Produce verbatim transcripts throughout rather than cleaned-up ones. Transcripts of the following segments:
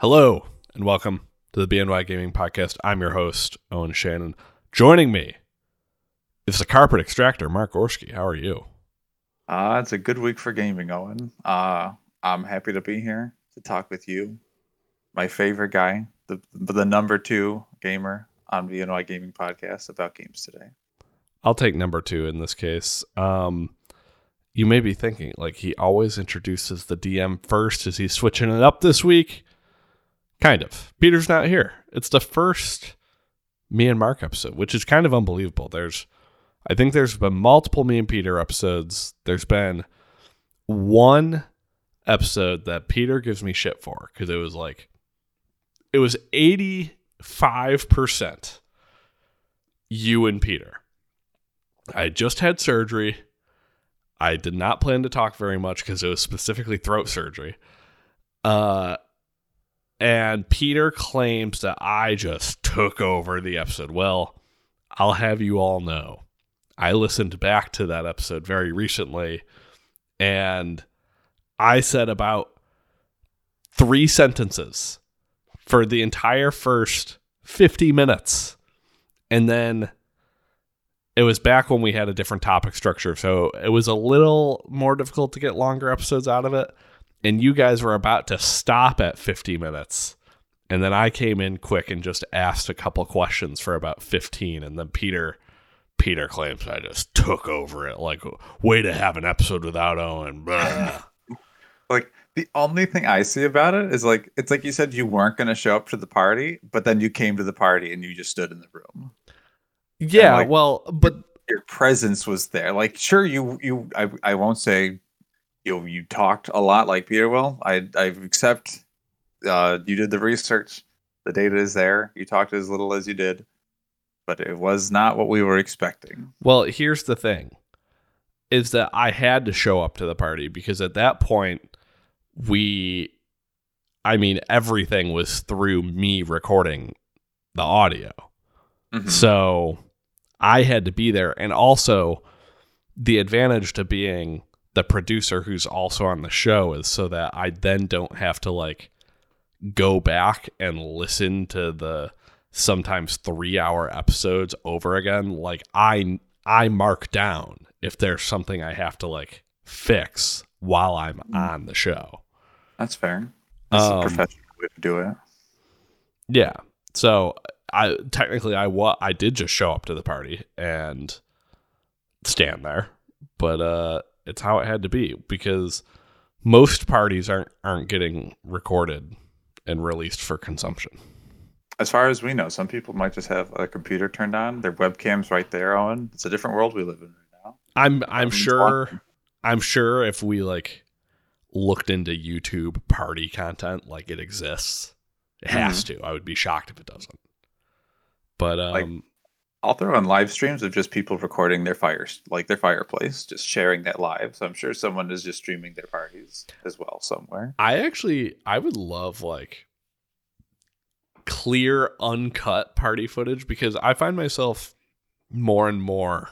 Hello and welcome to the B N Y Gaming Podcast. I'm your host, Owen Shannon. Joining me is the carpet extractor, Mark Gorski. How are you? Uh, it's a good week for gaming, Owen. Uh, I'm happy to be here to talk with you, my favorite guy, the the number two gamer on B N Y Gaming Podcast about games today. I'll take number two in this case. Um, you may be thinking, like, he always introduces the D M first. Is he switching it up this week? Kind of. Peter's not here. It's the first me and Mark episode, which is kind of unbelievable. There's, I think there's been multiple me and Peter episodes. There's been one episode that Peter gives me shit for because it was like, it was eighty-five percent you and Peter. I just had surgery. I did not plan to talk very much because it was specifically throat surgery. Uh, And Peter claims that I just took over the episode. Well, I'll have you all know, I listened back to that episode very recently, and I said about three sentences for the entire first fifty minutes. And then it was back when we had a different topic structure, so it was a little more difficult to get longer episodes out of it. And you guys were about to stop at fifty minutes. And then I came in quick and just asked a couple questions for about fifteen. And then Peter Peter claims I just took over it. Like, way to have an episode without Owen. Like, the only thing I see about it is, like, it's like you said you weren't going to show up to the party, but then you came to the party and you just stood in the room. Yeah, like, well, but... your presence was there. Like, sure, you... you I, I won't say... You you talked a lot like Peter will. I I accept uh, you did the research. The data is there. You talked as little as you did. But it was not what we were expecting. Well, here's the thing. Is that I had to show up to the party. Because at that point, we... I mean, everything was through me recording the audio. Mm-hmm. So I had to be there. And also, the advantage to being... the producer who's also on the show is so that I then don't have to like go back and listen to the sometimes three hour episodes over again. Like I, I mark down if there's something I have to like fix while I'm on the show. That's fair. That's um, a professional way to do it. Yeah. So I, technically I, wa- I did just show up to the party and stand there, but, uh, it's how it had to be because most parties aren't aren't getting recorded and released for consumption. As far as we know, some people might just have a computer turned on, their webcam's right there, Owen. It's a different world we live in right now. I'm I'm Everyone's sure talking. I'm sure if we like looked into YouTube party content, like it exists. It mm-hmm. has to. I would be shocked if it doesn't. But um like, I'll throw in live streams of just people recording their fires, like their fireplace, just sharing that live. So I'm sure someone is just streaming their parties as well somewhere. I actually, I would love like clear, uncut party footage because I find myself more and more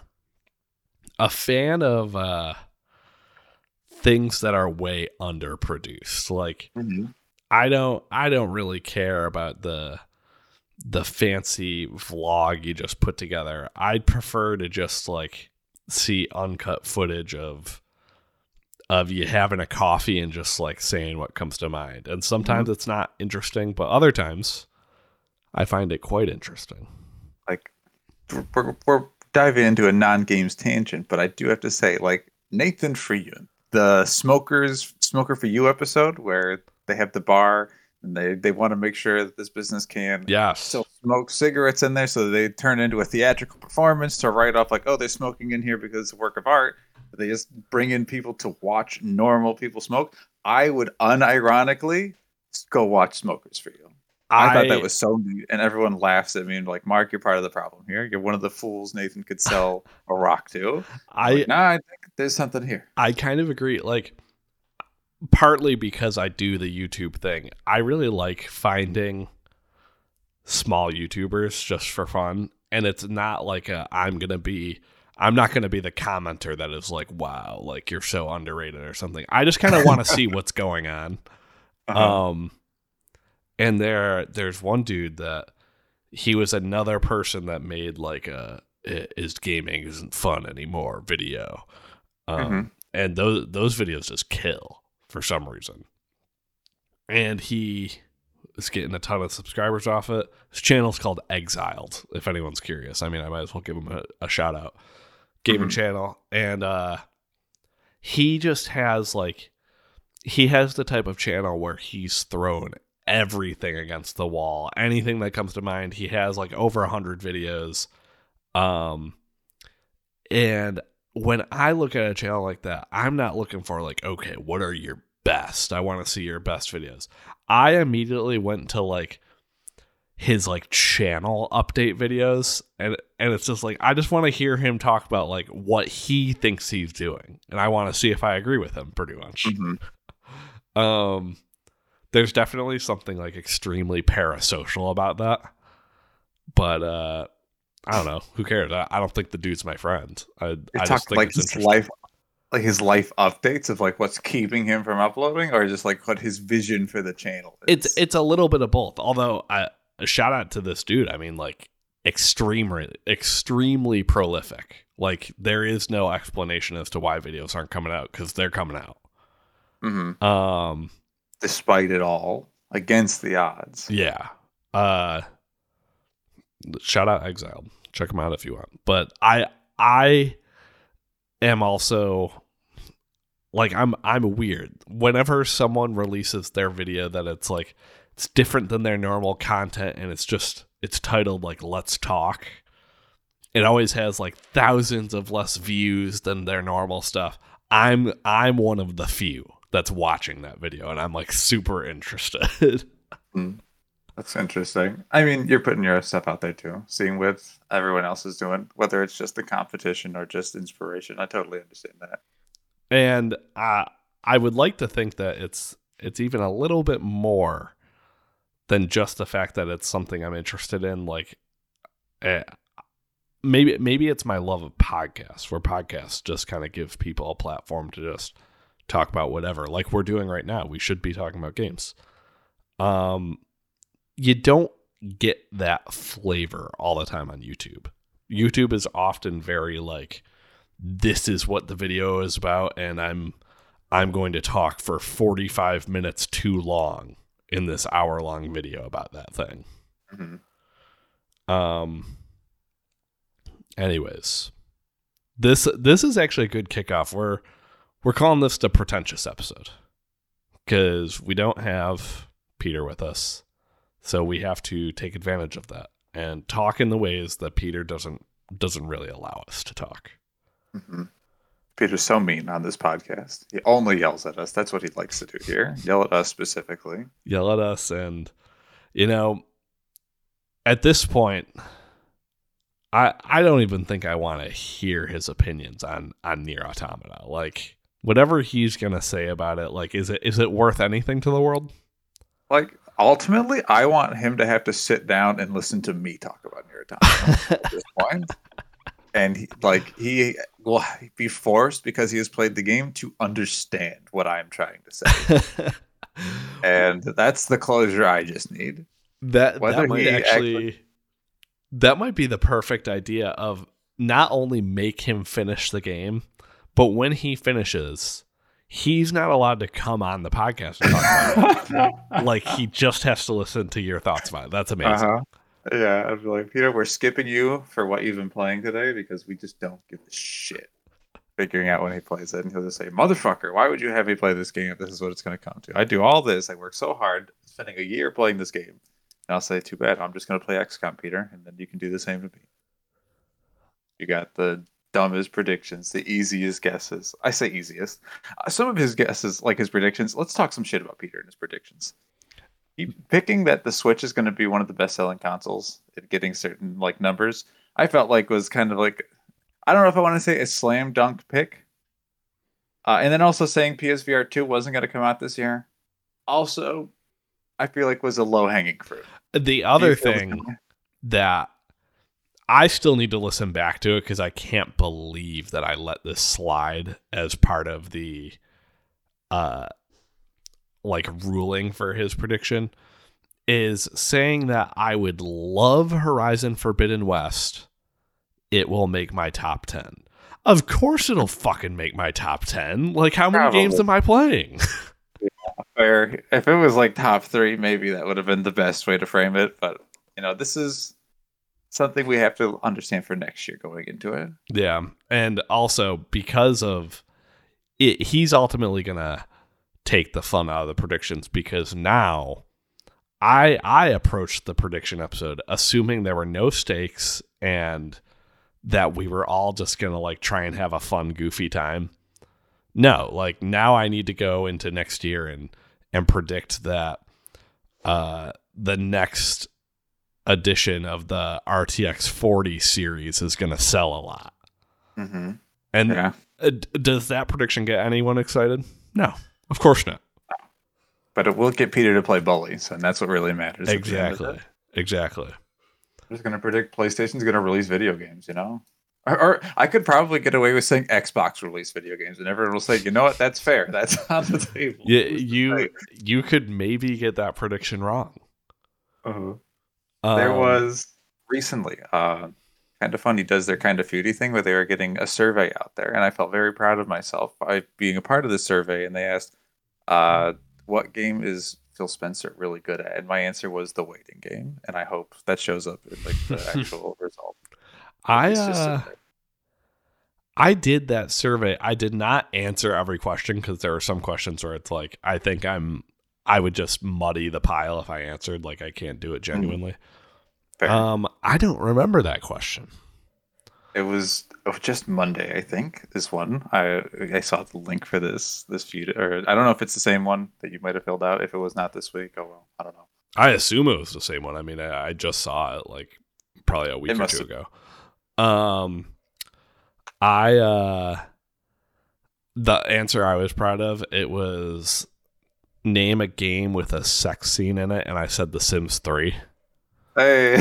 a fan of uh, things that are way underproduced. Like mm-hmm. I don't, I don't really care about the. the fancy vlog you just put together. I'd prefer to just like see uncut footage of of you having a coffee and just like saying what comes to mind. And sometimes mm-hmm. it's not interesting, but other times I find it quite interesting. Like we're, we're diving into a non-games tangent, but I do have to say, like Nathan Freeman, the smokers smoker for you episode where they have the bar. And they, they want to make sure that this business can yes. still smoke cigarettes in there so they turn into a theatrical performance to write off like, oh, they're smoking in here because it's a work of art. They just bring in people to watch normal people smoke. I would unironically go watch Smokers for You. I, I thought that was so neat. And everyone laughs at me and like, Mark, you're part of the problem here. You're one of the fools Nathan could sell a rock to. I, like, nah, I think there's something here. I kind of agree. Like, partly because I do the YouTube thing, I really like finding small YouTubers just for fun. And it's not like a, I'm going to be, I'm not going to be the commenter that is like, wow, like you're so underrated or something. I just kind of want to see what's going on. Uh-huh. Um, And there, there's one dude that he was another person that made like a "is gaming isn't fun anymore" video, um, mm-hmm. and those those videos just kill for some reason. And he is getting a ton of subscribers off it. His channel's called Exiled. If anyone's curious, I mean, I might as well give him a, a shout out. Gaming mm-hmm. channel, and uh, he just has like he has the type of channel where he's thrown everything against the wall, anything that comes to mind. He has like over a hundred videos, um, and when I look at a channel like that, I'm not looking for like, okay, what are your best? I want to see your best videos. I immediately went to like his like channel update videos, and and it's just like I just want to hear him talk about like what he thinks he's doing, and I want to see if I agree with him pretty much. Mm-hmm. Um, there's definitely something like extremely parasocial about that, but uh I don't know, who cares? I, I don't think the dude's my friend. I, I just think like his life like his life updates of like what's keeping him from uploading, or just like what his vision for the channel is. It's it's a little bit of both, although I a shout out to this dude. I mean, like extremely, extremely prolific. Like there is no explanation as to why videos aren't coming out, because they're coming out. Mm-hmm. Um, despite it all, against the odds. Yeah. Uh, shout out Exiled. Check them out if you want. But I, I am also like I'm, I'm weird. Whenever someone releases their video that it's like, it's different than their normal content, and it's just it's titled like "Let's Talk." It always has like thousands of less views than their normal stuff. I'm I'm one of the few that's watching that video, and I'm like super interested. Mm, that's interesting. I mean, you're putting your stuff out there too, seeing what everyone else is doing, whether it's just the competition or just inspiration. I totally understand that, and I uh, I would like to think that it's it's even a little bit more than just the fact that it's something I'm interested in. Like, eh, maybe maybe it's my love of podcasts, where podcasts just kind of give people a platform to just talk about whatever, like we're doing right now. We should be talking about games. Um, you don't get that flavor all the time on YouTube. YouTube is often very like, this is what the video is about, and I'm I'm going to talk for forty-five minutes too long in this hour-long video about that thing. Mm-hmm. Um. Anyways, this this is actually a good kickoff. We're we're calling this the pretentious episode because we don't have Peter with us, so we have to take advantage of that and talk in the ways that Peter doesn't doesn't really allow us to talk. Mm-hmm. Peter's so mean on this podcast. He only yells at us. That's what he likes to do here. Yell at us specifically. Yell at us. And, you know, at this point, I I don't even think I want to hear his opinions on, on Nier Automata. Like, whatever he's going to say about it, like, is it is it worth anything to the world? Like, ultimately, I want him to have to sit down and listen to me talk about Nier Automata at this point. And he, like he will be forced, because he has played the game, to understand what I'm trying to say, and that's the closure I just need. That Whether that might actually, actually that might be the perfect idea, of not only make him finish the game, but when he finishes, he's not allowed to come on the podcast and talk about it. Like he just has to listen to your thoughts about it. That's amazing. Uh-huh. Yeah, I'd be like, Peter, we're skipping you for what you've been playing today, because we just don't give a shit figuring out when he plays it. And he'll just say, motherfucker, why would you have me play this game if this is what it's going to come to? I do all this. I work so hard, spending a year playing this game. And I'll say, too bad. I'm just going to play X COM, Peter, and then you can do the same to me. You got the dumbest predictions, the easiest guesses. I say easiest. Uh, some of his guesses, like his predictions, let's talk some shit about Peter and his predictions. Picking that the Switch is going to be one of the best-selling consoles and getting certain like numbers, I felt like was kind of like, I don't know if I want to say a slam dunk pick. Uh, and then also saying P S V R two wasn't going to come out this year, also, I feel like was a low-hanging fruit. The other thing that I still need to listen back to, it because I can't believe that I let this slide as part of the uh. like ruling for his prediction, is saying that I would love Horizon Forbidden West, it will make my top ten. Of course it'll fucking make my top ten. Like, how many Probably. games am I playing? Yeah, fair. If it was like top three, maybe that would have been the best way to frame it. But, you know, this is something we have to understand for next year going into it. Yeah. And also, because of it, he's ultimately going to take the fun out of the predictions, because now... I I approached the prediction episode assuming there were no stakes and that we were all just going to like try and have a fun, goofy time. No, like now I need to go into next year and and predict that uh, the next edition of the R T X forty series is going to sell a lot. Mm-hmm. And yeah. uh, does that prediction get anyone excited? No, of course not. But it will get Peter to play bullies, and that's what really matters. Exactly. Exactly. I'm just going to predict PlayStation's going to release video games, you know? Or, or I could probably get away with saying Xbox release video games, and everyone will say, you know what, that's fair. That's on the table. Yeah, you, you could maybe get that prediction wrong. Uh-huh. Um, there was recently, uh, kind of funny, does their kind of feudy thing, where they were getting a survey out there, and I felt very proud of myself by being a part of the survey, and they asked... Uh, what game is Phil Spencer really good at? And my answer was The Waiting Game, and I hope that shows up in like the actual result. I uh, I did that survey. I did not answer every question because there are some questions where it's like I think I'm I would just muddy the pile if I answered. Like I can't do it genuinely. Mm-hmm. Um, I don't remember that question. It was just Monday, I think. This one, I I saw the link for this this feud, or I don't know if it's the same one that you might have filled out. If it was not this week, oh well, I don't know. I assume it was the same one. I mean, I, I just saw it like probably a week or two ago. Um, I uh, the answer I was proud of, it was name a game with a sex scene in it, and I said The Sims three. Hey,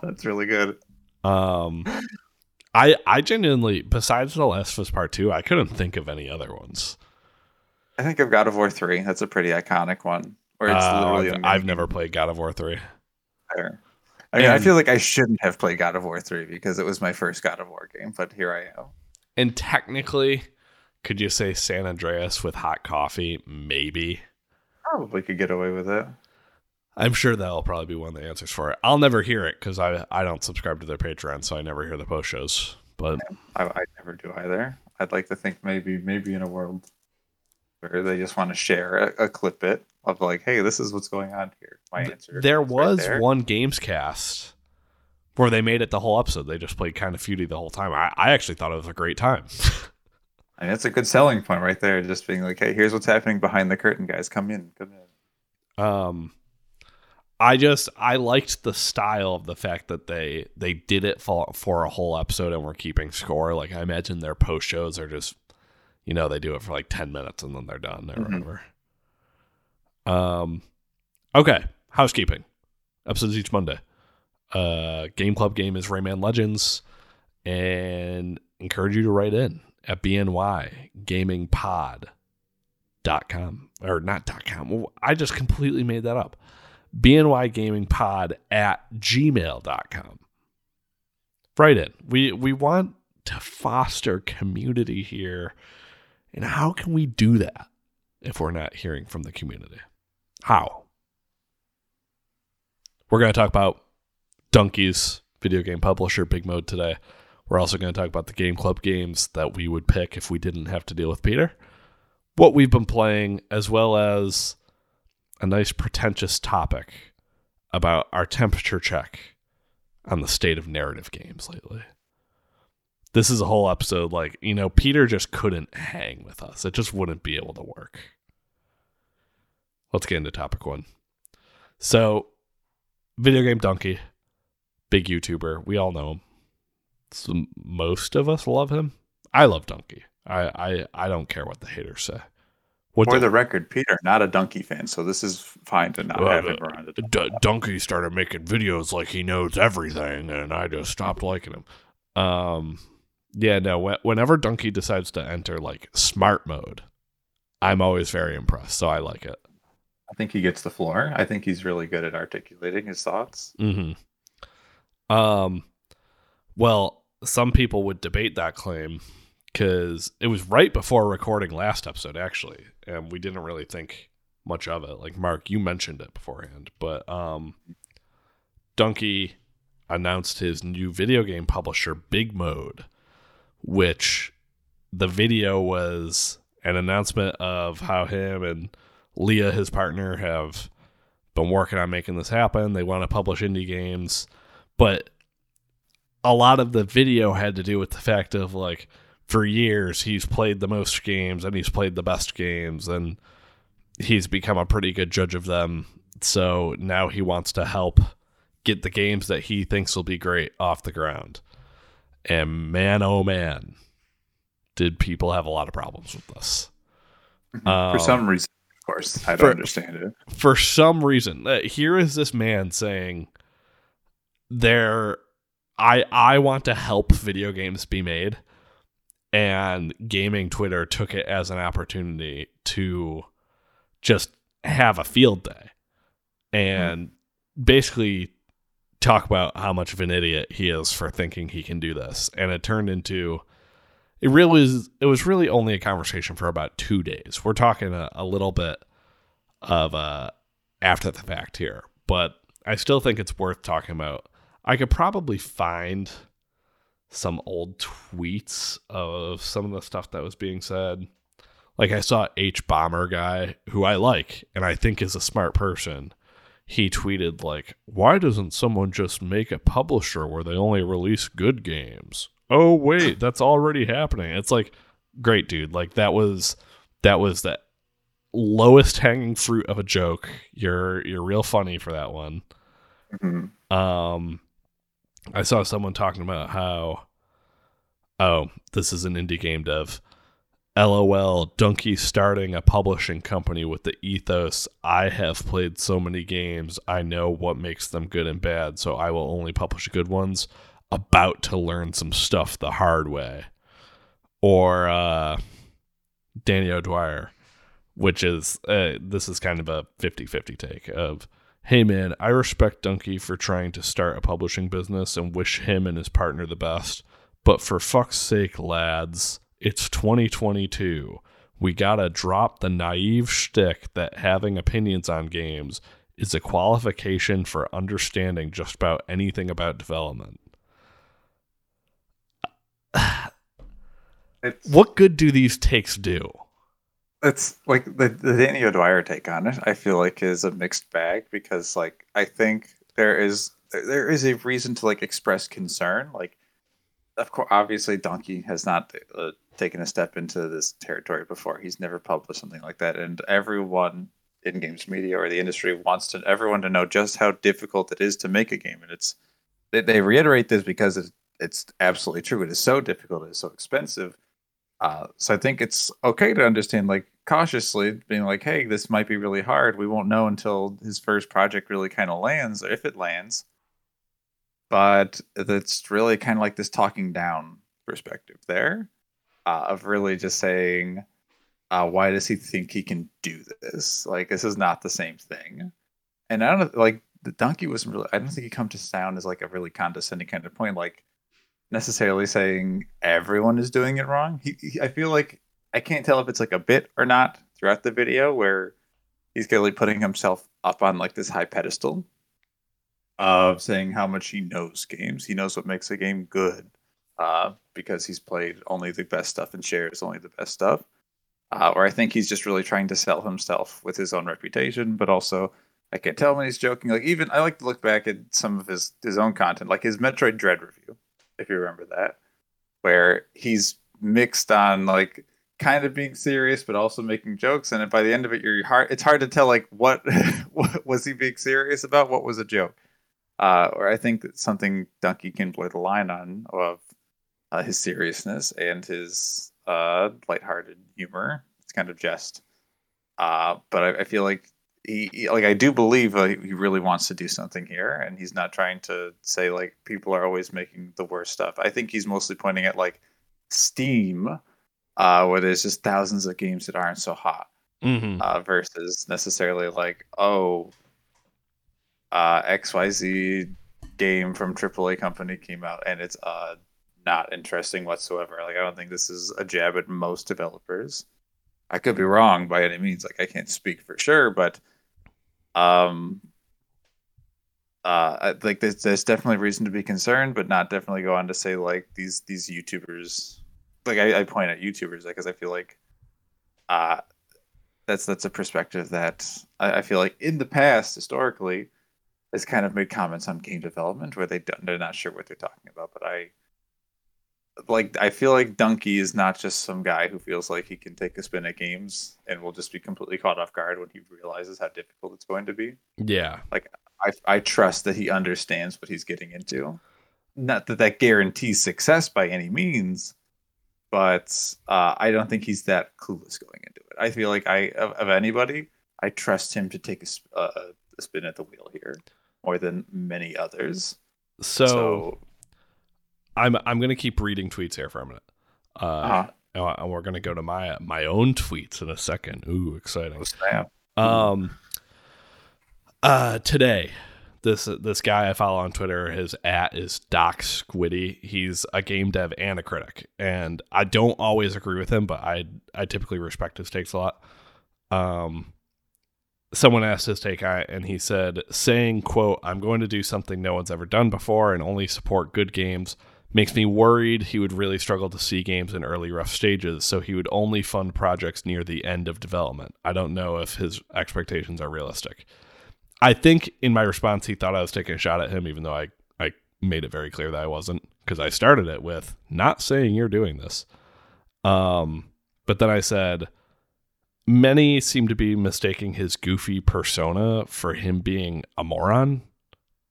that's really good. Um, I I genuinely, besides The Last of Us Part Two, I couldn't think of any other ones. I think of God of War Three. That's a pretty iconic one. Or it's uh, literally. I've, I've never played God of War Three. Fair. I mean, and, I feel like I shouldn't have played God of War Three because it was my first God of War game, but here I am. And technically, could you say San Andreas with hot coffee? Maybe. Probably could get away with it. I'm sure that'll probably be one of the answers for it. I'll never hear it because I, I don't subscribe to their Patreon, so I never hear the post shows. But I, I never do either. I'd like to think maybe maybe in a world where they just want to share a, a clip bit of like, hey, this is what's going on here. My answer. There was right there. One Gamescast where they made it the whole episode. They just played Kind of Feudy the whole time. I, I actually thought it was a great time. I mean, that's a good selling point right there. Just being like, hey, here's what's happening behind the curtain, guys. Come in, come in. Um. I just, I liked the style of the fact that they they did it for, for a whole episode and we're keeping score. Like, I imagine their post shows are just, you know, they do it for like ten minutes and then they're done or mm-hmm. whatever. Um, okay, housekeeping. Episodes each Monday. Uh, Game Club game is Rayman Legends, and encourage you to write in at b n y gaming pod dot com. Or not dot .com. I just completely made that up. b n y gaming pod at gmail dot com. Write in. We we want to foster community here. And how can we do that if we're not hearing from the community? How? We're going to talk about Dunkey's video game publisher, Big Mode, today. We're also going to talk about the Game Club games that we would pick if we didn't have to deal with Peter. What we've been playing, as well as... a nice pretentious topic about our temperature check on the state of narrative games lately. This is a whole episode like, you know, Peter just couldn't hang with us. It just wouldn't be able to work. Let's get into topic one. So, video game Dunkey, big YouTuber. We all know him. So most of us love him. I love Dunkey. I, I, I don't care what the haters say. What For the-, the record, Peter, not a Dunkey fan, so this is fine to not uh, have him around. D- Dunkey started making videos like he knows everything, and I just stopped liking him. Um, yeah, no, whenever Dunkey decides to enter, like, smart mode, I'm always very impressed, so I like it. I think he gets the floor. I think he's really good at articulating his thoughts. Mm-hmm. Um, well, some people would debate that claim because it was right before recording last episode, actually, and we didn't really think much of it. Like, Mark, you mentioned it beforehand, but um, Dunkey announced his new video game publisher, Big Mode, which the video was an announcement of how him and Leah, his partner, have been working on making this happen. They want to publish indie games, but a lot of the video had to do with the fact of, like, for years he's played the most games and he's played the best games and he's become a pretty good judge of them. So now he wants to help get the games that he thinks will be great off the ground. And man, oh man, did people have a lot of problems with this. For um, some reason, of course, I don't for, understand it. For some reason, here is this man saying, there, I, I want to help video games be made. And gaming Twitter took it as an opportunity to just have a field day and mm-hmm. basically talk about how much of an idiot he is for thinking he can do this. And it turned into, it really was, it was really only a conversation for about two days. We're talking a, a little bit of uh after the fact here, but I still think it's worth talking about. I could probably find some old tweets of some of the stuff that was being said. Like, I saw H Bomber guy, who I like and I think is a smart person. He tweeted, like, why doesn't someone just make a publisher where they only release good games? Oh wait, that's already happening. It's like, great, dude. Like, that was that was the lowest hanging fruit of a joke. You're you're real funny for that one. Mm-hmm. Um, I saw someone talking about how, oh, this is an indie game dev. L O L, Dunkey starting a publishing company with the ethos, I have played so many games, I know what makes them good and bad, so I will only publish good ones. About to learn some stuff the hard way. Or uh, Danny O'Dwyer, which is, uh, this is kind of a fifty-fifty take of, hey man, I respect Dunkey for trying to start a publishing business and wish him and his partner the best, but for fuck's sake, lads, it's twenty twenty-two. We gotta drop the naive shtick that having opinions on games is a qualification for understanding just about anything about development. It's, what good do these takes do? It's like the, the Danny O'Dwyer take on it, I feel like, is a mixed bag, because, like, I think there is there is a reason to, like, express concern. Like, of course, obviously, Dunkey has not uh, taken a step into this territory before. He's never published something like that, and everyone in games media or the industry wants to everyone to know just how difficult it is to make a game. And it's they, they reiterate this because it's it's absolutely true. It is so difficult. It is so expensive. Uh, so I think it's okay to understand, like, cautiously being like, hey, this might be really hard. We won't know until his first project really kind of lands, or if it lands. But it's really kind of like this talking down perspective there uh, of really just saying, uh, why does he think he can do this? Like, this is not the same thing. And I don't like the Dunkey wasn't really, I don't think he come to sound as like a really condescending kind of point, like necessarily saying everyone is doing it wrong. He, he, I feel like I can't tell if it's like a bit or not throughout the video where he's clearly putting himself up on like this high pedestal of saying how much he knows games. He knows what makes a game good uh, because he's played only the best stuff and shares only the best stuff. Uh, or I think he's just really trying to sell himself with his own reputation, but also I can't tell when he's joking. Like, even I like to look back at some of his, his own content, like his Metroid Dread review, if you remember that, where he's mixed on like kind of being serious, but also making jokes. And by the end of it, you're hard, it's hard to tell like what, what was he being serious about? What was a joke? Uh, or I think that's something Dunkey can blur the line on of uh, his seriousness and his uh, lighthearted humor. It's kind of jest. Uh, but I, I feel like he, he, like I do believe uh, he really wants to do something here, and he's not trying to say like people are always making the worst stuff. I think he's mostly pointing at like Steam, uh, where there's just thousands of games that aren't so hot. mm-hmm. uh, versus necessarily like, oh, uh, X Y Z game from triple A company came out and it's uh, not interesting whatsoever. Like, I don't think this is a jab at most developers. I could be wrong by any means. Like, I can't speak for sure, but um, uh, like there's, there's definitely reason to be concerned, but not definitely go on to say like these these YouTubers. Like, I, I point at YouTubers because like, I feel like uh, that's that's a perspective that I, I feel like in the past historically has kind of made comments on game development where they don't, they're not sure what they're talking about. But I. Like, I feel like Dunkey is not just some guy who feels like he can take a spin at games and will just be completely caught off guard when he realizes how difficult it's going to be. Yeah. Like, I I trust that he understands what he's getting into. Not that that guarantees success by any means, but uh, I don't think he's that clueless going into it. I feel like I, of, of anybody, I trust him to take a, a, a spin at the wheel here more than many others. So... so I'm I'm gonna keep reading tweets here for a minute, uh, uh-huh. and we're gonna go to my my own tweets in a second. Ooh, exciting! Um, uh, today, this this guy I follow on Twitter, his at is Doc Squiddy. He's a game dev and a critic, and I don't always agree with him, but I I typically respect his takes a lot. Um, someone asked his take on it, and he said, saying, "quote I'm going to do something no one's ever done before and only support good games." Makes me worried he would really struggle to see games in early rough stages, so he would only fund projects near the end of development. I don't know if his expectations are realistic. I think in my response, he thought I was taking a shot at him, even though I, I made it very clear that I wasn't, because I started it with not saying you're doing this. Um, but then I said, many seem to be mistaking his goofy persona for him being a moron.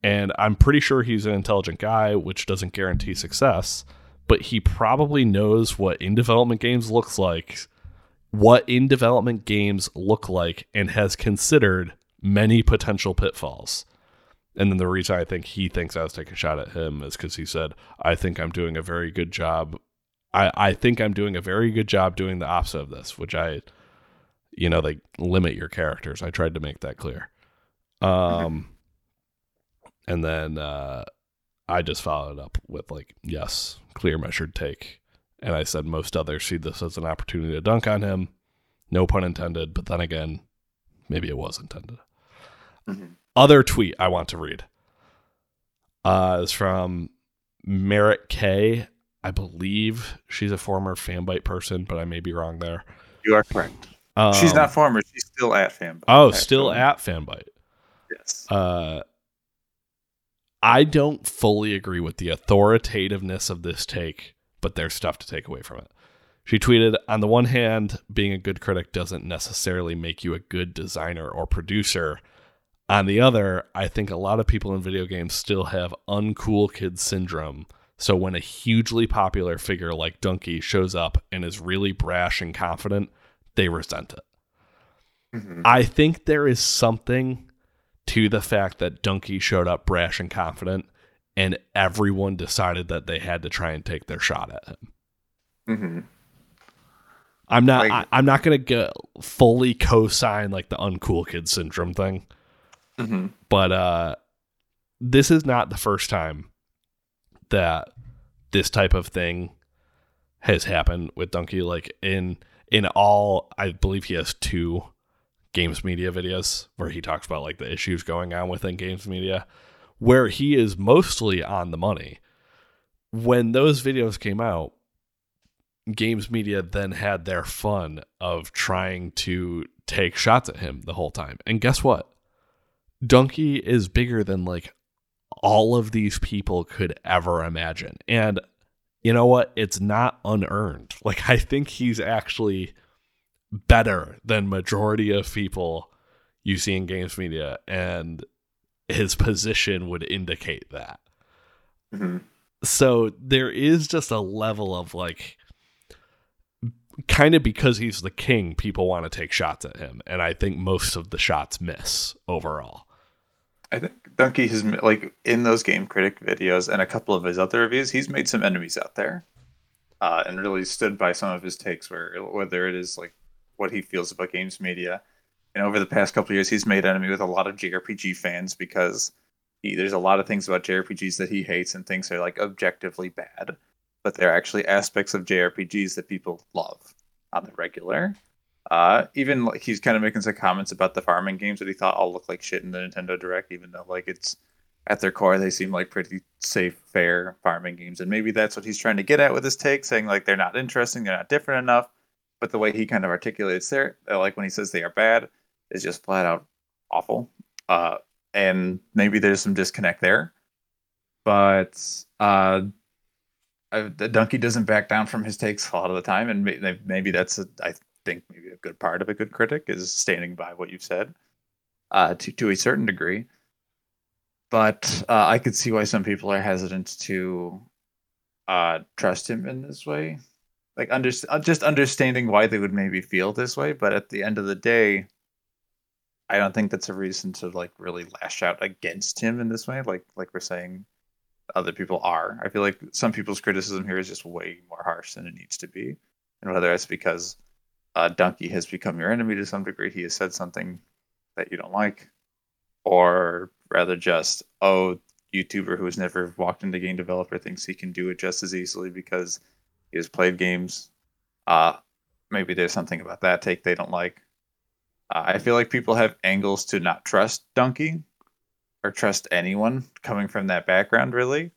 And I'm pretty sure he's an intelligent guy, which doesn't guarantee success, but he probably knows what in development games looks like, what in development games look like, and has considered many potential pitfalls. And then the reason I think he thinks I was taking a shot at him is because he said, I think I'm doing a very good job. I, I think I'm doing a very good job doing the opposite of this, which I, you know, they limit your characters. I tried to make that clear. Um, okay. And then uh, I just followed up with, like, yes, clear, measured take. And I said most others see this as an opportunity to dunk on him. No pun intended. But then again, maybe it was intended. Mm-hmm. Other tweet I want to read uh, is from Merritt K. I believe she's a former Fanbyte person, but I may be wrong there. You are correct. Um, she's not former. She's still at Fanbyte. Oh, at still Fanbyte. At Fanbyte. Yes. Uh. I don't fully agree with the authoritativeness of this take, but there's stuff to take away from it. She tweeted, on the one hand, being a good critic doesn't necessarily make you a good designer or producer. On the other, I think a lot of people in video games still have uncool kid syndrome. So when a hugely popular figure like Dunkey shows up and is really brash and confident, they resent it. Mm-hmm. I think there is something to the fact that Dunkey showed up brash and confident and everyone decided that they had to try and take their shot at him. Mm-hmm. I'm not, like, I, I'm not going to fully co-sign like the uncool kid syndrome thing, mm-hmm. but uh, this is not the first time that this type of thing has happened with Dunkey. Like in, in all, I believe he has two games media videos where he talks about like the issues going on within games media, where he is mostly on the money. When those videos came out, games media then had their fun of trying to take shots at him the whole time. And guess what? Dunkey is bigger than like all of these people could ever imagine. And you know what? It's not unearned. Like, I think he's actually better than majority of people you see in games media, and his position would indicate that. Mm-hmm. So there is just a level of like, kind of because he's the king, people want to take shots at him, and I think most of the shots miss overall. I think Dunkey has, like, in those game critic videos and a couple of his other reviews, he's made some enemies out there, uh, and really stood by some of his takes, where whether it is like what he feels about games media. And over the past couple of years, he's made enemy with a lot of J R P G fans because he, there's a lot of things about J R P Gs that he hates and thinks are like objectively bad, but they're actually aspects of J R P Gs that people love on the regular. Uh, even like, he's kind of making some comments about the farming games that he thought all looked like shit in the Nintendo Direct, even though like it's at their core, they seem like pretty safe, fair farming games. And maybe that's what he's trying to get at with his take, saying like they're not interesting, they're not different enough. But the way he kind of articulates there, like when he says they are bad, is just flat out awful. Uh, and maybe there's some disconnect there. But uh, I, the Dunkey doesn't back down from his takes a lot of the time. And maybe, maybe that's, a, I think, maybe a good part of a good critic is standing by what you've said uh, to, to a certain degree. But uh, I could see why some people are hesitant to uh, trust him in this way. Like, under, just understanding why they would maybe feel this way. But at the end of the day, I don't think that's a reason to, like, really lash out against him in this way. Like, like we're saying other people are. I feel like some people's criticism here is just way more harsh than it needs to be. And whether it's because uh, Dunkey has become your enemy to some degree, he has said something that you don't like, or rather just, oh, YouTuber who has never walked into game developer thinks he can do it just as easily because he has played games. Uh, maybe there's something about that take they don't like. Uh, I feel like people have angles to not trust Dunkey or trust anyone coming from that background, really.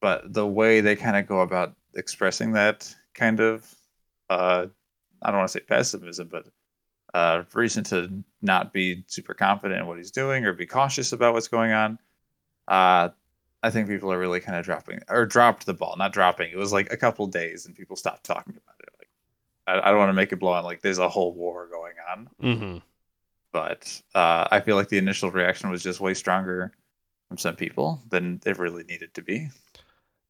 But the way they kind of go about expressing that kind of, uh, I don't want to say pessimism, but Uh, reason to not be super confident in what he's doing or be cautious about what's going on. Uh, I think people are really kind of dropping or dropped the ball, not dropping. It was like a couple days and people stopped talking about it. Like, I, I don't want to make it blow on like there's a whole war going on. Mm-hmm. But uh, I feel like the initial reaction was just way stronger from some people than it really needed to be.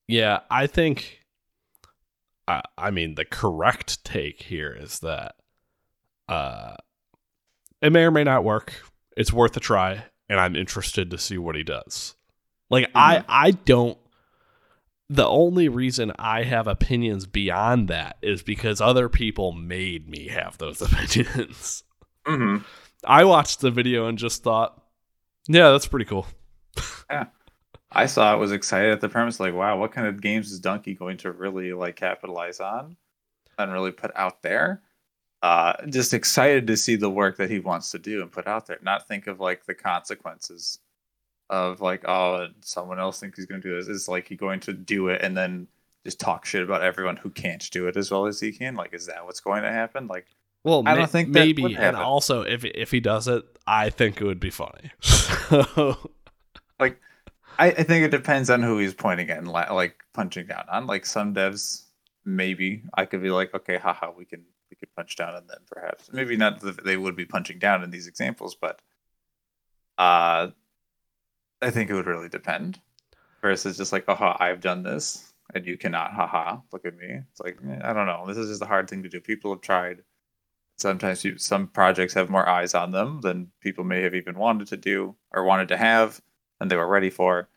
Yeah, I think, I, I mean, the correct take here is that Uh, it may or may not work. It's worth a try, and I'm interested to see what he does. Like, mm-hmm. I, I don't... The only reason I have opinions beyond that is because other people made me have those opinions. Mm-hmm. I watched the video and just thought, yeah, that's pretty cool. Yeah. I saw it, was excited at the premise, like, wow, what kind of games is Dunkey going to really, like, capitalize on and really put out there? Uh, just excited to see the work that he wants to do and put out there. Not think of like the consequences of like, oh, someone else thinks he's going to do this. Is like he going to do it and then just talk shit about everyone who can't do it as well as he can? Like, is that what's going to happen? Like, well, I don't ma- think maybe. That and also, if if he does it, I think it would be funny. Like, I, I think it depends on who he's pointing at and la- like punching down on. Like some devs, maybe I could be like, okay, haha, we can. We could punch down on them, perhaps. Maybe not that they would be punching down in these examples, but uh, I think it would really depend. Versus just like, aha, I've done this, and you cannot, haha, look at me. It's like, I don't know. This is just a hard thing to do. People have tried. Sometimes you, some projects have more eyes on them than people may have even wanted to do or wanted to have, and they were ready for.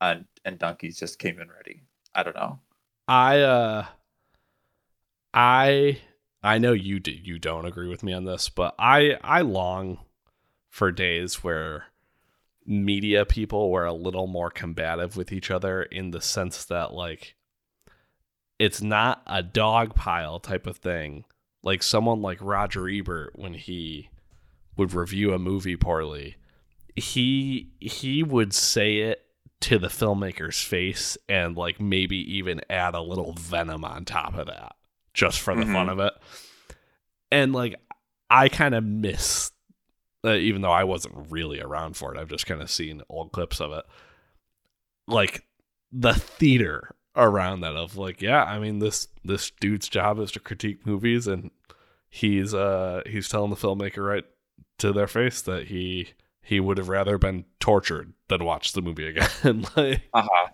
And, and Dunkey just came in ready. I don't know. I, uh, I... I know you do, you don't agree with me on this, but I, I long for days where media people were a little more combative with each other in the sense that, like, it's not a dog pile type of thing. Like, someone like Roger Ebert, when he would review a movie poorly, he he would say it to the filmmaker's face and, like, maybe even add a little venom on top of that, just for the mm-hmm. fun of it. And like, I kind of miss, uh, even though I wasn't really around for it, I've just kind of seen old clips of it, like the theater around that of like, yeah, I mean, this, this dude's job is to critique movies, and he's, uh, he's telling the filmmaker right to their face that he, he would have rather been tortured than watch the movie again. Like, uh-huh.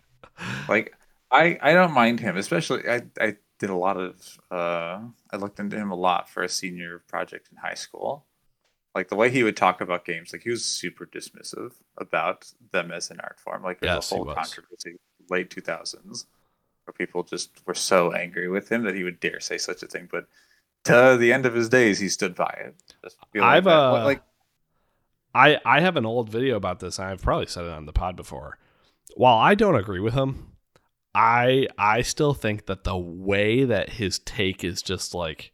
Like I, I don't mind him, especially I, I, did a lot of, uh, I looked into him a lot for a senior project in high school. Like the way he would talk about games, like he was super dismissive about them as an art form. Like there's yes, a whole controversy late two thousands where people just were so angry with him that he would dare say such a thing. But to the end of his days, he stood by it. Just feel like I've uh, what, like I I have an old video about this. I've probably said it on the pod before. While I don't agree with him, I I still think that the way that his take is just like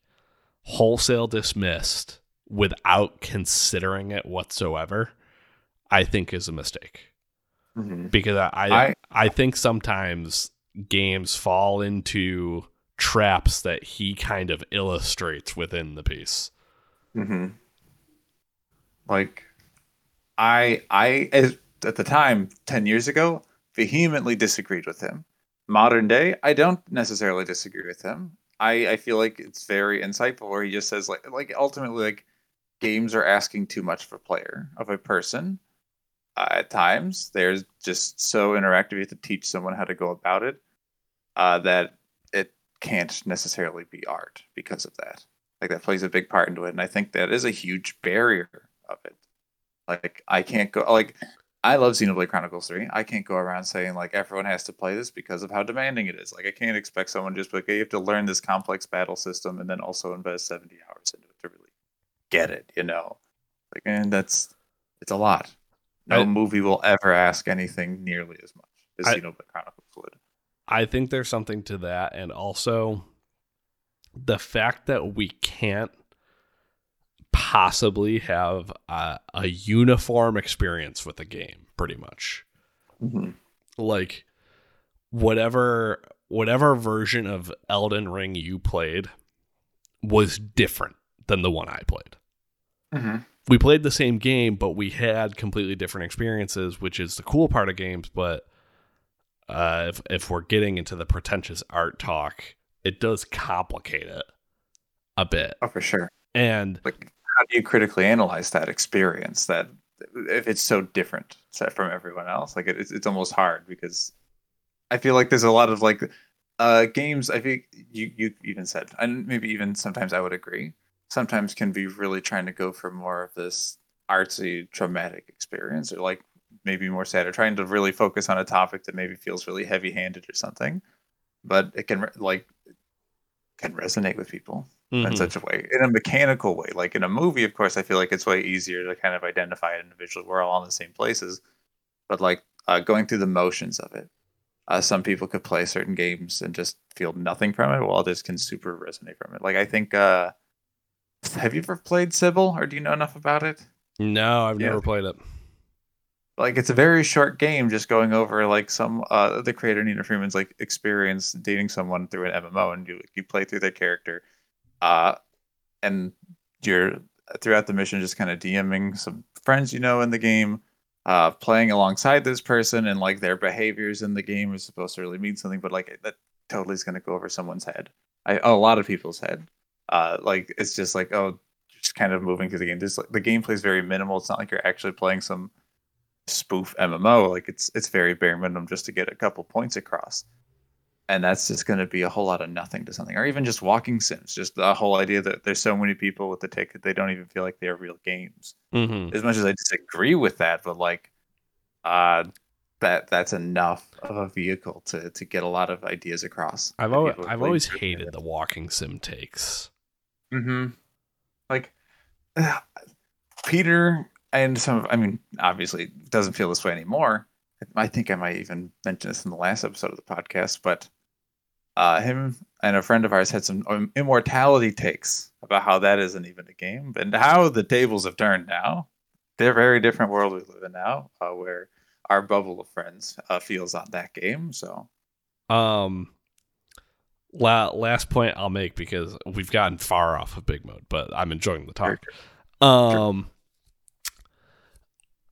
wholesale dismissed without considering it whatsoever, I think is a mistake. Mm-hmm. Because I I, I I think sometimes games fall into traps that he kind of illustrates within the piece. Mm-hmm. Like I I as, at the time ten years ago vehemently disagreed with him. Modern day, I don't necessarily disagree with him. I, I feel like it's very insightful where he just says like like ultimately like games are asking too much of a player, of a person. Uh, at times, they're just so interactive. You have to teach someone how to go about it uh, that it can't necessarily be art because of that. Like that plays a big part into it, and I think that is a huge barrier of it. Like I can't go like I love Xenoblade Chronicles three. I can't go around saying like everyone has to play this because of how demanding it is. Like I can't expect someone just like hey, you have to learn this complex battle system and then also invest seventy hours into it to really get it. You know, like and that's it's a lot. No I, movie will ever ask anything nearly as much as I, Xenoblade Chronicles would. I think there's something to that. And also the fact that we can't possibly have a, a uniform experience with the game, pretty much. Mm-hmm. Like whatever whatever version of Elden Ring you played was different than the one I played. Mm-hmm. We played the same game, but we had completely different experiences, which is the cool part of games. But uh, if if we're getting into the pretentious art talk, it does complicate it a bit. Oh, for sure. And like, how do you critically analyze that experience? That if it's so different from everyone else, like it, it's it's almost hard because I feel like there's a lot of like uh, games. I think you you even said, and maybe even sometimes I would agree. Sometimes can be really trying to go for more of this artsy, traumatic experience, or like maybe more sad, or trying to really focus on a topic that maybe feels really heavy-handed or something. But it can like can resonate with people mm-hmm. in such a way, in a mechanical way. Like in a movie, of course, I feel like it's way easier to kind of identify it individually. We're all in the same places, but like uh, going through the motions of it. Uh, some people could play certain games and just feel nothing from it, while others can super resonate from it. Like I think. Uh, Have you ever played Sybil, or do you know enough about it? No, I've yeah. never played it. Like it's a very short game, just going over like some uh, the creator Nina Freeman's like experience dating someone through an M M O, and you you play through their character, uh, and you're throughout the mission just kind of DMing some friends you know in the game, uh, playing alongside this person, and like their behaviors in the game is supposed to really mean something, but like that totally is going to go over someone's head, I, a lot of people's head. Uh, like it's just like oh, just kind of moving through the game. Just like the gameplay is very minimal. It's not like you're actually playing some spoof M M O. Like it's it's very bare minimum just to get a couple points across, and that's just going to be a whole lot of nothing to something. Or even just walking sims. Just the whole idea that there's so many people with the take that they don't even feel like they're real games. Mm-hmm. As much as I disagree with that, but like, uh, that that's enough of a vehicle to to get a lot of ideas across. I've always I've always hated the walking sim takes. Mm-hmm. Like uh, Peter and some of, I mean, obviously doesn't feel this way anymore. I think I might even mention this in the last episode of the podcast, but uh, him and a friend of ours had some um, immortality takes about how that isn't even a game and how the tables have turned now. They're a very different world we live in now, uh, where our bubble of friends uh, feels on that game. So, um, last point I'll make because we've gotten far off of Big Mode, but I'm enjoying the talk. Um,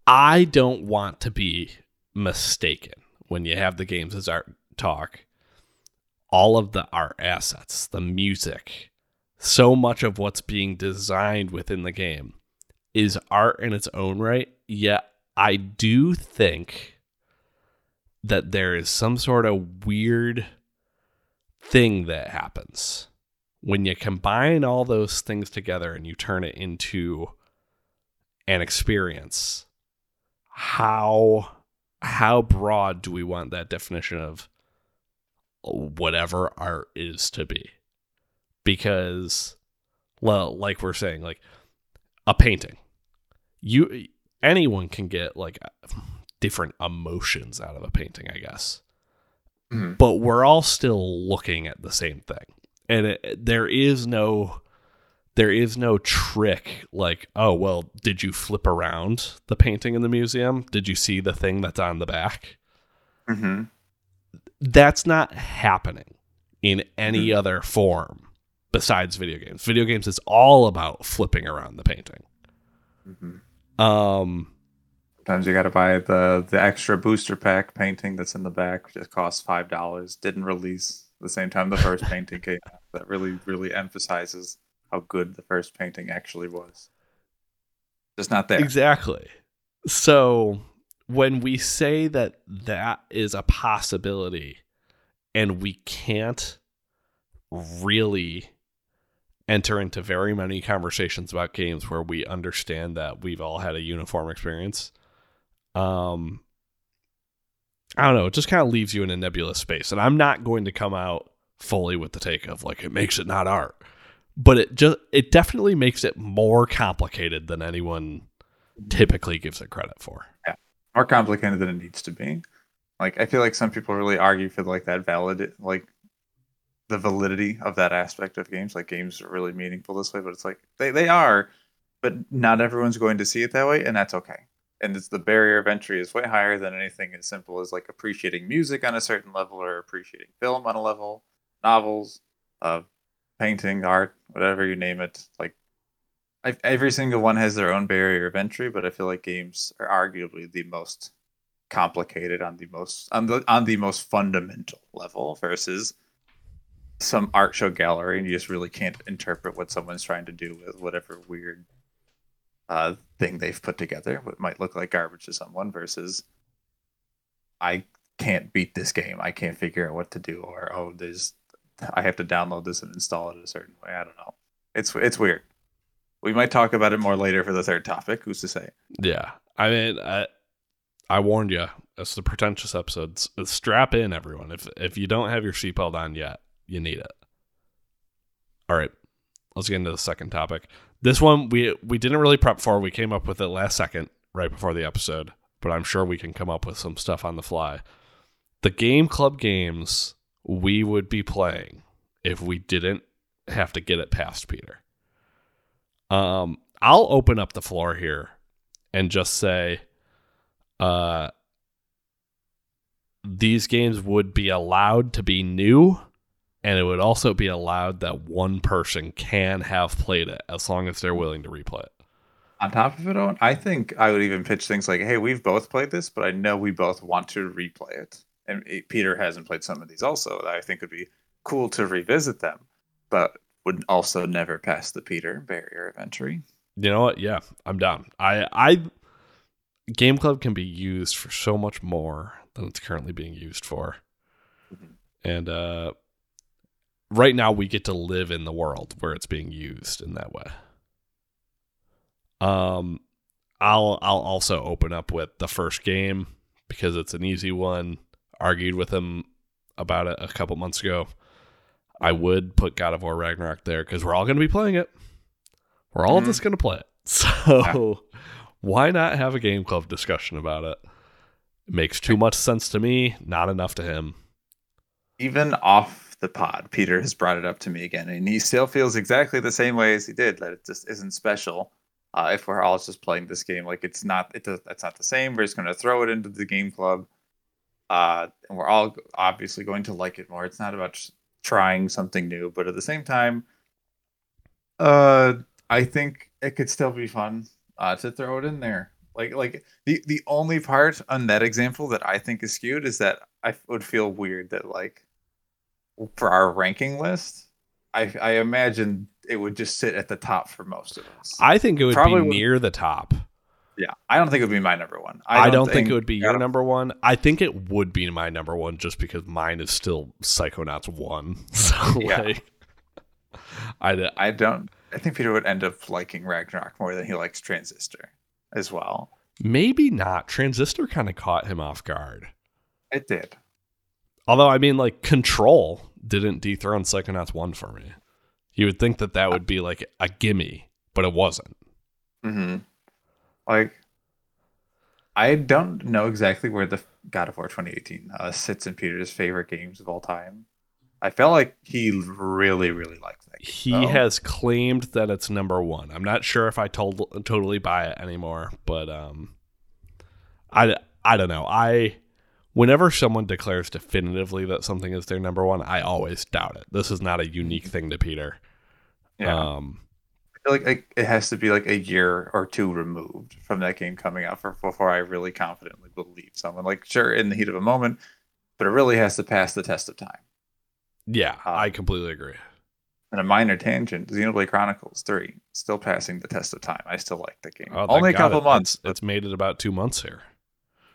I don't want to be mistaken when you have the games as art talk. All of the art assets, the music, so much of what's being designed within the game is art in its own right. Yet I do think that there is some sort of weird thing that happens when you combine all those things together and you turn it into an experience. How how broad do we want that definition of whatever art is to be? Because like we're saying, like a painting, you anyone can get like different emotions out of a painting, I guess. Mm-hmm. But we're all still looking at the same thing, and it, there is no there is no trick like, oh well, did you flip around the painting in the museum? Did you see the thing that's on the back? Mm-hmm. That's not happening in any mm-hmm. other form besides video games. Video games is all about flipping around the painting. Mm-hmm. Um, Sometimes you got to buy the, the extra booster pack painting that's in the back. Just costs five dollars. Didn't release the same time the first painting came out. That really, really emphasizes how good the first painting actually was. Just not there. Exactly. So when we say that that is a possibility and we can't really enter into very many conversations about games where we understand that we've all had a uniform experience, um, I don't know, it just kind of leaves you in a nebulous space. And I'm not going to come out fully with the take of like, it makes it not art, but it just, it definitely makes it more complicated than anyone typically gives it credit for. Yeah. More complicated than it needs to be. Like, I feel like some people really argue for like that valid, like the validity of that aspect of games. Like, games are really meaningful this way, but it's like they, they are, but not everyone's going to see it that way. And that's okay. And it's the barrier of entry is way higher than anything as simple as like appreciating music on a certain level or appreciating film on a level, novels, uh, painting, art, whatever you name it. Like, I've, every single one has their own barrier of entry, but I feel like games are arguably the most complicated on the most on the on the most fundamental level versus some art show gallery, and you just really can't interpret what someone's trying to do with whatever weird uh, thing they've put together. What might look like garbage to someone versus, I can't beat this game, I can't figure out what to do, or oh, there's I have to download this and install it a certain way. I don't know. It's it's weird. We might talk about it more later for the third topic. Who's to say? Yeah. I mean, I, I warned you. It's the pretentious episodes. Strap in, everyone. If if you don't have your seatbelt on yet, you need it. All right. Let's get into the second topic. This one we we didn't really prep for. We came up with it last second, right before the episode. But I'm sure we can come up with some stuff on the fly. The Game Club games we would be playing if we didn't have to get it past Peter. Um, I'll open up the floor here and just say, uh, these games would be allowed to be new, and it would also be allowed that one person can have played it as long as they're willing to replay it. On top of it, Owen, I think I would even pitch things like, hey, we've both played this, but I know we both want to replay it. And Peter hasn't played some of these also that I think would be cool to revisit them, but would also never pass the Peter barrier of entry. You know what? Yeah, I'm down. I, I, Game Club can be used for so much more than it's currently being used for. Mm-hmm. And uh, right now we get to live in the world where it's being used in that way. Um, I'll, I'll also open up with the first game because it's an easy one. Argued with him about it a couple months ago. I would put God of War Ragnarok there because we're all going to be playing it. We're all mm-hmm. just going to play it. So yeah. Why not have a game club discussion about it? It makes too much sense to me, not enough to him. Even off the pod, Peter has brought it up to me again, and he still feels exactly the same way as he did, that it just isn't special. Uh, if we're all just playing this game, like it's not, it does, it's not the same. We're just going to throw it into the game club. Uh, and we're all obviously going to like it more. It's not about trying something new, but at the same time, uh, I think it could still be fun uh, to throw it in there. Like, like the, the only part on that example that I think is skewed is that I would feel weird that like for our ranking list, I, I imagine it would just sit at the top for most of us. I think it would Probably be near would- the top. Yeah, I don't think it would be my number one. I don't, I don't think, think it would be your number one. I think it would be my number one just because mine is still Psychonauts one. So yeah. like, I, I don't. I think Peter would end up liking Ragnarok more than he likes Transistor as well. Maybe not. Transistor kind of caught him off guard. It did. Although I mean, like Control didn't dethrone Psychonauts one for me. You would think that that would be like a gimme, but it wasn't. Mm-hmm. Like, I don't know exactly where the God of War twenty eighteen uh, sits in Peter's favorite games of all time. I felt like he really, really liked that game. He oh. has claimed that it's number one. I'm not sure if I told, totally buy it anymore, but um, I, I don't know. I whenever someone declares definitively that something is their number one, I always doubt it. This is not a unique thing to Peter. Yeah. Um, I feel like it has to be like a year or two removed from that game coming out for, before I really confidently believe someone. Like, sure, in the heat of a moment, but it really has to pass the test of time. Yeah, um, I completely agree. And a minor tangent, Xenoblade Chronicles three, still passing the test of time. I still like the game. Oh, Only a couple it. months. It's, it's made it about two months here.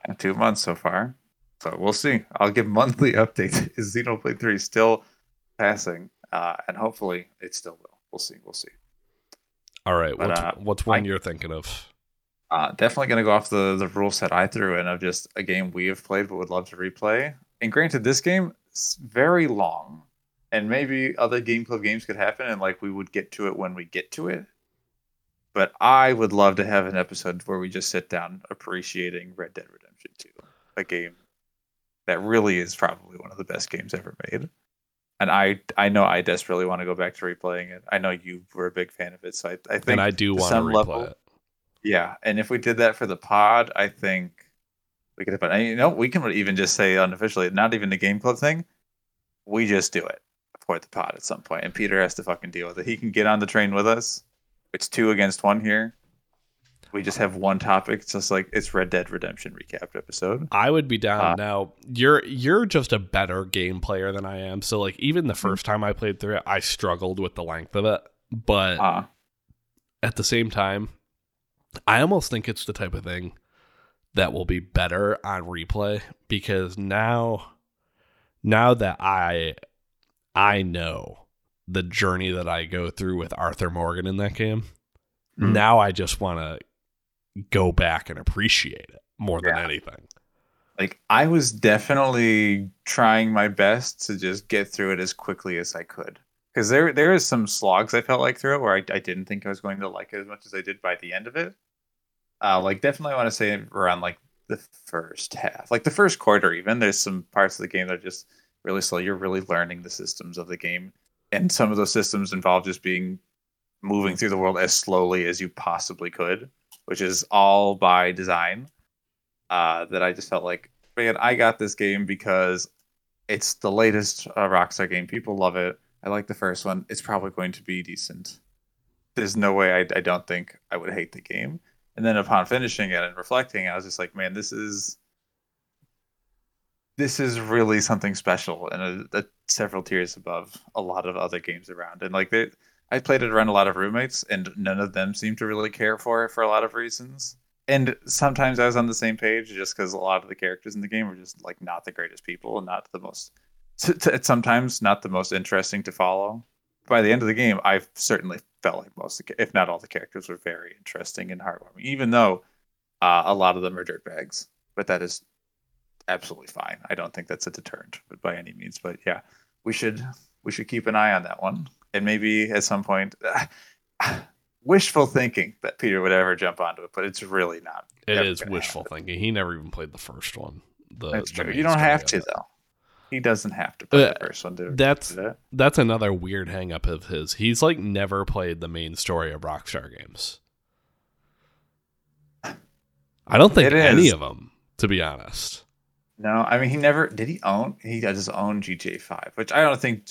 Yeah, two months so far. So we'll see. I'll give monthly updates. Is Xenoblade three still passing? Uh, and hopefully it still will. We'll see. We'll see. All right. But, what's, uh, what's one I, you're thinking of? Uh, definitely going to go off the, the rule set I threw in of just a game we have played but would love to replay. And granted, this game... very long, and maybe other game club games could happen, and like we would get to it when we get to it. But I would love to have an episode where we just sit down appreciating Red Dead Redemption two, a game that really is probably one of the best games ever made. And I, I know I desperately want to go back to replaying it. I know you were a big fan of it, so I, I think and I do want to replay level, it. Yeah, and if we did that for the pod, I think. We could, have, you know, we can even just say unofficially, not even the game club thing. We just do it for the pod at some point, and Peter has to fucking deal with it. He can get on the train with us. It's two against one here. We just have one topic. It's just like it's Red Dead Redemption recapped episode. I would be down. Uh, now you're you're just a better game player than I am. So like even the first time I played through it, I struggled with the length of it. But uh, at the same time, I almost think it's the type of thing that will be better on replay, because now now that I I know the journey that I go through with Arthur Morgan in that game, mm. now I just want to go back and appreciate it more yeah. than anything. Like, I was definitely trying my best to just get through it as quickly as I could, because there, there is some slogs I felt like through it where I, I didn't think I was going to like it as much as I did by the end of it. Uh, like, definitely I want to say around, like, the first half. Like, the first quarter, even. There's some parts of the game that are just really slow. You're really learning the systems of the game. And some of those systems involve just being... moving through the world as slowly as you possibly could. Which is all by design. Uh, that I just felt like, man, I got this game because it's the latest uh, Rockstar game. People love it. I like the first one. It's probably going to be decent. There's no way I, I don't think I would hate the game. And then upon finishing it and reflecting, I was just like, man, this is this is really something special, and a, a, several tiers above a lot of other games around. And like, they, I played it around a lot of roommates, and none of them seemed to really care for it for a lot of reasons. And sometimes I was on the same page just because a lot of the characters in the game were just like not the greatest people, and not the most, sometimes not the most interesting to follow. By the end of the game, I've certainly felt like most, if not all, the characters were very interesting and heartwarming, even though uh, a lot of them are dirtbags. But that is absolutely fine. I don't think that's a deterrent by any means. But yeah, we should we should keep an eye on that one. And maybe at some point, uh, wishful thinking that Peter would ever jump onto it, but it's really not. It is wishful happen. thinking. He never even played the first one. The, that's true. You don't have to, though. He doesn't have to play uh, the first one. To that's that. that's another weird hang-up of his. He's like never played the main story of Rockstar games. I don't think any of them, to be honest. No, I mean, he never... Did he own... He does his own G T A five, which I don't think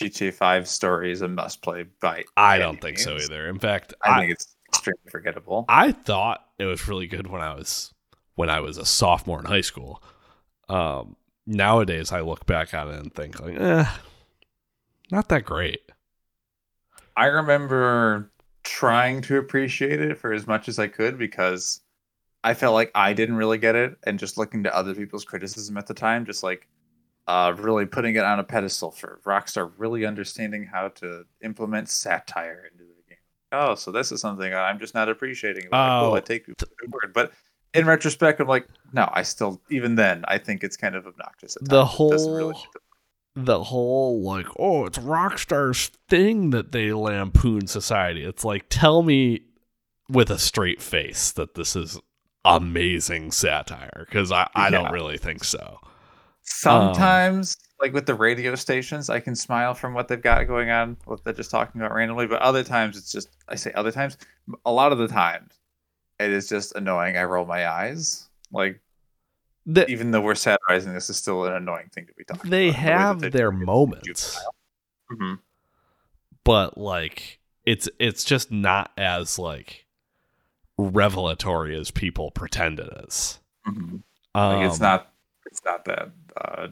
G T A five story is a must-play by I don't think means. so either. In fact, I, I think it's extremely forgettable. I thought it was really good when I was when I was a sophomore in high school. Um... Nowadays, I look back at it and think, like, eh, not that great. I remember trying to appreciate it for as much as I could, because I felt like I didn't really get it, and just looking to other people's criticism at the time, just like uh, really putting it on a pedestal for Rockstar really understanding how to implement satire into the game. Oh, so this is something I'm just not appreciating. About. Oh, well, I take people's word, but. In retrospect, I'm like, no, I still, even then, I think it's kind of obnoxious at times. The whole, really the whole, like, oh, it's Rockstar's thing that they lampoon society. It's like, tell me with a straight face that this is amazing satire, because I, I yeah. don't really think so. Sometimes, um, like with the radio stations, I can smile from what they've got going on, what they're just talking about randomly, but other times it's just, I say other times, a lot of the times, it is just annoying. I roll my eyes. Like, the, even though we're satirizing, this is still an annoying thing to be talking they about. They have the their moments. Mm-hmm. But, like, it's it's just not as, like, revelatory as people pretend it is. Mm-hmm. Um, like, it's not, it's not that, uh,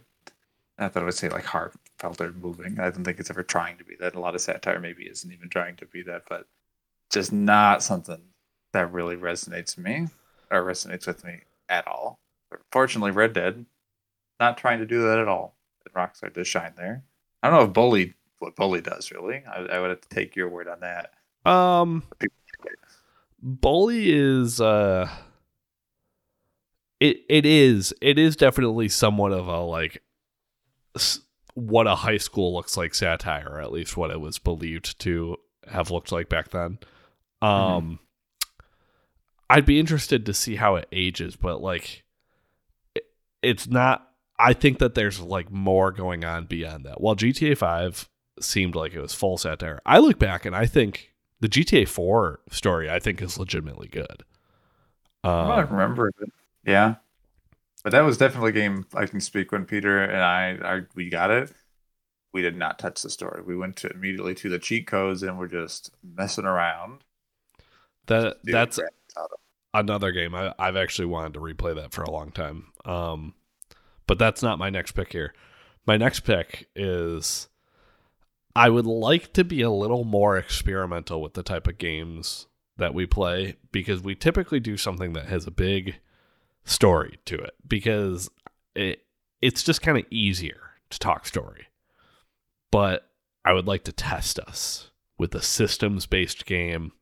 not that I would say, like, heartfelt or moving. I don't think it's ever trying to be that. A lot of satire maybe isn't even trying to be that, but just not something that really resonates me or resonates with me at all. Fortunately, Red Dead, not trying to do that at all. Rockstar does shine there. I don't know if Bully, what Bully does, really. I, I would have to take your word on that. Um, Bully is, uh, it it is, it is definitely somewhat of a, like, what a high school looks like satire, or at least what it was believed to have looked like back then. Um, mm-hmm. I'd be interested to see how it ages, but, like, it's not, I think that there's, like, more going on beyond that. While G T A five seemed like it was full satire, I look back and I think the G T A four story, I think, is legitimately good. Um, I remember it. Yeah. But that was definitely a game I can speak when Peter and I, I, we got it. We did not touch the story. We went to immediately to the cheat codes and we're just messing around. That That's another game. I, I've actually wanted to replay that for a long time. Um, but that's not my next pick here. My next pick is, I would like to be a little more experimental with the type of games that we play, because we typically do something that has a big story to it, because it it's just kind of easier to talk story. But I would like to test us with a systems-based game.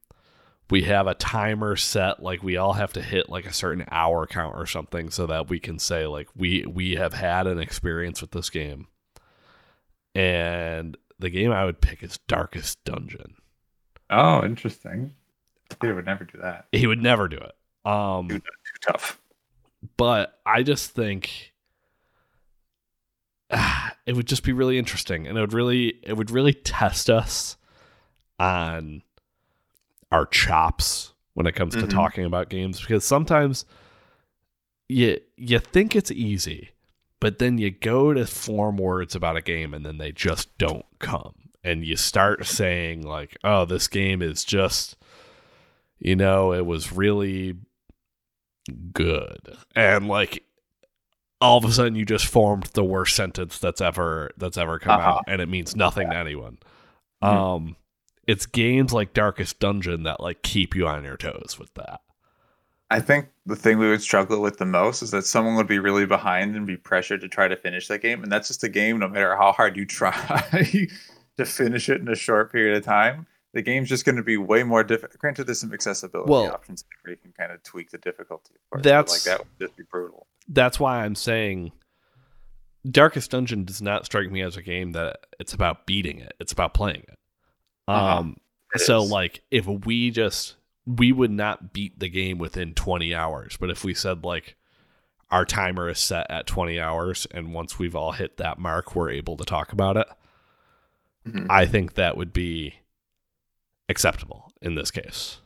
We have a timer set, like we all have to hit like a certain hour count or something so that we can say like we we have had an experience with this game. And the game I would pick is Darkest Dungeon. Oh, interesting. Peter would never do that. He would never do it. Um, too tough. But I just think ah, it would just be really interesting, and it would really it would really test us on our chops when it comes to mm-hmm. talking about games, because sometimes you you think it's easy, but then you go to form words about a game and then they just don't come, and you start saying like, oh, this game is just, you know, it was really good, and like all of a sudden you just formed the worst sentence that's ever that's ever come uh-huh. out, and it means nothing yeah. to anyone. Mm-hmm. Um, it's games like Darkest Dungeon that like keep you on your toes with that. I think the thing we would struggle with the most is that someone would be really behind and be pressured to try to finish that game. And that's just a game, no matter how hard you try to finish it in a short period of time, the game's just going to be way more difficult. Granted, there's some accessibility well, options where you can kind of tweak the difficulty. Of that's, like, that would just be brutal. That's why I'm saying Darkest Dungeon does not strike me as a game that it's about beating it. It's about playing it. Um, uh-huh. so is. like if we just, we would not beat the game within twenty hours, but if we said like our timer is set at twenty hours, and once we've all hit that mark, we're able to talk about it. Mm-hmm. I think that would be acceptable in this case.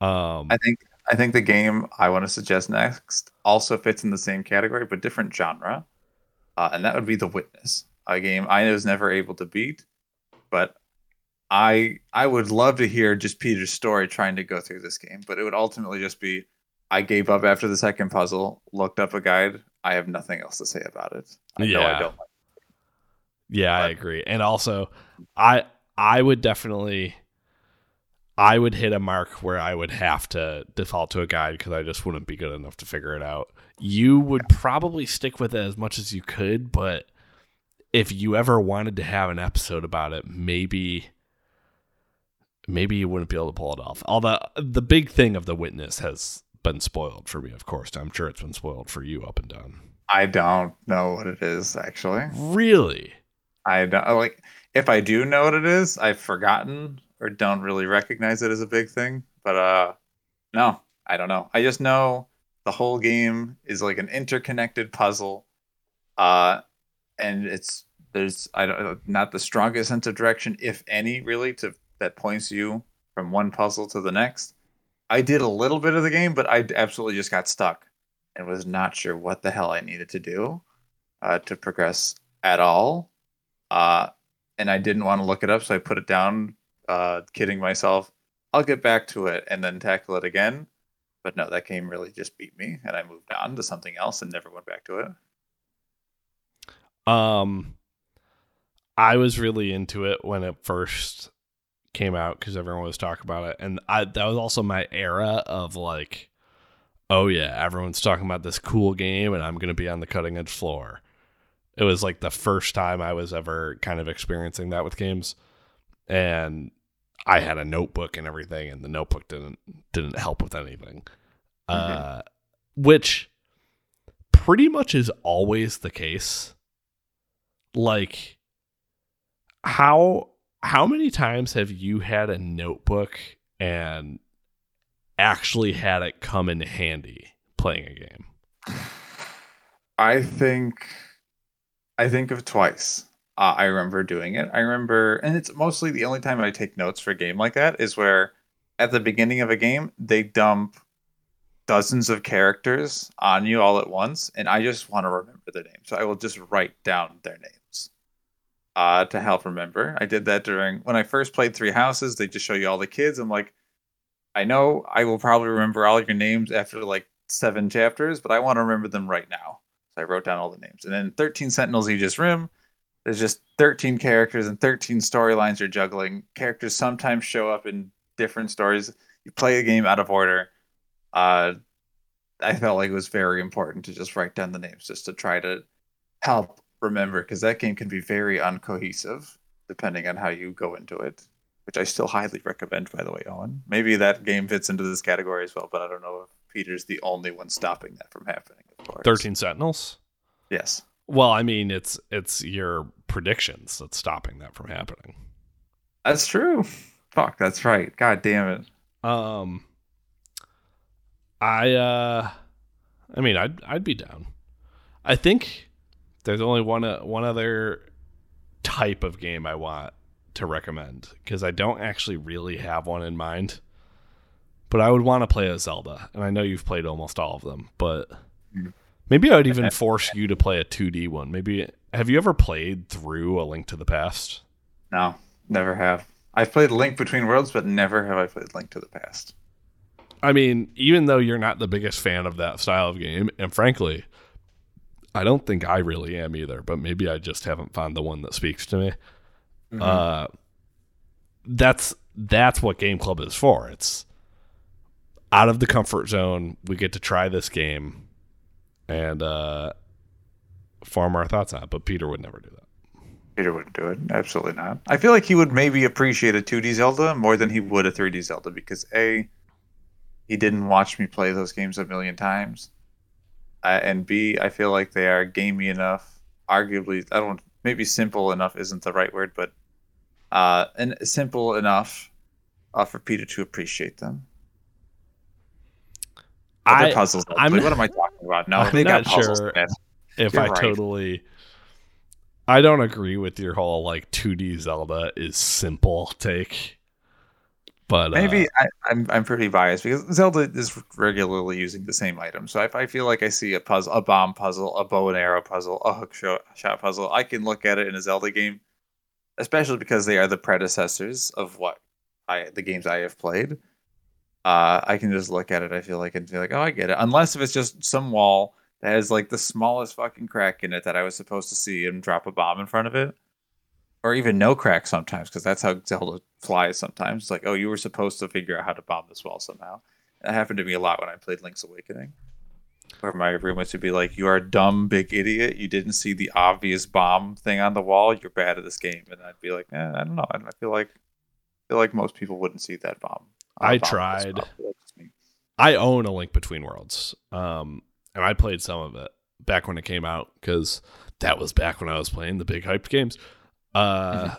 Um, I think, I think the game I want to suggest next also fits in the same category, but different genre. Uh, and that would be The Witness, a game I was never able to beat, but I I would love to hear just Peter's story trying to go through this game, but it would ultimately just be, I gave up after the second puzzle, looked up a guide, I have nothing else to say about it. I yeah. know I don't like it. Yeah, but I agree. And also, I I would definitely, I would hit a mark where I would have to default to a guide because I just wouldn't be good enough to figure it out. You would yeah. probably stick with it as much as you could, but if you ever wanted to have an episode about it, maybe... Maybe you wouldn't be able to pull it off. Although the big thing of The Witness has been spoiled for me, of course. I'm sure it's been spoiled for you up and down. I don't know what it is, actually. Really? I don't like. If I do know what it is, I've forgotten or don't really recognize it as a big thing. But uh, no, I don't know. I just know the whole game is like an interconnected puzzle, uh, and it's there's I don't not the strongest sense of direction, if any, really, to that points you from one puzzle to the next. I did a little bit of the game, but I absolutely just got stuck and was not sure what the hell I needed to do uh, to progress at all. Uh, and I didn't want to look it up, so I put it down, uh, kidding myself, I'll get back to it and then tackle it again. But no, that game really just beat me, and I moved on to something else and never went back to it. Um, I was really into it when it first came out because everyone was talking about it, and I that was also my era of like, oh yeah, everyone's talking about this cool game and I'm gonna be on the cutting edge floor. It was like the first time I was ever kind of experiencing that with games, and I had a notebook and everything, and the notebook didn't didn't help with anything. Mm-hmm. Uh, which pretty much is always the case. Like, how how many times have you had a notebook and actually had it come in handy playing a game? I think I think of twice. Uh, I remember doing it. I remember, and it's mostly the only time I take notes for a game like that is where at the beginning of a game, they dump dozens of characters on you all at once, and I just want to remember their names. So I will just write down their names uh, to help remember. I did that during, when I first played Three Houses, they just show you all the kids. I'm like, I know I will probably remember all your names after like seven chapters, but I want to remember them right now. So I wrote down all the names. And then thirteen Sentinels Aegis Rim, there's just thirteen characters and thirteen storylines you're juggling. Characters sometimes show up in different stories. You play the game out of order. Uh, I felt like it was very important to just write down the names just to try to help remember, because that game can be very uncohesive depending on how you go into it, which I still highly recommend, by the way, Owen. Maybe that game fits into this category as well, but I don't know if Peter's the only one stopping that from happening. Of course. thirteen Sentinels? Yes. Well, I mean, it's it's your predictions that's stopping that from happening. That's true. Fuck, that's right. God damn it. Um, I uh, I mean, I'd I'd be down. I think there's only one uh, one other type of game I want to recommend because I don't actually really have one in mind. But I would want to play a Zelda, and I know you've played almost all of them, but. Mm. Maybe I'd even force you to play a two D one. Maybe have you ever played through A Link to the Past? No, never have. I've played Link Between Worlds, but never have I played Link to the Past. I mean, even though you're not the biggest fan of that style of game, and frankly, I don't think I really am either, but maybe I just haven't found the one that speaks to me. Mm-hmm. Uh, that's that's what Game Club is for. It's out of the comfort zone. We get to try this game and uh, farm our thoughts out, but Peter would never do that. Peter wouldn't do it. Absolutely not. I feel like he would maybe appreciate a two D Zelda more than he would a three D Zelda because A, he didn't watch me play those games a million times, uh, and B, I feel like they are gamey enough, arguably, I don't, maybe simple enough isn't the right word, but uh, and simple enough uh, for Peter to appreciate them. Other I, puzzles. I'm, like, what am I talking about? No, I'm they not got puzzles, sure man. If You're I right. totally... I don't agree with your whole, like, two D Zelda is simple take. But Maybe uh, I, I'm I'm pretty biased because Zelda is regularly using the same item. So if I feel like I see a puzzle, a bomb puzzle, a bow and arrow puzzle, a hook shot, shot puzzle, I can look at it in a Zelda game, especially because they are the predecessors of what I the games I have played. Uh, I can just look at it, I feel like, and be like, oh, I get it. Unless if it's just some wall that has, like, the smallest fucking crack in it that I was supposed to see and drop a bomb in front of it. Or even no crack sometimes, because that's how Zelda flies sometimes. It's like, oh, you were supposed to figure out how to bomb this wall somehow. That happened to me a lot when I played Link's Awakening. Where my roommates would be like, you are a dumb, big idiot. You didn't see the obvious bomb thing on the wall. You're bad at this game. And I'd be like, eh, I don't know. I feel like, I feel like most people wouldn't see that bomb. I tried. I own A Link Between Worlds, um, and I played some of it back when it came out because that was back when I was playing the big hyped games. Uh, mm-hmm.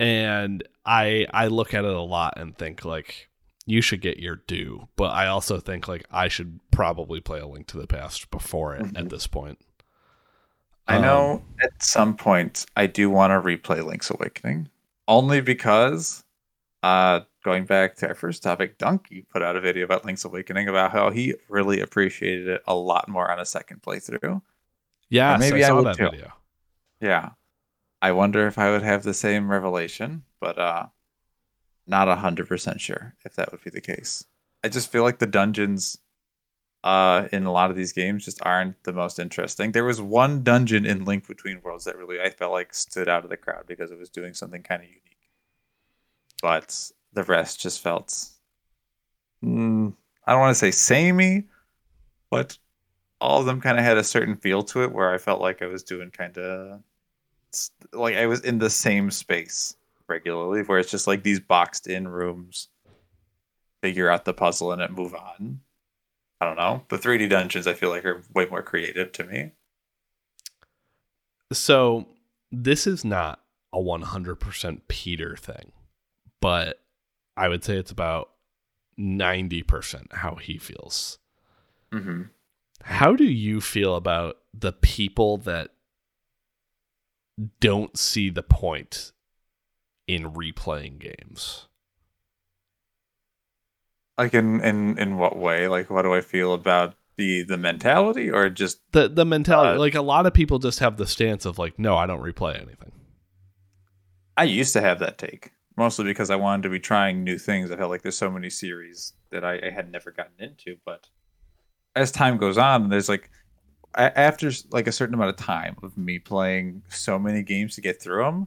And I I look at it a lot and think, like, you should get your due. But I also think, like, I should probably play A Link to the Past before it mm-hmm. at this point. I um, know at some point I do want to replay Link's Awakening. Only because, uh, going back to our first topic, Dunkey put out a video about Link's Awakening about how he really appreciated it a lot more on a second playthrough. Yeah, maybe I, saw I would that too. Video. Yeah. I wonder if I would have the same revelation, but uh, not one hundred percent sure if that would be the case. I just feel like the dungeons uh, in a lot of these games just aren't the most interesting. There was one dungeon in Link Between Worlds that really, I felt like, stood out of the crowd because it was doing something kind of unique. But the rest just felt, mm, I don't want to say samey, but all of them kind of had a certain feel to it where I felt like I was doing kind of... like I was in the same space regularly where it's just like these boxed in rooms, figure out the puzzle and it move on. I don't know. The three D dungeons I feel like are way more creative to me. So this is not a one hundred percent Peter thing, but I would say it's about ninety percent how he feels. Mm-hmm. How do you feel about the people that don't see the point in replaying games? Like in, in, in what way? Like, what do I feel about the, the mentality or just... The, the mentality. Uh, like, a lot of people just have the stance of, like, no, I don't replay anything. I used to have that take, mostly because I wanted to be trying new things. I felt like there's so many series that I, I had never gotten into, but as time goes on, there's, like... after like a certain amount of time of me playing so many games to get through them,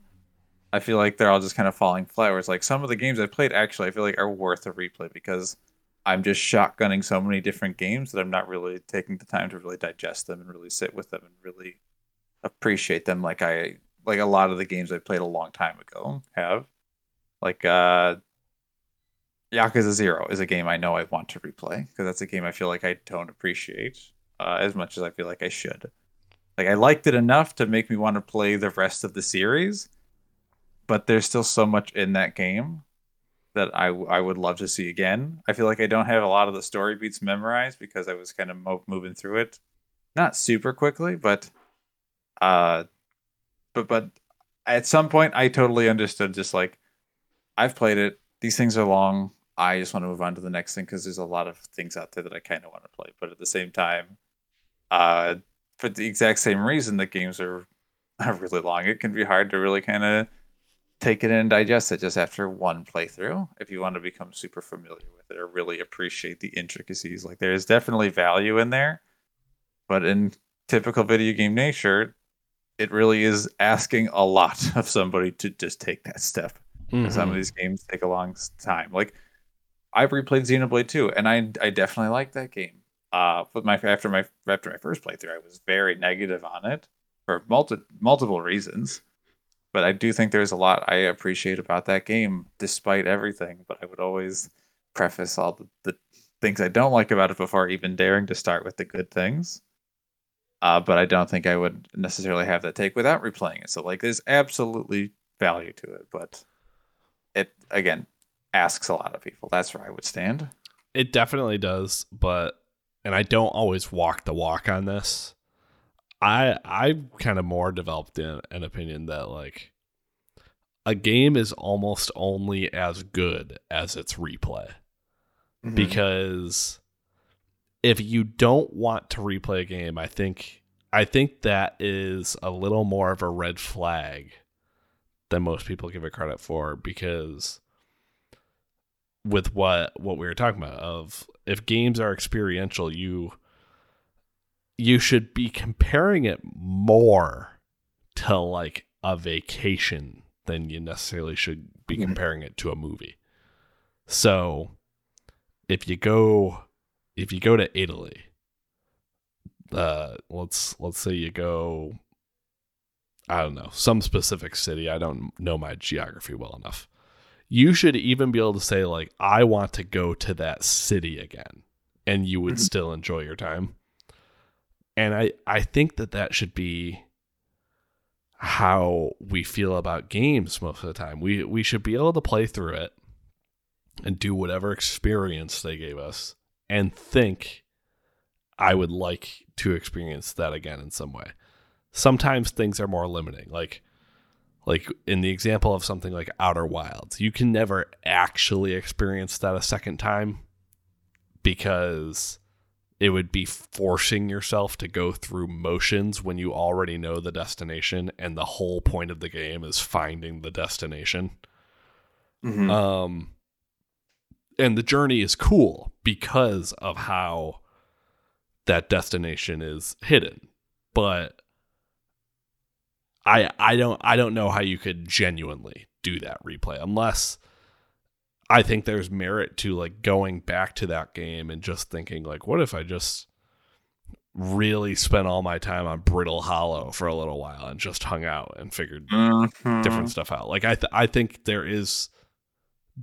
I feel like they're all just kind of falling flat. Where it's like some of the games I played actually I feel like are worth a replay because I'm just shotgunning so many different games that I'm not really taking the time to really digest them and really sit with them and really appreciate them like I like a lot of the games I played a long time ago have. Like uh, Yakuza Zero is a game I know I want to replay because that's a game I feel like I don't appreciate. Uh, as much as I feel like I should. Like, I liked it enough to make me want to play the rest of the series, but there's still so much in that game that I, w- I would love to see again. I feel like I don't have a lot of the story beats memorized because I was kind of mo- moving through it. Not super quickly, but, uh, but but at some point I totally understood just like, I've played it. These things are long. I just want to move on to the next thing because there's a lot of things out there that I kind of want to play. But at the same time, Uh, for the exact same reason that games are, are really long, it can be hard to really kind of take it in and digest it just after one playthrough if you want to become super familiar with it or really appreciate the intricacies. Like, there is definitely value in there, but in typical video game nature, it really is asking a lot of somebody to just take that step. Mm-hmm. Some of these games take a long time. Like, I replayed Xenoblade two, and I I definitely liked that game. Uh, but my after my after my first playthrough, I was very negative on it for multi, multiple reasons. But I do think there's a lot I appreciate about that game, despite everything. But I would always preface all the, the things I don't like about it before even daring to start with the good things. Uh, but I don't think I would necessarily have that take without replaying it. So like, there's absolutely value to it, but it again asks a lot of people. That's where I would stand. It definitely does, but. And I don't always walk the walk on this. I I kind of more developed in an opinion that like a game is almost only as good as its replay. Mm-hmm. Because if you don't want to replay a game, I think I think that is a little more of a red flag than most people give it credit for, because with what what we were talking about of if games are experiential, you you should be comparing it more to like a vacation than you necessarily should be comparing it to a movie. So if you go if you go to Italy, uh, let's let's say you go, I don't know, some specific city. I don't know my geography well enough. You should even be able to say, like, I want to go to that city again, and you would still enjoy your time. And I, I think that that should be how we feel about games most of the time. We we should be able to play through it and do whatever experience they gave us and think, I would like to experience that again in some way. Sometimes things are more limiting. Like like in the example of something like Outer Wilds, you can never actually experience that a second time because it would be forcing yourself to go through motions when you already know the destination, and the whole point of the game is finding the destination. Mm-hmm. Um, and the journey is cool because of how that destination is hidden. But I I don't I don't know how you could genuinely do that replay, unless I think there's merit to like going back to that game and just thinking like, what if I just really spent all my time on Brittle Hollow for a little while and just hung out and figured mm-hmm. different stuff out. Like I th- I think there is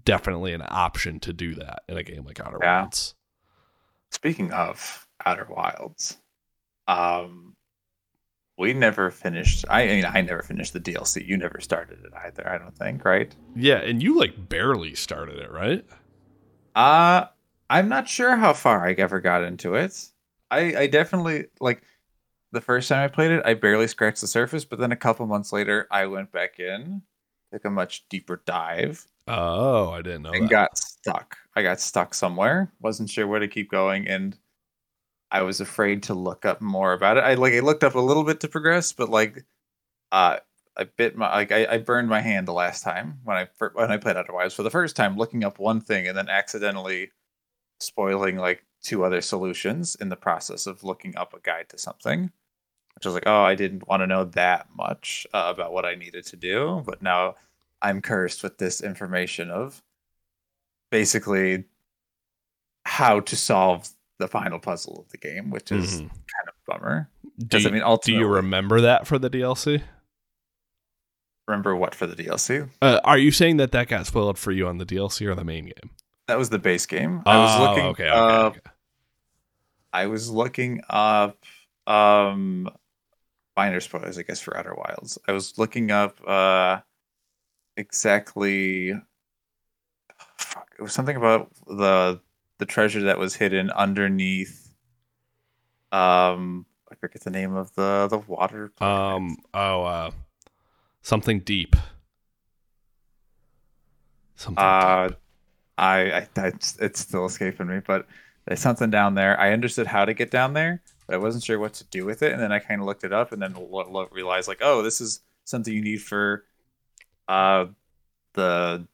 definitely an option to do that in a game like Outer yeah. Wilds. Speaking of Outer Wilds, um, we never finished. I, I mean, I never finished the D L C. You never started it either, I don't think, right? Yeah, and you like barely started it, right? Uh, I'm not sure how far I ever got into it. I, I definitely like the first time I played it, I barely scratched the surface. But then a couple months later, I went back in, took a much deeper dive. Oh, I didn't know. And that. got stuck. I got stuck somewhere. Wasn't sure where to keep going, and I was afraid to look up more about it. I like I looked up a little bit to progress, but like, uh, I bit my like I, I burned my hand the last time when I when I played Outer Wilds for the first time, looking up one thing and then accidentally spoiling like two other solutions in the process of looking up a guide to something. Which was like, oh, I didn't want to know that much uh, about what I needed to do, but now I'm cursed with this information of basically how to solve the final puzzle of the game, which is mm-hmm. kind of a bummer. Do you, I mean, do you remember that for the D L C? Remember what for the D L C? Uh, are you saying that that got spoiled for you on the D L C or the main game? That was the base game. Oh, I was looking okay, okay, up, okay. I was looking up um, minor spoilers, I guess, for Outer Wilds. I was looking up uh, exactly. Fuck, it was something about the the treasure that was hidden underneath. Um, I forget the name of the the water planet. Um. Oh. Uh, something deep. Something. Uh, deep. I, I. I. It's still escaping me, but there's something down there. I understood how to get down there, but I wasn't sure what to do with it. And then I kind of looked it up, and then realized like, oh, this is something you need for. Uh, the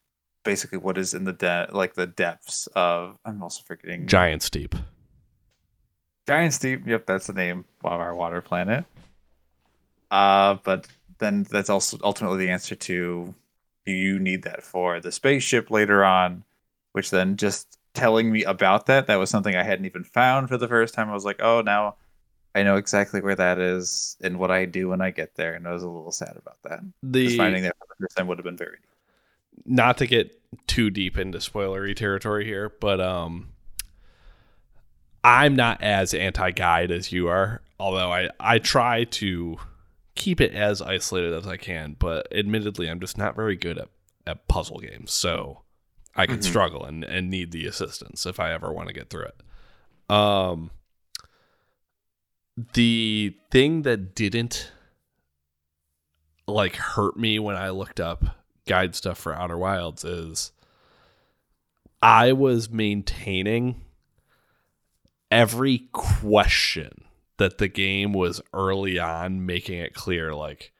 basically what is in the de- like the depths of I'm also forgetting Giant's Deep. Giant's Deep, yep, that's the name of our water planet. Uh, but then that's also ultimately the answer to you need that for the spaceship later on, which then just telling me about that that was something I hadn't even found for the first time. I was like, oh, now I know exactly where that is and what I do when I get there, and I was a little sad about that. The, Just finding that for the first time would have been very neat. Not to get too deep into spoilery territory here, but um, I'm not as anti-guide as you are, although I, I try to keep it as isolated as I can, but admittedly, I'm just not very good at, at puzzle games, so I can mm-hmm. struggle and, and need the assistance if I ever want to get through it. Um... The thing that didn't like hurt me when I looked up guide stuff for Outer Wilds is I was maintaining every question that the game was early on making it clear, like,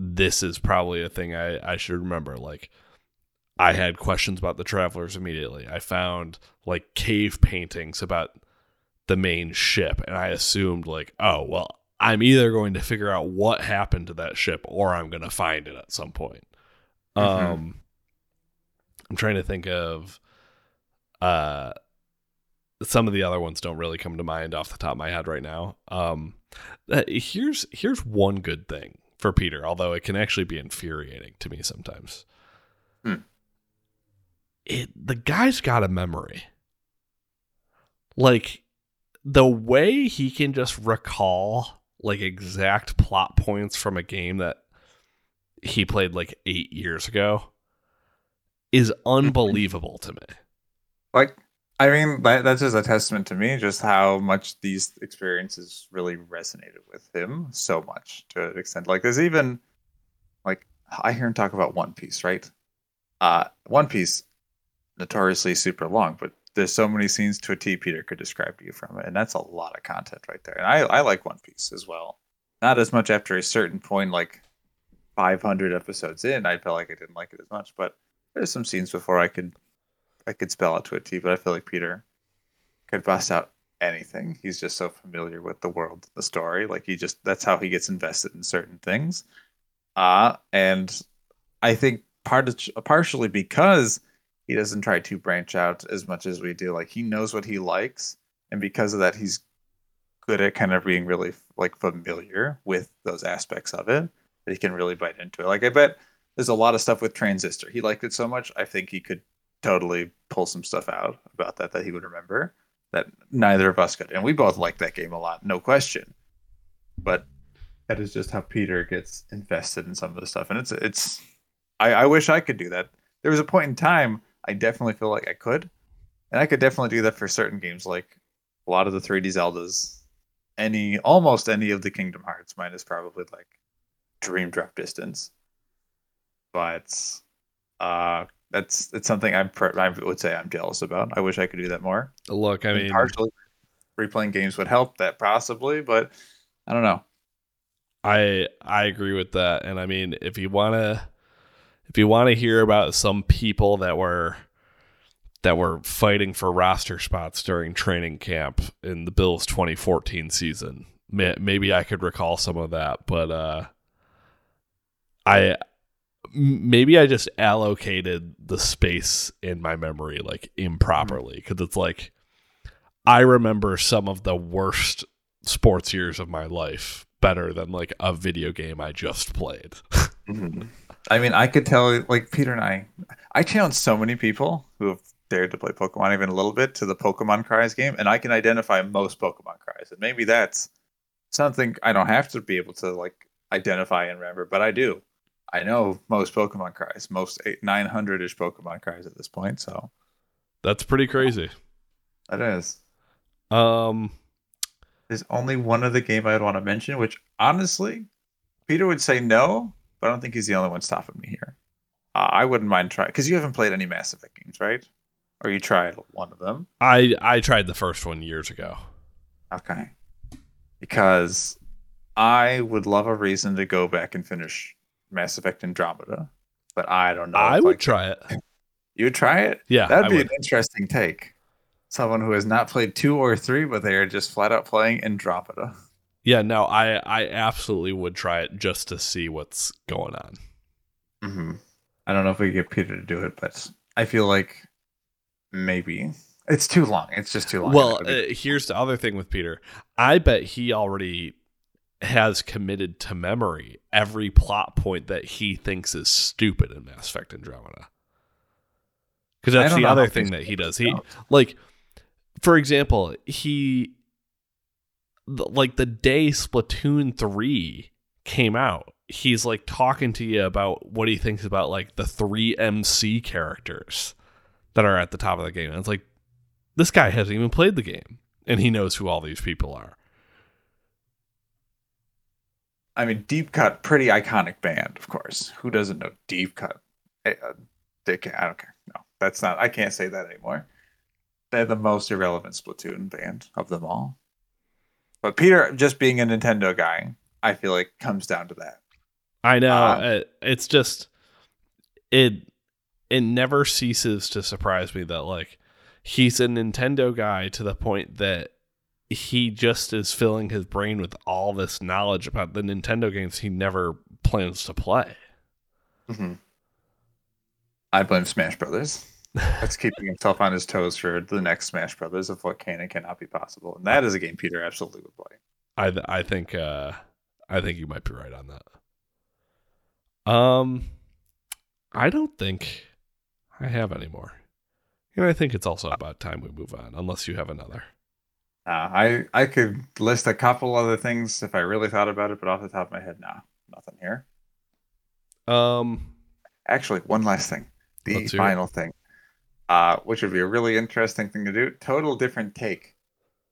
this is probably a thing I, I should remember. Like, I had questions about the travelers immediately. I found like cave paintings about the main ship, and I assumed like, oh well, I'm either going to figure out what happened to that ship or I'm gonna find it at some point. Mm-hmm. um I'm trying to think of uh some of the other ones don't really come to mind off the top of my head right now. um here's here's one good thing for Peter, although it can actually be infuriating to me sometimes. hmm. it the guy's got a memory. Like, the way he can just recall like exact plot points from a game that he played like eight years ago is unbelievable to me. Like, I mean, that, that's just a testament to me just how much these experiences really resonated with him so much to an extent. Like, there's even, like, I hear him talk about One Piece, right? Uh, One Piece, notoriously super long, but there's so many scenes to a T Peter could describe to you from it, and that's a lot of content right there. And I, I like One Piece as well. Not as much after a certain point, like five hundred episodes in, I felt like I didn't like it as much, but there's some scenes before I could... I could spell out to a T, but I feel like Peter could bust out anything. He's just so familiar with the world, the story. Like, he just, that's how he gets invested in certain things. Uh, and I think part of, partially because he doesn't try to branch out as much as we do. Like, he knows what he likes. And because of that, he's good at kind of being really, like, familiar with those aspects of it, that he can really bite into it. Like, I bet there's a lot of stuff with Transistor. He liked it so much, I think he could totally pull some stuff out about that that he would remember that neither of us could, and we both liked that game a lot, no question. But that is just how Peter gets invested in some of the stuff, and it's it's I, I wish I could do that. There was a point in time I definitely feel like I could, and I could definitely do that for certain games, like a lot of the three D Zeldas, any almost any of the Kingdom Hearts. Mine is probably like dream drop distance, but uh. That's it's something I'm I would say I'm jealous about. I wish I could do that more. Look, I and mean, partially replaying games would help that possibly, but I don't know. I I agree with that, and I mean, if you wanna if you wanna hear about some people that were that were fighting for roster spots during training camp in the Bills' twenty fourteen season, may, maybe I could recall some of that, but uh, I. Maybe I just allocated the space in my memory like improperly, because it's like I remember some of the worst sports years of my life better than like a video game I just played. Mm-hmm. I mean, I could tell, like, Peter and I, I challenged so many people who have dared to play Pokemon even a little bit to the Pokemon Cries game, and I can identify most Pokemon Cries, and maybe that's something I don't have to be able to like identify and remember, but I do. I know most Pokemon Cries, most nine hundred-ish Pokemon Cries at this point, so that's pretty crazy. That is. Um, There's only one other game I'd want to mention, which honestly, Peter would say no, but I don't think he's the only one stopping me here. Uh, I wouldn't mind trying, because you haven't played any Mass Effect games, right? Or you tried one of them? I, I tried the first one years ago. Okay. Because I would love a reason to go back and finish Mass Effect Andromeda, but I don't know. I would I try it. You would try it? Yeah. That'd be an interesting take. Someone who has not played two or three, but they are just flat out playing Andromeda. Yeah, no, I, I absolutely would try it just to see what's going on. Mm-hmm. I don't know if we could get Peter to do it, but I feel like maybe it's too long. It's just too long. Well, uh, here's the other thing with Peter. I bet he already has committed to memory every plot point that he thinks is stupid in Mass Effect Andromeda. Because that's the other thing that he does. He, like, for example, he, the, like, the day Splatoon three came out, he's like talking to you about what he thinks about like the three M C characters that are at the top of the game. And it's like, this guy hasn't even played the game, and he knows who all these people are. I mean, Deep Cut, pretty iconic band, of course. Who doesn't know Deep Cut? I, uh, they can't, I don't care. No, that's not. I can't say that anymore. They're the most irrelevant Splatoon band of them all. But Peter, just being a Nintendo guy, I feel like comes down to that. I know. Um, it's just it. It never ceases to surprise me that like he's a Nintendo guy to the point that he just is filling his brain with all this knowledge about the Nintendo games he never plans to play. Mm-hmm. I blame Smash Brothers. That's keeping himself on his toes for the next Smash Brothers of what can and cannot be possible. And that is a game Peter absolutely would play. I th- I think uh, I think you might be right on that. Um, I don't think I have any more. And I think it's also about time we move on, unless you have another. Uh, I I could list a couple other things if I really thought about it, but off the top of my head, nah, nothing here. Um, actually, one last thing, the final thing, uh, which would be a really interesting thing to do. Total different take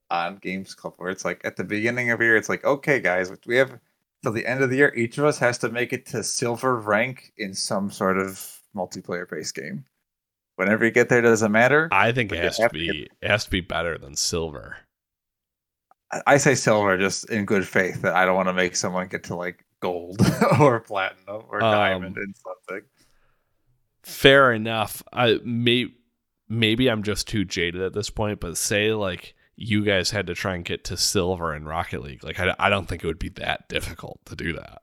on Games Club, where it's like at the beginning of the year, it's like, okay, guys, we have till the end of the year, each of us has to make it to silver rank in some sort of multiplayer-based game. Whenever you get there, doesn't matter. I think it has to be to get... it has to be better than silver. I say silver just in good faith that I don't want to make someone get to like gold or platinum or um, diamond in something. Fair enough. I may, maybe I'm just too jaded at this point, but say like you guys had to try and get to silver in Rocket League. Like I, I don't think it would be that difficult to do that.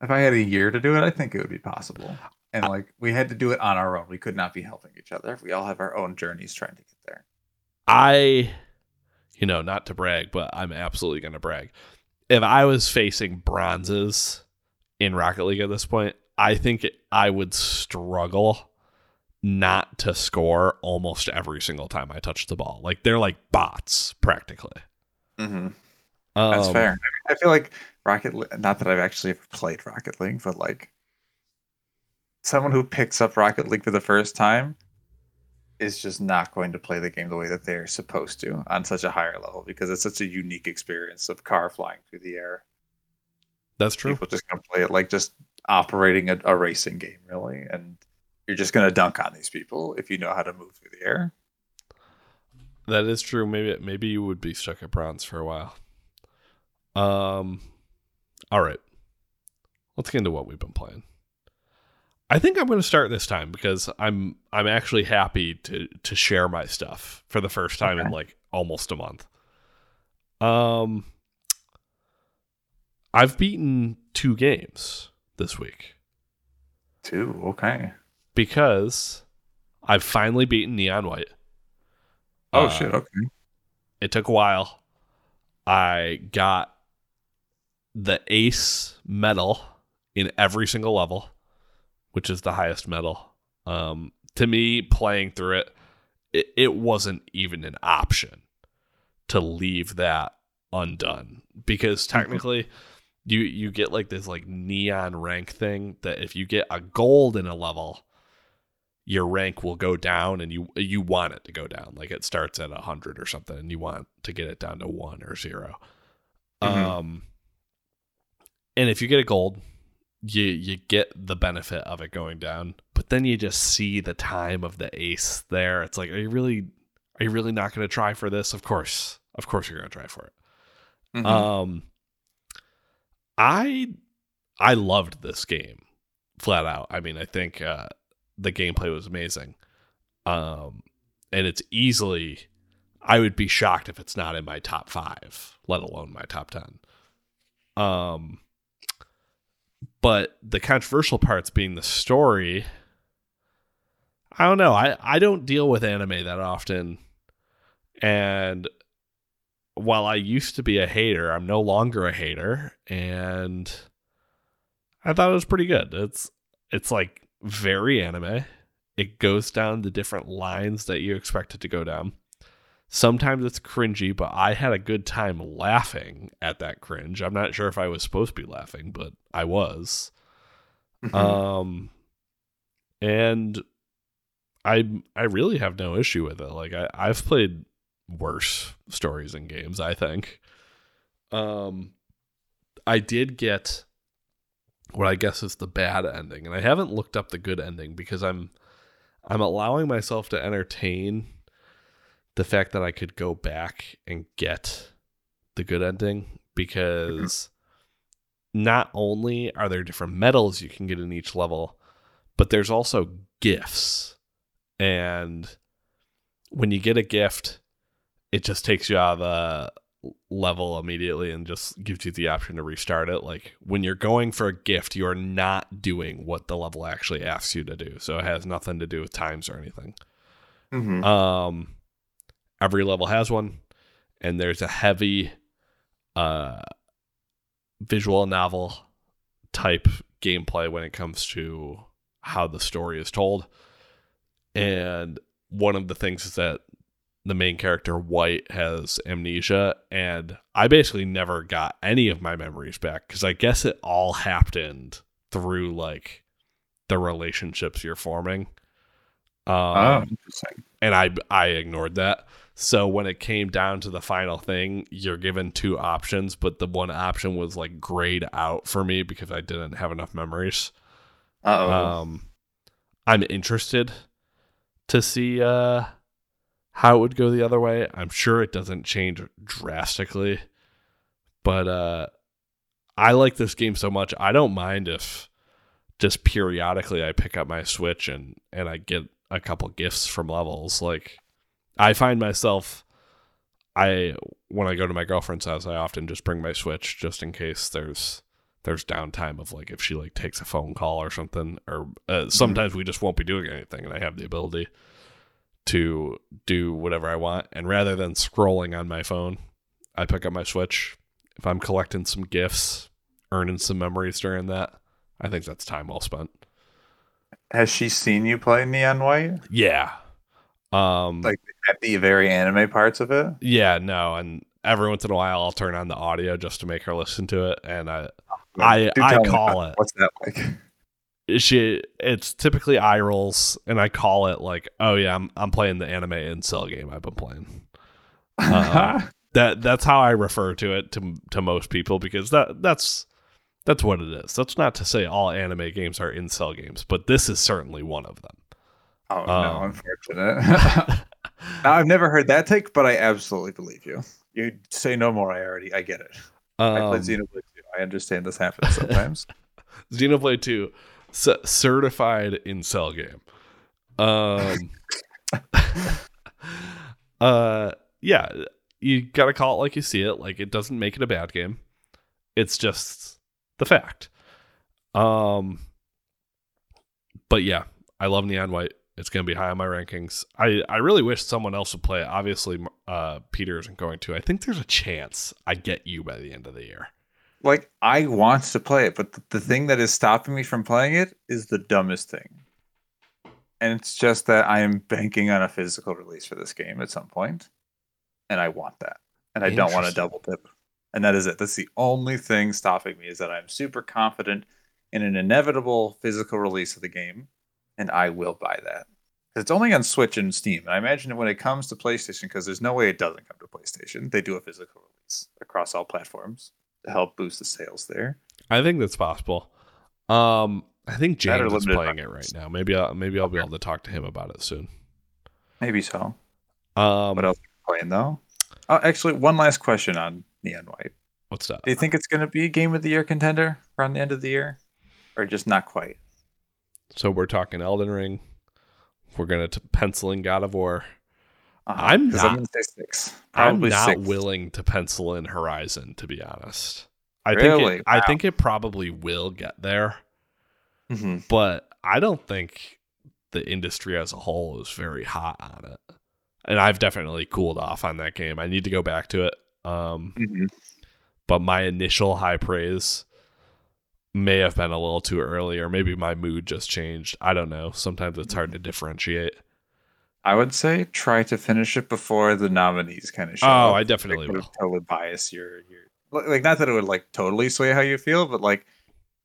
If I had a year to do it, I think it would be possible. And I, like we had to do it on our own. We could not be helping each other. We all have our own journeys trying to get there. I... You know, not to brag, but I'm absolutely going to brag. If I was facing bronzes in Rocket League at this point, I think it, I would struggle not to score almost every single time I touch the ball. Like, they're like bots, practically. Mm-hmm. That's um, fair. I, mean, I feel like Rocket League, not that I've actually played Rocket League, but like someone who picks up Rocket League for the first time is just not going to play the game the way that they're supposed to on such a higher level because it's such a unique experience of car flying through the air. That's true. People just gonna play it like just operating a, a racing game, really, and you're just gonna dunk on these people if you know how to move through the air. That is true. Maybe maybe you would be stuck at bronze for a while. Um, all right, let's get into what we've been playing. I think I'm going to start this time because I'm I'm actually happy to to share my stuff for the first time okay. in like almost a month. Um, I've beaten two games this week. Two, okay. Because I've finally beaten Neon White. Oh uh, shit! Okay. It took a while. I got the ace medal in every single level, which is the highest medal. Um, to me, playing through it, it, it wasn't even an option to leave that undone because technically, you you get like this like neon rank thing that if you get a gold in a level, your rank will go down, and you you want it to go down. Like it starts at a hundred or something, and you want to get it down to one or zero. Mm-hmm. Um, and if you get a gold, You you get the benefit of it going down, but then you just see the time of the ace there. It's like, are you really are you really not going to try for this? Of course, of course you're going to try for it. Mm-hmm. Um, I I loved this game, flat out. I mean, I think uh, the gameplay was amazing, um, and it's easily. I would be shocked if it's not in my top five, let alone my top ten. Um. But the controversial parts being the story, I don't know. I, I don't deal with anime that often. And while I used to be a hater, I'm no longer a hater. And I thought it was pretty good. It's it's like very anime. It goes down the different lines that you expect it to go down. Sometimes it's cringy, but I had a good time laughing at that cringe. I'm not sure if I was supposed to be laughing, but I was. Mm-hmm. Um, and I I really have no issue with it. Like I, I've played worse stories in games, I think. Um, I did get what I guess is the bad ending, and I haven't looked up the good ending because I'm I'm allowing myself to entertain the fact that I could go back and get the good ending, because mm-hmm. not only are there different medals you can get in each level, but there's also gifts. And when you get a gift, it just takes you out of the level immediately and just gives you the option to restart it. Like when you're going for a gift, you're not doing what the level actually asks you to do. So it has nothing to do with times or anything. Mm-hmm. Um, Every level has one, and there's a heavy uh, visual novel type gameplay when it comes to how the story is told. And one of the things is that the main character, White, has amnesia, and I basically never got any of my memories back because I guess it all happened through, like, the relationships you're forming. Um, oh, interesting. And I, I ignored that. So when it came down to the final thing, you're given two options, but the one option was, like, grayed out for me because I didn't have enough memories. Uh-oh. Um, I'm interested to see... Uh, how it would go the other way. I'm sure it doesn't change drastically, but uh, I like this game so much. I don't mind if just periodically I pick up my Switch and, and I get a couple gifts from levels. Like, I find myself, I when I go to my girlfriend's house, I often just bring my Switch just in case there's there's downtime of, like, if she, like, takes a phone call or something, or uh, sometimes we just won't be doing anything, and I have the ability to do whatever I want. And rather than scrolling on my phone, I pick up my Switch. If I'm collecting some gifts, earning some memories during that, I think that's time well spent. Has she seen you play Neon White? Yeah. Um, like at the very anime parts of it? Yeah, no. And every once in a while, I'll turn on the audio just to make her listen to it. And I, I, I call it. What's that like? She, it's typically eye rolls, and I call it like, "Oh yeah, I'm I'm playing the anime incel game I've been playing." Uh, that that's how I refer to it to to most people, because that that's that's what it is. That's not to say all anime games are incel games, but this is certainly one of them. Oh um, no, unfortunate. Now, I've never heard that take, but I absolutely believe you. You say no more. I already I get it. Um, I played Xenoblade two. I understand this happens sometimes. Xenoblade two. C- certified incel game. Um, uh, yeah, you gotta call it like you see it. Like, it doesn't make it a bad game. It's just the fact. Um, but yeah, I love Neon White. It's gonna be high on my rankings. I, I really wish someone else would play it. Obviously, uh, Peter isn't going to. I think there's a chance I get you by the end of the year. Like, I want to play it, but th- the thing that is stopping me from playing it is the dumbest thing. And it's just that I am banking on a physical release for this game at some point, and I want that. And I don't want to double dip. And that is it. That's the only thing stopping me, is that I'm super confident in an inevitable physical release of the game, and I will buy that. It's only on Switch and Steam. And I imagine that when it comes to PlayStation, because there's no way it doesn't come to PlayStation, they do a physical release across all platforms to help boost the sales there. I think that's possible. Um, I think James is playing it right now. Maybe I'll maybe I'll be able to talk to him about it soon. Maybe so. Um, what else are you playing though? Oh, actually, one last question on Neon White. What's that? Do you think it's going to be a game of the year contender around the end of the year, or just not quite? So we're talking Elden Ring. We're going to pencil in God of War. Uh-huh, I'm not, I'm six, I'm not six. willing to pencil in Horizon, to be honest. I really? think it, wow. I think it probably will get there, mm-hmm. but I don't think the industry as a whole is very hot on it. And I've definitely cooled off on that game. I need to go back to it. Um, mm-hmm. But my initial high praise may have been a little too early, or maybe my mood just changed. I don't know. Sometimes it's hard to differentiate. I would say try to finish it before the nominees kind of show up. Oh, I definitely will. Totally bias your, your like, not that it would like totally sway how you feel, but like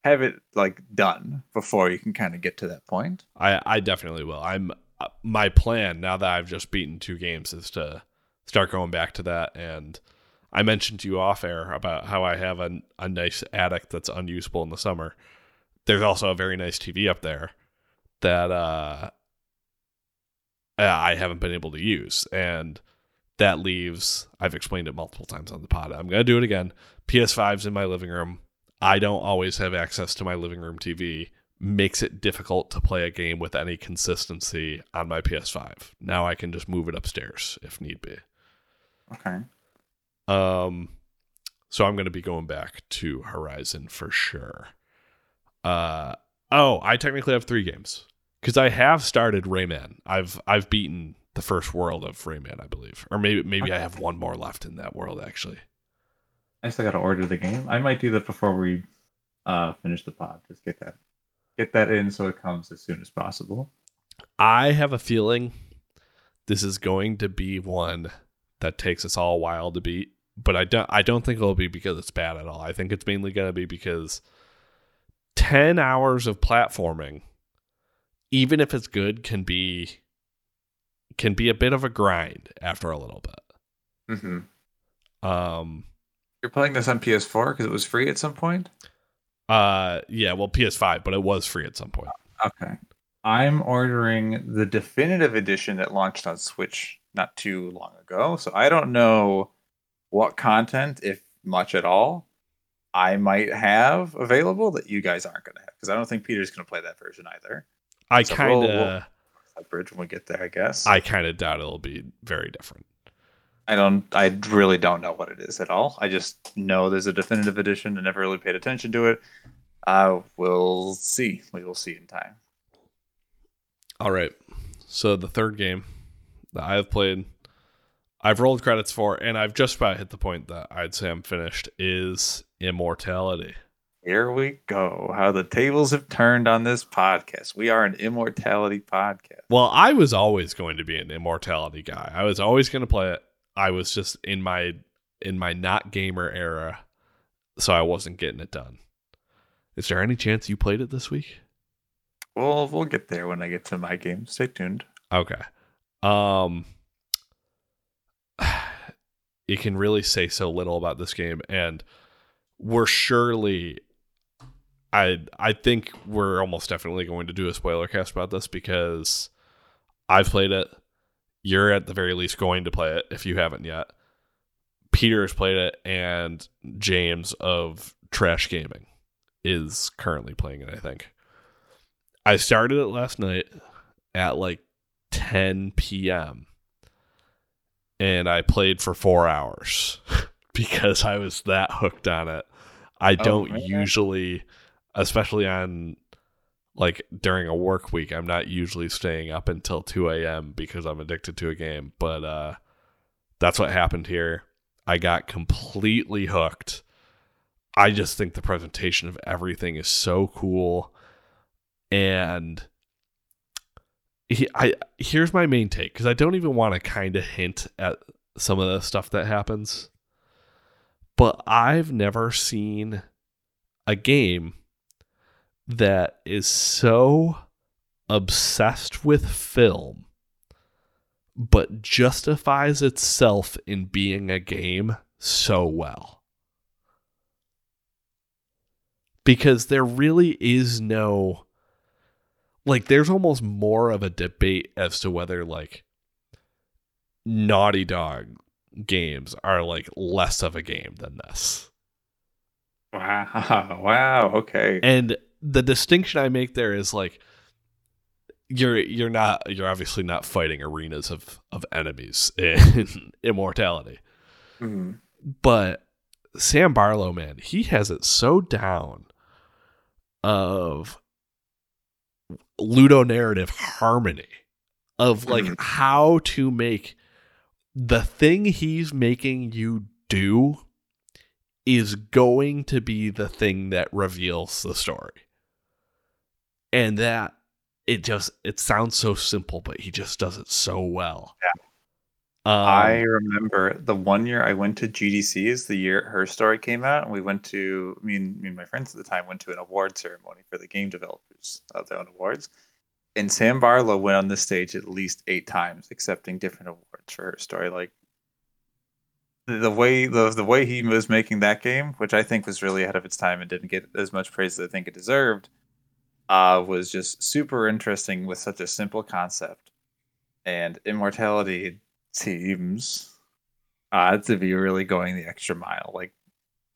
have it like done before you can kind of get to that point. I, I definitely will. I'm uh, my plan now that I've just beaten two games is to start going back to that. And I mentioned to you off air about how I have a, a nice attic that's unusable in the summer. There's also a very nice T V up there that, uh, I haven't been able to use, and that leaves, I've explained it multiple times on the pod, I'm going to do it again, P S five's in my living room. I don't always have access to my living room T V, makes it difficult to play a game with any consistency on my P S five. Now I can just move it upstairs if need be. Okay. Um, so I'm going to be going back to Horizon for sure. Uh, oh, I technically have three games. Because I have started Rayman. I've I've beaten the first world of Rayman, I believe. Or maybe maybe okay. I have one more left in that world, actually. I still got to order the game. I might do that before we uh, finish the pod. Just get that get that in so it comes as soon as possible. I have a feeling this is going to be one that takes us all a while to beat. But I don't, I don't think it'll be because it's bad at all. I think it's mainly going to be because ten hours of platforming, even if it's good, can be can be a bit of a grind after a little bit. Mm-hmm. Um, You're playing this on P S four because it was free at some point? Uh, yeah, well, P S five, but it was free at some point. Okay. I'm ordering the definitive edition that launched on Switch not too long ago, so I don't know what content, if much at all, I might have available that you guys aren't going to have, because I don't think Peter's going to play that version either. I so kind of we'll, we'll that bridge when we get there, I guess. I kind of doubt it'll be very different. I don't. I really don't know what it is at all. I just know there's a definitive edition and never really paid attention to it. Uh, we'll see. We will see in time. All right. So the third game that I have played, I've rolled credits for, and I've just about hit the point that I'd say I'm finished, is Immortality. Here we go. How the tables have turned on this podcast. We are an Immortality podcast. Well, I was always going to be an Immortality guy. I was always going to play it. I was just in my in my not gamer era, so I wasn't getting it done. Is there any chance you played it this week? Well, we'll get there when I get to my game. Stay tuned. Okay. Um... It can really say so little about this game, and we're surely, I I think we're almost definitely going to do a spoiler cast about this, because I've played it. You're at the very least going to play it if you haven't yet. Peter has played it, and James of Trash Gaming is currently playing it, I think. I started it last night at like ten p.m. and I played for four hours because I was that hooked on it. I don't oh, okay. usually, especially on like during a work week, I'm not usually staying up until two a.m. because I'm addicted to a game. But uh, that's what happened here. I got completely hooked. I just think the presentation of everything is so cool. And He, I here's my main take, because I don't even want to kind of hint at some of the stuff that happens, but I've never seen a game that is so obsessed with film but justifies itself in being a game so well, because there really is no Like, there's almost more of a debate as to whether, like, Naughty Dog games are, like, less of a game than this. Wow. Wow. Okay. And the distinction I make there is, like, you're you're not, you're obviously not fighting arenas of, of enemies in Immortality. Mm-hmm. But Sam Barlow, man, he has it so down of ludonarrative harmony of like how to make the thing he's making you do is going to be the thing that reveals the story. And that it just, it sounds so simple, but he just does it so well. Yeah. Um, I remember the one year I went to G D C's, the year Her Story came out, and we went to, me and, me and my friends at the time went to an award ceremony for the game developers of their own awards. And Sam Barlow went on this stage at least eight times, accepting different awards for Her Story. Like the, the way the the way he was making that game, which I think was really ahead of its time and didn't get as much praise as I think it deserved, uh, was just super interesting with such a simple concept. And Immortality seems uh, to be really going the extra mile, like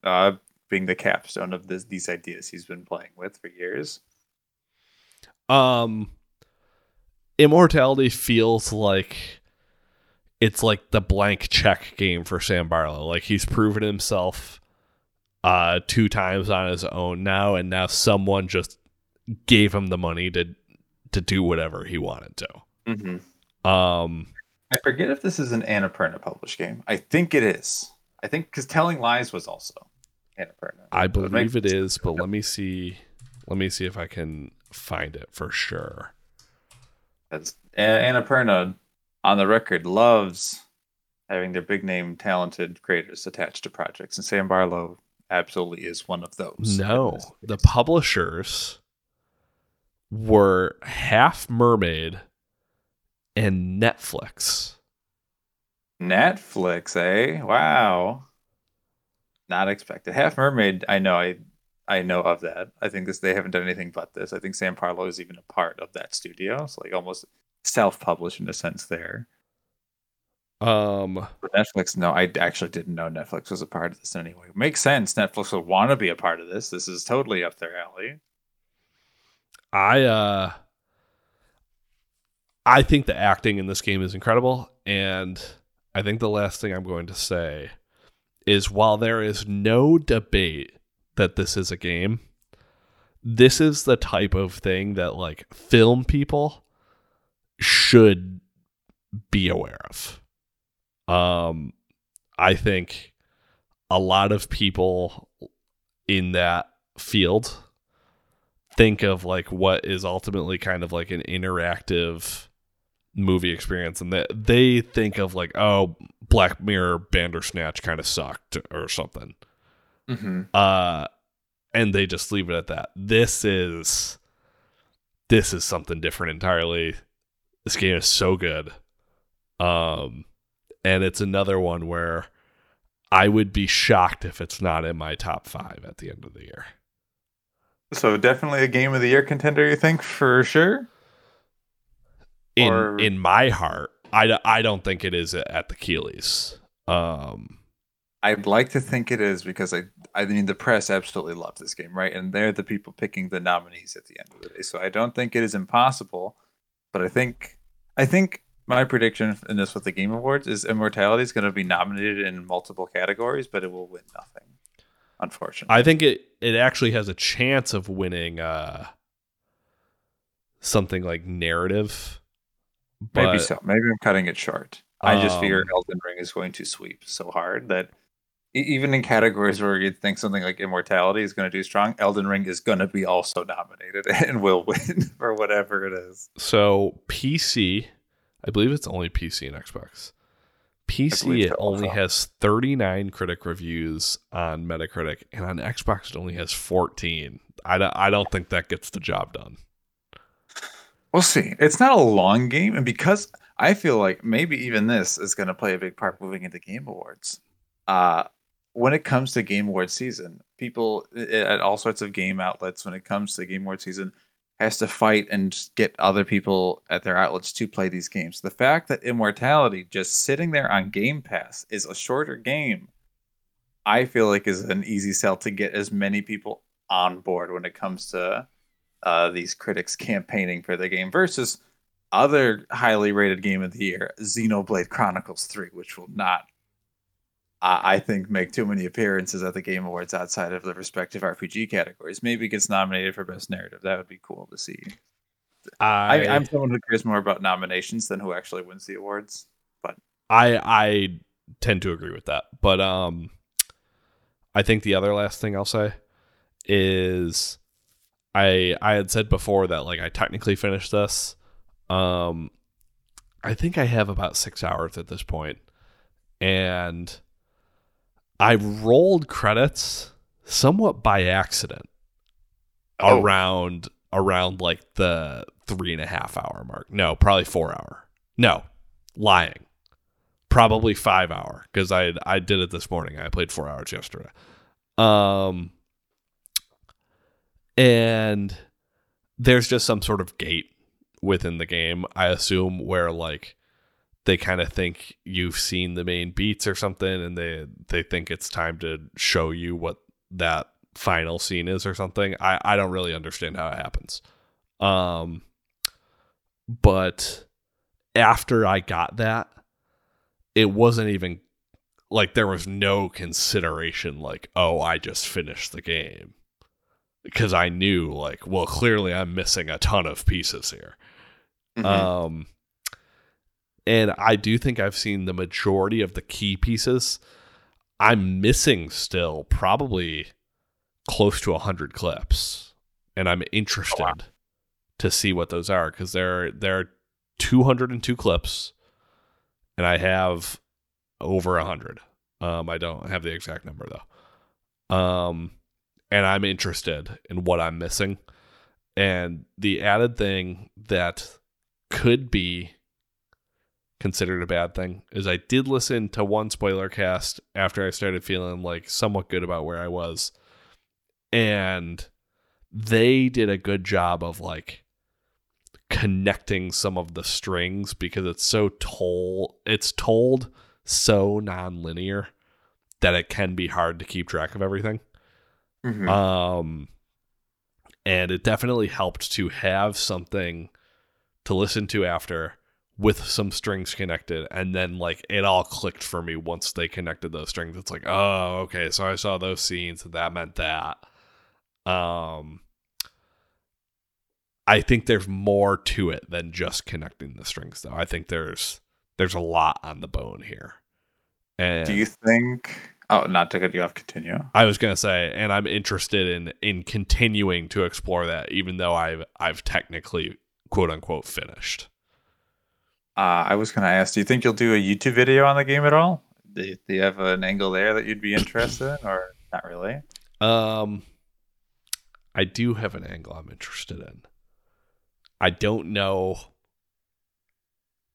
uh, being the capstone of this, these ideas he's been playing with for years. Um, Immortality feels like it's like the blank check game for Sam Barlow. Like he's proven himself uh, two times on his own now, and now someone just gave him the money to to do whatever he wanted to. Mm-hmm. Um. I forget if this is an Annapurna published game. I think it is. I think because Telling Lies was also Annapurna. I believe it is, but let me see. Let me see if I can find it for sure. That's Annapurna on the record, loves having their big name, talented creators attached to projects. And Sam Barlow absolutely is one of those. No, the publishers were Half Mermaid and Netflix. Netflix, eh? Wow. Not expected. Half Mermaid, I know I I know of that. I think this they haven't done anything but this. I think Sam Barlow is even a part of that studio. It's like almost self-published in a sense there. Um, but Netflix, no, I actually didn't know Netflix was a part of this anyway. Makes sense. Netflix would want to be a part of this. This is totally up their alley. I uh, I think the acting in this game is incredible, and I think the last thing I'm going to say is while there is no debate that this is a game, this is the type of thing that like film people should be aware of. Um, I think a lot of people in that field think of like what is ultimately kind of like an interactive movie experience, and that they think of like, oh, Black Mirror, Bandersnatch kind of sucked or something. Mm-hmm. Uh, and they just leave it at that. This is, this is something different entirely. This game is so good. Um, And it's another one where I would be shocked if it's not in my top five at the end of the year. So definitely a game of the year contender, you think, for sure? In or... in my heart, I, I don't think it is at the Keelys. Um, I'd like to think it is because I, I mean, the press absolutely loved this game, right? And they're the people picking the nominees at the end of the day. So I don't think it is impossible, but I think I think... my prediction in this with the Game Awards is Immortality is going to be nominated in multiple categories, but it will win nothing, unfortunately. I think it, it actually has a chance of winning uh, something like narrative. But, maybe so. Maybe I'm cutting it short. Um, I just fear Elden Ring is going to sweep so hard that even in categories where you'd think something like Immortality is going to do strong, Elden Ring is going to be also nominated and will win or whatever it is. So P C... I believe it's only P C and Xbox. P C, it only has thirty-nine critic reviews on Metacritic, and on Xbox, it only has fourteen. I don't, I don't think that gets the job done. We'll see. It's not a long game, and because I feel like maybe even this is going to play a big part moving into Game Awards. Uh, when it comes to Game Awards season, people at all sorts of game outlets, when it comes to Game Awards season, has to fight and get other people at their outlets to play these games. The fact that Immortality just sitting there on Game Pass is a shorter game, I feel like is an easy sell to get as many people on board when it comes to uh, these critics campaigning for the game versus other highly rated game of the year, Xenoblade Chronicles three, which will not, uh, I think, make too many appearances at the Game Awards outside of the respective R P G categories. Maybe it gets nominated for Best Narrative. That would be cool to see. I, I, I'm someone who cares more about nominations than who actually wins the awards. But I I tend to agree with that. But um, I think the other last thing I'll say is I I had said before that like I technically finished this. Um, I think I have about six hours at this point, and I rolled credits somewhat by accident oh. around around like the three and a half hour mark. No, probably four hour. No, lying. Probably five hour because I I did it this morning. I played four hours yesterday. Um, and there's just some sort of gate within the game, I assume, where like they kind of think you've seen the main beats or something, and they they think it's time to show you what that final scene is or something. I, I don't really understand how it happens. Um, but after I got that, it wasn't even like there was no consideration like, oh, I just finished the game. Because I knew like, well, clearly I'm missing a ton of pieces here. Mm-hmm. Um And I do think I've seen the majority of the key pieces. I'm missing still probably close to one hundred clips. And I'm interested oh, wow. to see what those are because there, there are two hundred two clips. and I have over one hundred. Um, I don't have the exact number, though. Um, and I'm interested in what I'm missing. And the added thing that could be considered a bad thing is I did listen to one spoiler cast after I started feeling like somewhat good about where I was, and they did a good job of like connecting some of the strings, because it's so told it's told so non-linear that it can be hard to keep track of everything. Mm-hmm. Um, and it definitely helped to have something to listen to after with some strings connected, and then like it all clicked for me once they connected those strings. It's like, oh, okay, so I saw those scenes and that meant that. Um, I think there's more to it than just connecting the strings, though. I think there's there's a lot on the bone here. And do you think? Oh, not to cut you off. Continue. I was gonna say, and I'm interested in in continuing to explore that, even though I've I've technically quote unquote finished. Uh, I was going to ask, do you think you'll do a YouTube video on the game at all? Do you, do you have an angle there that you'd be interested in, or not really? Um, I do have an angle I'm interested in. I don't know.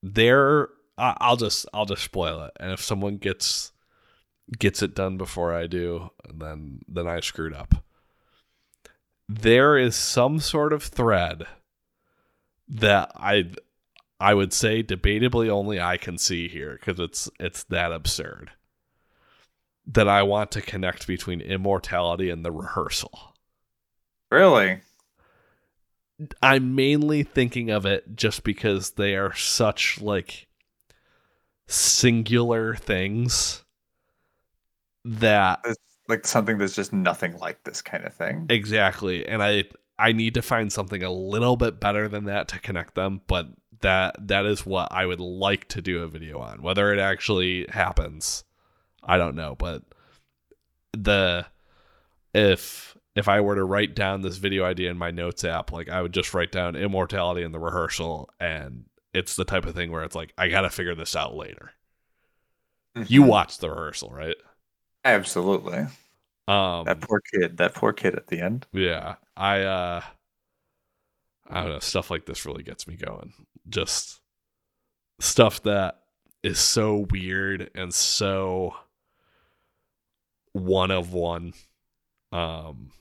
There, I, I'll just I'll just spoil it, and if someone gets gets it done before I do, then then I screwed up. There is some sort of thread that I. I would say debatably only I can see here, because it's it's that absurd, that I want to connect between Immortality and the rehearsal. Really? I'm mainly thinking of it just because they are such like singular things that it's like something that's just nothing like this kind of thing. Exactly. And I I need to find something a little bit better than that to connect them, but that that is what I would like to do a video on. Whether it actually happens, I don't know, but the if if I were to write down this video idea in my notes app, like I would just write down Immortality in the rehearsal, and it's the type of thing where it's like, I gotta figure this out later. Mm-hmm. You watched the rehearsal, right? Absolutely. Um, that poor kid, that poor kid at the end. Yeah. I uh I don't know, stuff like this really gets me going. Just stuff that is so weird and so one of one. Um,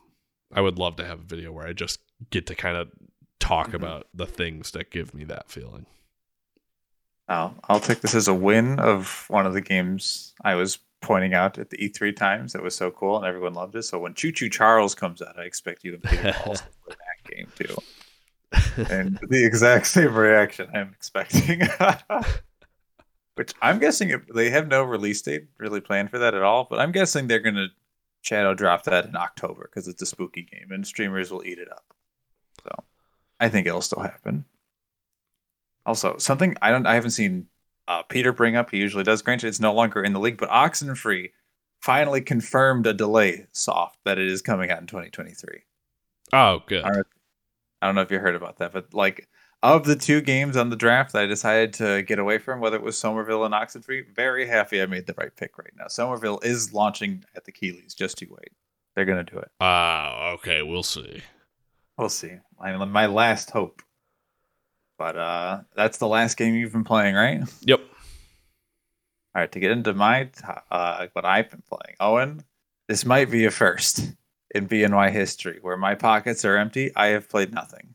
I would love to have a video where I just get to kind of talk mm-hmm. about the things that give me that feeling. I'll, I'll take this as a win of one of the games I was pointing out at the E three times that was so cool and everyone loved it. So when Choo Choo Charles comes out, I expect you and Peter to also play that game too. And the exact same reaction I'm expecting. Which I'm guessing they have no release date really planned for that at all, but I'm guessing they're going to shadow drop that in October because it's a spooky game and streamers will eat it up. So I think it'll still happen. Also, something I don't I haven't seen uh, Peter bring up, he usually does. Granted, it's no longer in the league, but Oxenfree finally confirmed a delay soft that it is coming out in twenty twenty-three. Oh, good. Our, I don't know if you heard about that, but like of the two games on the draft that I decided to get away from, whether it was Somerville and Oxenfree, very happy I made the right pick right now. Somerville is launching at the Keeleys. Just you wait. They're going to do it. Oh, uh, okay. We'll see. We'll see. I mean, my last hope. But uh, that's the last game you've been playing, right? Yep. All right. To get into my uh, what I've been playing. Owen, this might be a first in B N Y history, where my pockets are empty. I have played nothing.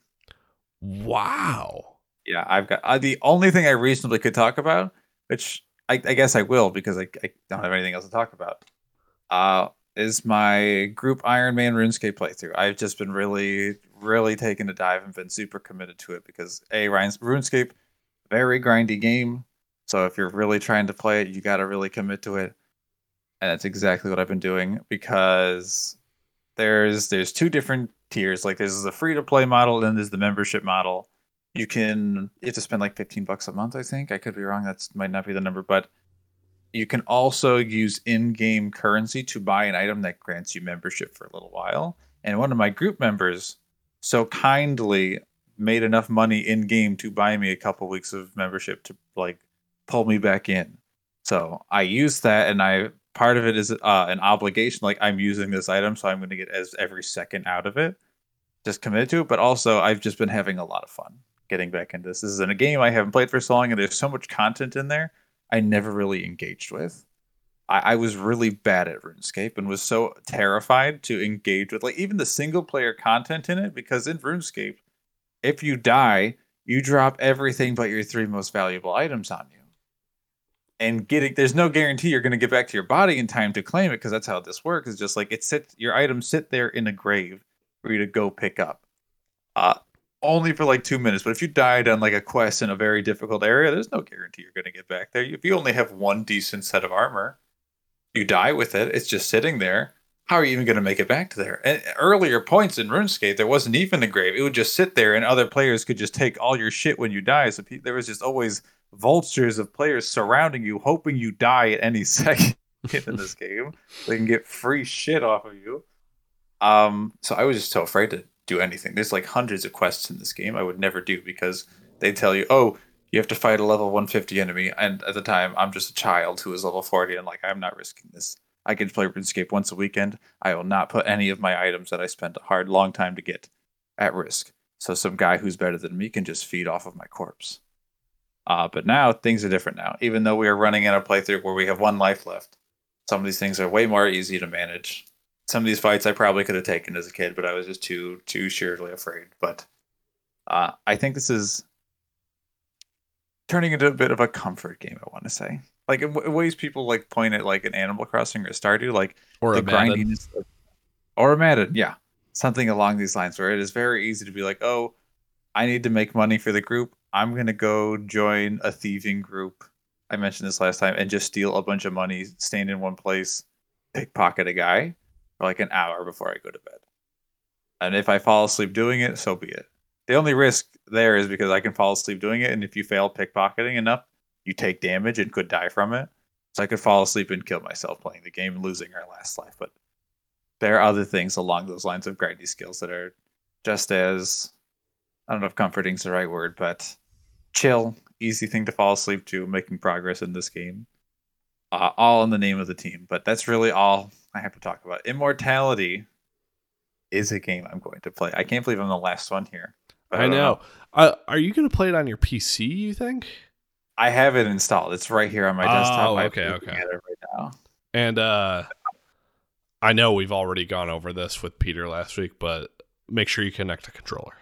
Wow. Yeah, I've got uh, the only thing I reasonably could talk about, which I, I guess I will because I, I don't have anything else to talk about, uh, is my group Iron Man RuneScape playthrough. I've just been really, really taking a dive and been super committed to it because A, RuneScape, very grindy game. So if you're really trying to play it, you got to really commit to it. And that's exactly what I've been doing because There's there's two different tiers. Like there's the free to play model and there's the membership model. You can you have to spend like fifteen bucks a month, I think. I could be wrong. That might not be the number, but you can also use in-game currency to buy an item that grants you membership for a little while. And one of my group members so kindly made enough money in-game to buy me a couple weeks of membership to like pull me back in. So I use that, and I part of it is uh, an obligation. Like, I'm using this item, so I'm going to get as every second out of it. Just committed to it, but also I've just been having a lot of fun getting back into this. This is in a game I haven't played for so long, and there's so much content in there I never really engaged with. I, I was really bad at RuneScape and was so terrified to engage with, like, even the single player content in it, because in RuneScape, if you die, you drop everything but your three most valuable items on you. And getting there's no guarantee you're going to get back to your body in time to claim it, because that's how this works. It's just like it sit your items sit there in a grave for you to go pick up. Uh, only for like two minutes. But if you died on like a quest in a very difficult area, there's no guarantee you're going to get back there. If you only have one decent set of armor, you die with it. It's just sitting there. How are you even going to make it back to there? And earlier points in RuneScape, there wasn't even a grave. It would just sit there, and other players could just take all your shit when you die. So pe- there was just always vultures of players surrounding you, hoping you die at any second in this game. They can get free shit off of you. Um, so I was just so afraid to do anything. There's like hundreds of quests in this game I would never do, because they tell you, oh, you have to fight a level one fifty enemy. And at the time, I'm just a child who is level forty, and like, I'm not risking this. I can play RuneScape once a weekend. I will not put any of my items that I spent a hard, long time to get at risk. So some guy who's better than me can just feed off of my corpse. Uh, but now things are different now. Even though we are running in a playthrough where we have one life left, some of these things are way more easy to manage. Some of these fights I probably could have taken as a kid, but I was just too, too sheerly afraid. But uh, I think this is turning into a bit of a comfort game, I want to say. Like, in w- ways people, like, point at, like, an Animal Crossing or Stardew, like, or the grindiness. Of, or a Madden, yeah. Something along these lines, where it is very easy to be like, oh, I need to make money for the group. I'm going to go join a thieving group. I mentioned this last time. And just steal a bunch of money, stand in one place, pickpocket a guy. Like an hour before I go to bed. And if I fall asleep doing it, so be it. The only risk there is because I can fall asleep doing it, and if you fail pickpocketing enough, you take damage and could die from it. So I could fall asleep and kill myself playing the game, losing our last life. But there are other things along those lines of grindy skills that are just as, I don't know if comforting is the right word, but chill, easy thing to fall asleep to, making progress in this game. Uh, all in the name of the team. But that's really all I have to talk about. Immortality is a game I'm going to play. I can't believe I'm the last one here. I, I know. know. Uh, are you going to play it on your P C, you think? I have it installed. It's right here on my oh, desktop. I'm okay, okay. At it right now. And uh, I know we've already gone over this with Peter last week, but make sure you connect a controller.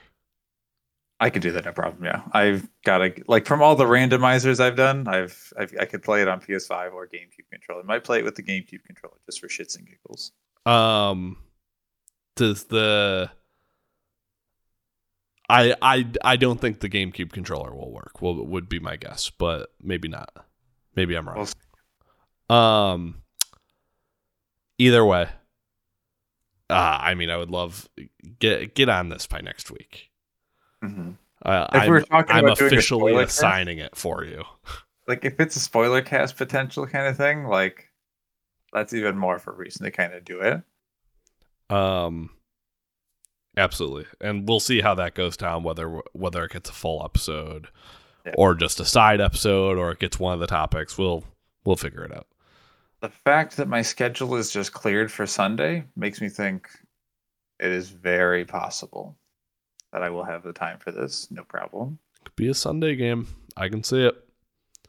I could do that, no problem. Yeah, I've got to, like, from all the randomizers I've done, I've, I've I could play it on P S five or GameCube controller. I might play it with the GameCube controller just for shits and giggles. Um, does the I I I don't think the GameCube controller will work. Well, would be my guess, but maybe not. Maybe I'm wrong. We'll um, either way, uh, I mean, I would love get get on this by next week. Mm-hmm. Uh, I'm, we're talking I'm about officially assigning cast, it for you. Like, if it's a spoiler cast potential kind of thing, like, that's even more of a reason to kind of do it. Um, absolutely, and we'll see how that goes down. Whether whether it gets a full episode, yeah. or just a side episode, or it gets one of the topics, we'll we'll figure it out. The fact that my schedule is just cleared for Sunday makes me think it is very possible that I will have the time for this, no problem. Could be a Sunday game. I can see it.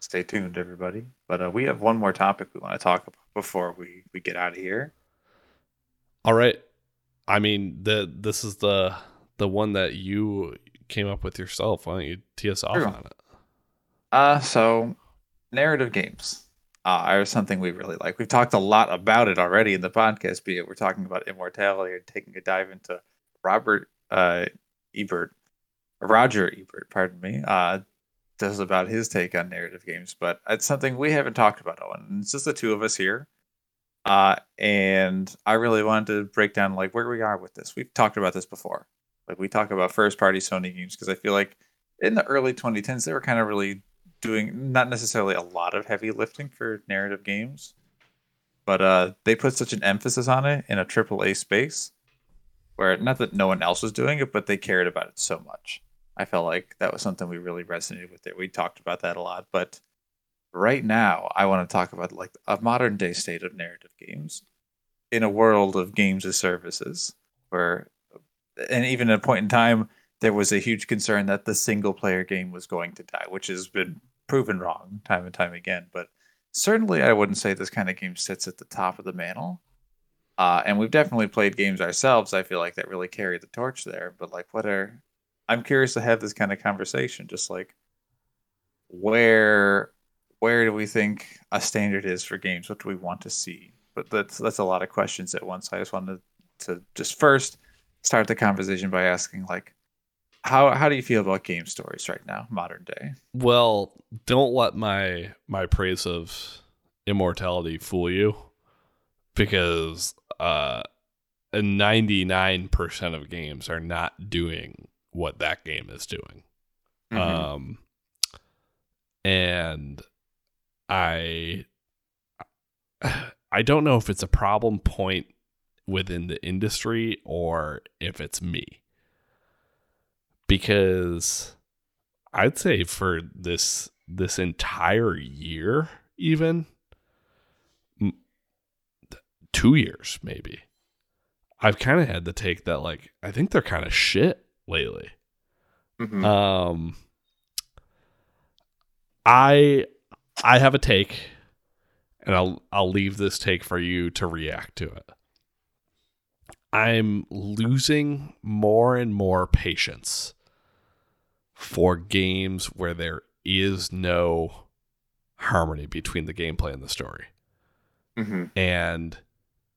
Stay tuned, everybody. But uh, we have one more topic we want to talk about before we, we get out of here. All right. I mean, the this is the the one that you came up with yourself. Why don't you tee us off sure. on it? Uh, so, narrative games uh, are something we really like. We've talked a lot about it already in the podcast, be it we're talking about Immortality or taking a dive into Robert... Uh, Ebert, Roger Ebert, pardon me, uh, does about his take on narrative games, but it's something we haven't talked about, Owen. And it's just the two of us here, uh, and I really wanted to break down like where we are with this. We've talked about this before, like we talk about first-party Sony games because I feel like in the early twenty tens they were kind of really doing not necessarily a lot of heavy lifting for narrative games, but uh, they put such an emphasis on it in a triple A space. Where not that no one else was doing it, but they cared about it so much. I felt like that was something we really resonated with there. We talked about that a lot, but right now, I want to talk about like a modern day state of narrative games in a world of games as services, where, and even at a point in time, there was a huge concern that the single player game was going to die, which has been proven wrong time and time again. But certainly I wouldn't say this kind of game sits at the top of the mantle. Uh, and we've definitely played games ourselves, I feel like, that really carry the torch there. But like, what are, I'm curious to have this kind of conversation, just like, where where do we think a standard is for games? What do we want to see? But that's that's a lot of questions at once. I just wanted to just first start the conversation by asking, like, how how do you feel about game stories right now, modern day? Well, don't let my my praise of Immortality fool you, because uh, ninety-nine percent of games are not doing what that game is doing. Mm-hmm. Um, and I I don't know if it's a problem point within the industry or if it's me. Because I'd say for this this entire year, even two years maybe, I've kind of had to take that, like, I think they're kind of shit lately. Mm-hmm. Um, I I have a take, and I'll I'll leave this take for you to react to it. I'm losing more and more patience for games where there is no harmony between the gameplay and the story. Mm-hmm. And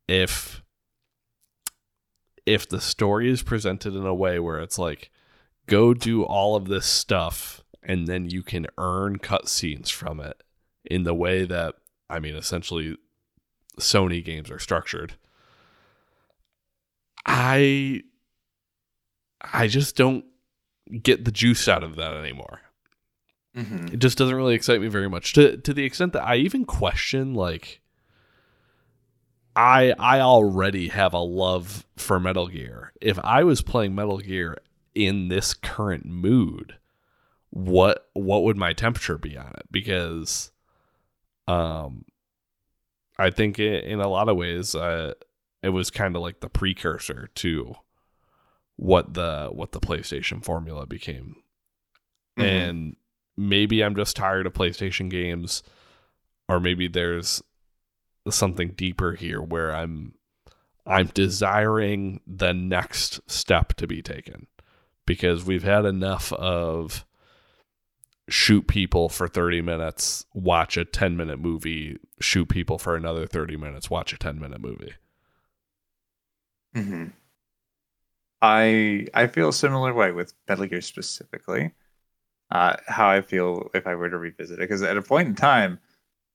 if if the story is presented in a way where it's like, go do all of this stuff and then you can earn cutscenes from it, in the way that, I mean, essentially Sony games are structured, I I just don't get the juice out of that anymore. Mm-hmm. It just doesn't really excite me very much, to to the extent that I even question, like, I I already have a love for Metal Gear. If I was playing Metal Gear in this current mood, what what would my temperature be on it? Because um I think it, in a lot of ways uh it was kind of like the precursor to what the what the PlayStation formula became. Mm-hmm. And maybe I'm just tired of PlayStation games, or maybe there's something deeper here where I'm I'm desiring the next step to be taken, because we've had enough of shoot people for thirty minutes, watch a ten minute movie, shoot people for another thirty minutes, watch a ten minute movie. Mm-hmm. I I feel a similar way with Metal Gear specifically. Uh, how I feel if I were to revisit it, because at a point in time,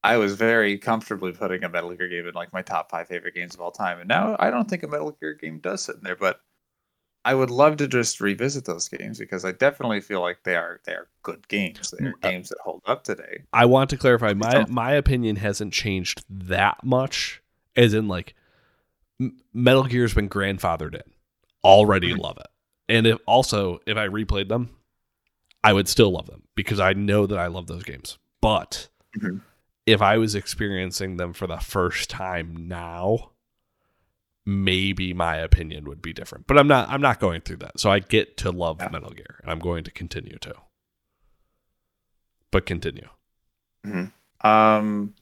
I was very comfortably putting a Metal Gear game in like my top five favorite games of all time, and now I don't think a Metal Gear game does sit in there. But I would love to just revisit those games, because I definitely feel like they are they are good games. They are uh, games that hold up today. I want to clarify my my opinion hasn't changed that much, as in like, Metal Gear's been grandfathered in. Already love it. And if also, if I replayed them, I would still love them, because I know that I love those games. But mm-hmm. if I was experiencing them for the first time now, maybe my opinion would be different. But I'm not I'm not going through that. So I get to love yeah. Metal Gear, and I'm going to continue to. But continue. Mm-hmm. Um,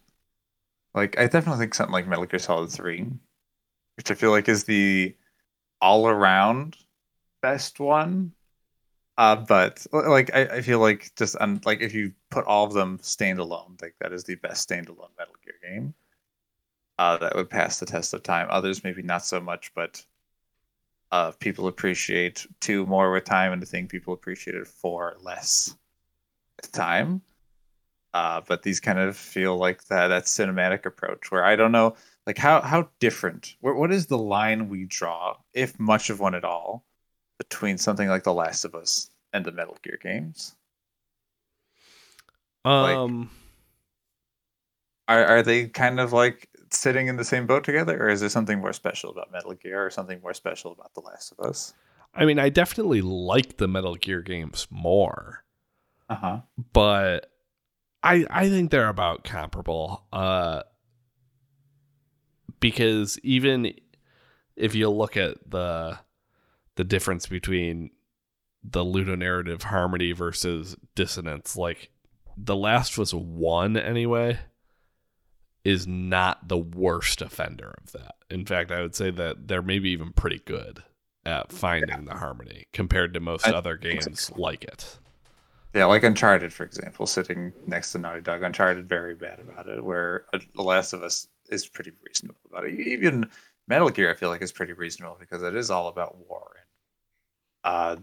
like, I definitely think something like Metal Gear Solid three, which I feel like is the all-around best one. Uh, but like, I, I feel like just um, like if you put all of them standalone, like that is the best standalone Metal Gear game. Uh, that would pass the test of time. Others maybe not so much, but uh, people appreciate two more with time, and I think people appreciate it four less with time. Uh, but these kind of feel like that that cinematic approach where I don't know. Like, how how different, what, what is the line we draw, if much of one at all, between something like The Last of Us and the Metal Gear games? Um, like, are, are they kind of like sitting in the same boat together, or is there something more special about Metal Gear or something more special about The Last of Us? I mean, I definitely like the Metal Gear games more. Uh-huh. But I, I think they're about comparable, uh, because even if you look at the the difference between the ludonarrative harmony versus dissonance, like The Last was one anyway, is not the worst offender of that. In fact, I would say that they're maybe even pretty good at finding yeah. the harmony compared to most I other games so. like it. Yeah, like Uncharted, for example, sitting next to Naughty Dog. Uncharted, very bad about it, where The Last of Us is pretty reasonable about it. Even Metal Gear, I feel like, is pretty reasonable because it is all about war. Uh,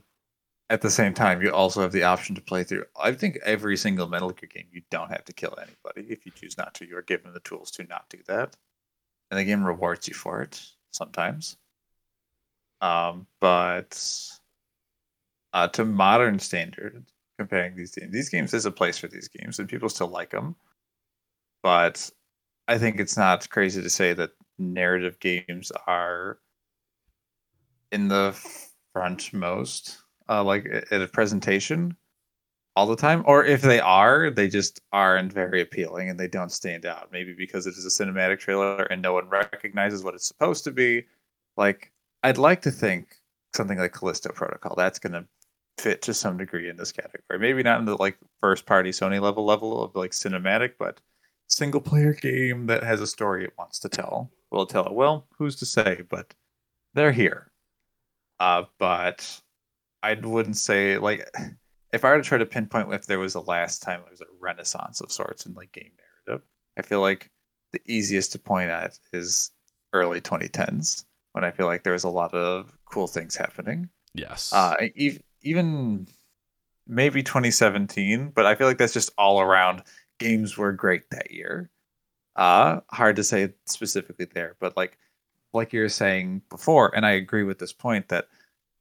at the same time, you also have the option to play through, I think, every single Metal Gear game. You don't have to kill anybody. If you choose not to, you're given the tools to not do that. And the game rewards you for it sometimes. Um, but uh, to modern standards, comparing these games, these games is a place for these games, and people still like them. But I think it's not crazy to say that narrative games are in the frontmost, uh, like at a presentation all the time, or if they are, they just aren't very appealing and they don't stand out. Maybe because it is a cinematic trailer and no one recognizes what it's supposed to be. Like, I'd like to think something like Callisto Protocol, that's going to fit to some degree in this category. Maybe not in the like first party Sony level level of like cinematic, but single player game that has a story it wants to tell. Will it tell it well? Who's to say? But they're here. Uh, but I wouldn't say, like, if I were to try to pinpoint if there was a last time it was a renaissance of sorts in like game narrative, I feel like the easiest to point at is early twenty tens, when I feel like there was a lot of cool things happening. Yes. Uh, even, even maybe twenty seventeen, but I feel like that's just all around. Games were great that year. Uh, hard to say specifically there, but like, like you were saying before, and I agree with this point, that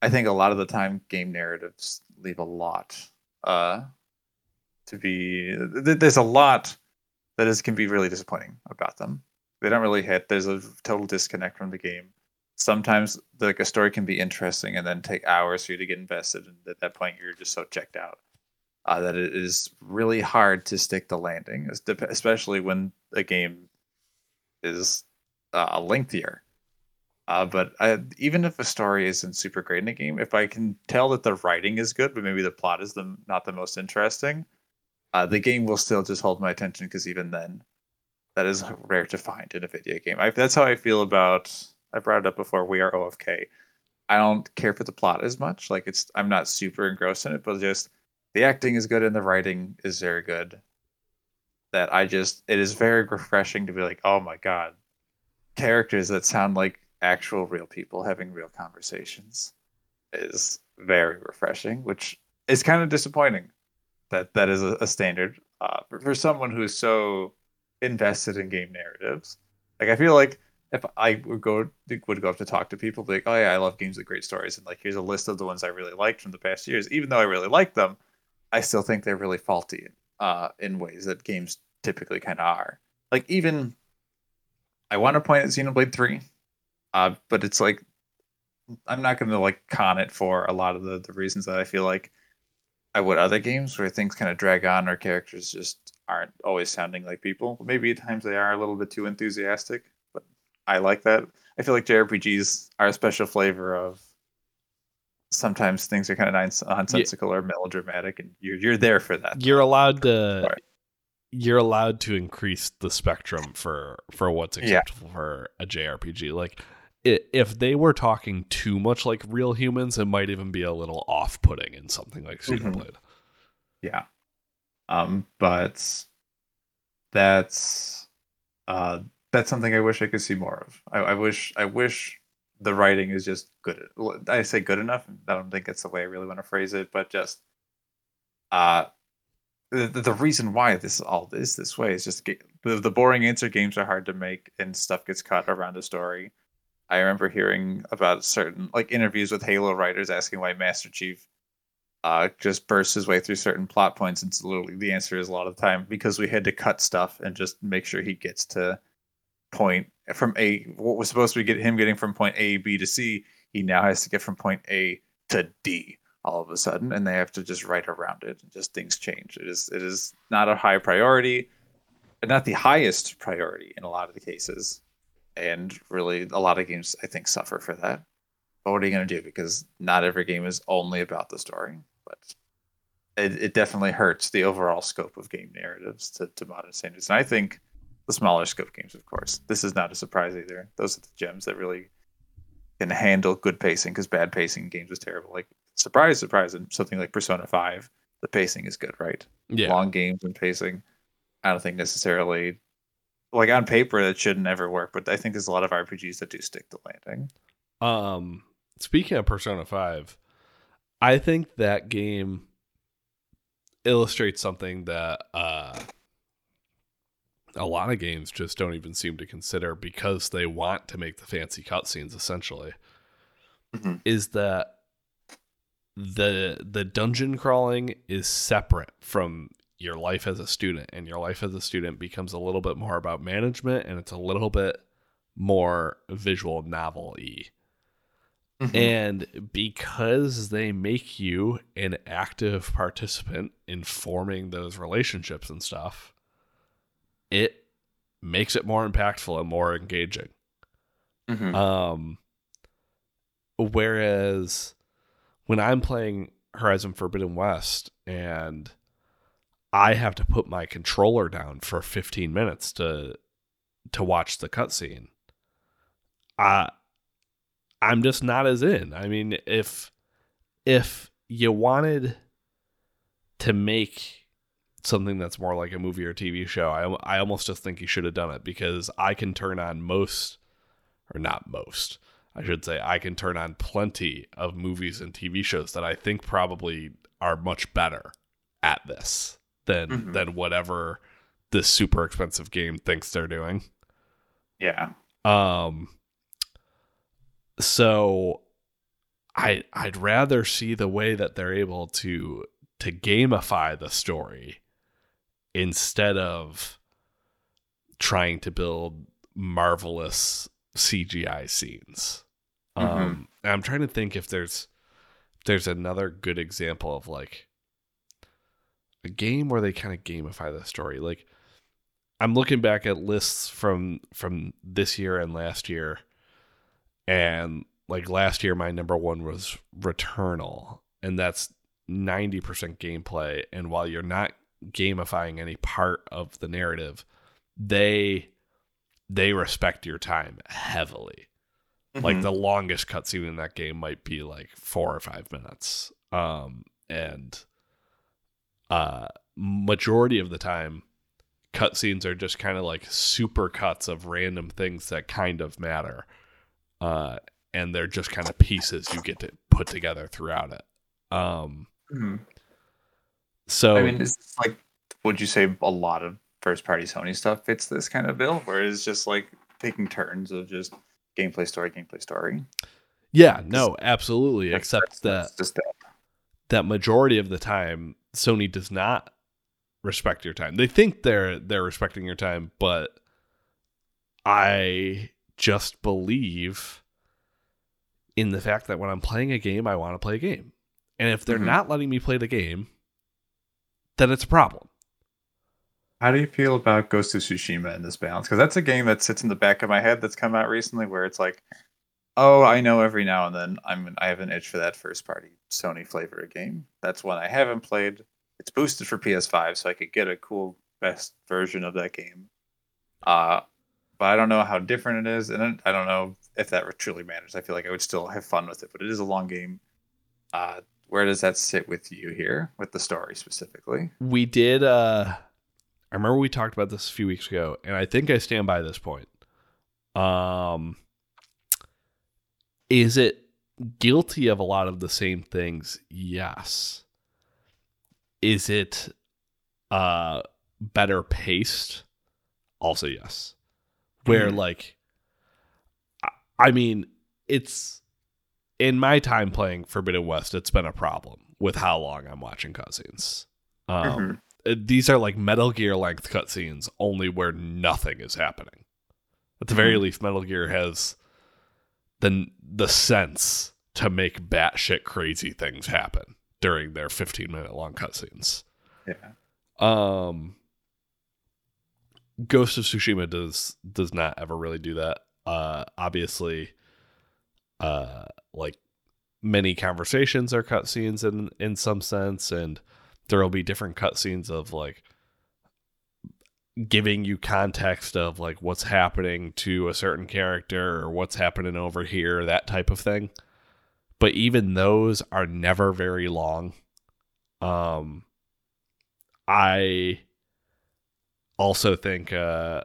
I think a lot of the time game narratives leave a lot uh, to be... Th- there's a lot that is can be really disappointing about them. They don't really hit. There's a total disconnect from the game. Sometimes like a story can be interesting and then take hours for you to get invested, and at that point you're just so checked out uh, that it is really hard to stick the landing, especially when a game is uh, lengthier. Uh, but I, even if a story isn't super great in a game, if I can tell that the writing is good, but maybe the plot is the, not the most interesting, uh, the game will still just hold my attention, because even then, that is rare to find in a video game. I, that's how I feel about, I brought it up before, We Are O F K. I don't care for the plot as much. Like it's, I'm not super engrossed in it, but just the acting is good and the writing is very good. That I just, it is very refreshing to be like, oh my God, characters that sound like actual real people having real conversations is very refreshing, which is kind of disappointing that that is a, a standard uh, for, for someone who is so invested in game narratives. Like, I feel like if I would go would go up to talk to people, like, oh yeah, I love games with great stories, and like, here's a list of the ones I really liked from the past years. Even though I really like them, I still think they're really faulty uh, in ways that games typically kind of are. Like, even I want to point at Xenoblade three. Uh, but it's like, I'm not going to like con it for a lot of the, the reasons that I feel like I would other games where things kind of drag on or characters just aren't always sounding like people. Maybe at times they are a little bit too enthusiastic, but I like that. I feel like J R P Gs are a special flavor of sometimes things are kind of nonsensical yeah. or melodramatic, and you're you're there for that. You're allowed to Sorry. you're allowed to increase the spectrum for, for what's acceptable yeah. for a J R P G. Like, if they were talking too much like real humans, it might even be a little off-putting in something like Xenoblade. Mm-hmm. Yeah. Um, but that's uh, that's something I wish I could see more of. I, I wish I wish the writing is just good. I say good enough. I don't think that's the way I really want to phrase it, but just uh, the, the reason why this all is this way is just get, the, the boring answer games are hard to make, and stuff gets cut around a story. I remember hearing about certain like interviews with Halo writers asking why Master Chief uh, just bursts his way through certain plot points, and literally the answer is a lot of the time because we had to cut stuff and just make sure he gets to point from A. What was supposed to be get him getting from point A, B to C, he now has to get from point A to D, all of a sudden, and they have to just write around it, and just things change. It is it is not a high priority, not the highest priority in a lot of the cases, and really a lot of games I think suffer for that. But what are you going to do? Because not every game is only about the story, but it, it definitely hurts the overall scope of game narratives to, to modern standards. And I think the smaller scope games, of course, this is not a surprise either. Those are the gems that really can handle good pacing, because bad pacing games was terrible. Like, surprise, surprise, and something like Persona five, the pacing is good, right? Yeah. Long games and pacing, I don't think necessarily, like on paper, it shouldn't ever work, but I think there's a lot of R P Gs that do stick to landing. Um, speaking of Persona five, I think that game illustrates something that uh, a lot of games just don't even seem to consider because they want to make the fancy cutscenes, essentially, mm-hmm. is that the the dungeon crawling is separate from your life as a student, and your life as a student becomes a little bit more about management, and it's a little bit more visual novel-y. Mm-hmm. And because they make you an active participant in forming those relationships and stuff, it makes it more impactful and more engaging. Mm-hmm. Um, whereas when I'm playing Horizon Forbidden West and I have to put my controller down for fifteen minutes to to watch the cutscene, I I'm just not as in. I mean, if if you wanted to make something that's more like a movie or T V show, I I almost just think you should have done it, because I can turn on most, or not most, I should say, I can turn on plenty of movies and T V shows that I think probably are much better at this than mm-hmm. than whatever this super expensive game thinks they're doing. Yeah. Um. So I I'd rather see the way that they're able to to gamify the story instead of trying to build marvelous C G I scenes. Mm-hmm. Um, I'm trying to think if there's if there's another good example of like a game where they kind of gamify the story. Like, I'm looking back at lists from from this year and last year. And like last year, my number one was Returnal, and that's ninety percent gameplay. And while you're not gamifying any part of the narrative, they they respect your time heavily. Mm-hmm. Like the longest cutscene in that game might be like four or five minutes. Um, and uh, majority of the time, cutscenes are just kind of like super cuts of random things that kind of matter. Uh, and they're just kind of pieces you get to put together throughout it. Um, mm-hmm. So, I mean, it's like, would you say a lot of first-party Sony stuff fits this kind of bill, where it's just like taking turns of just gameplay, story, gameplay, story? Yeah, no, absolutely. That's, except that's, that that's that. that majority of the time, Sony does not respect your time. They think they're they're respecting your time, but I just believe in the fact that when I'm playing a game, I want to play a game. And if they're mm-hmm. not letting me play the game, then it's a problem. How do you feel about Ghost of Tsushima in this balance? Because that's a game that sits in the back of my head that's come out recently, where it's like, oh, I know every now and then I'm I have an itch for that first party Sony flavor of game. That's one I haven't played. It's boosted for P S five, so I could get a cool best version of that game. Uh But I don't know how different it is, and I don't know if that truly matters. I feel like I would still have fun with it, but it is a long game. Uh, where does that sit with you here, with the story specifically? We did, uh, I remember we talked about this a few weeks ago, and I think I stand by this point. Um, is it guilty of a lot of the same things? Yes. Is it uh, better paced? Also, yes. Where, like, I mean, it's in my time playing Forbidden West, it's been a problem with how long I'm watching cutscenes. Um, mm-hmm. These are like Metal Gear length cutscenes, only where nothing is happening. At the mm-hmm. very least, Metal Gear has the the sense to make batshit crazy things happen during their fifteen minute long cutscenes. Yeah. Um, Ghost of Tsushima does does not ever really do that. Uh, obviously, uh, like many conversations are cutscenes in in some sense, and there will be different cutscenes of like giving you context of like what's happening to a certain character or what's happening over here, that type of thing. But even those are never very long. Um, I also think uh,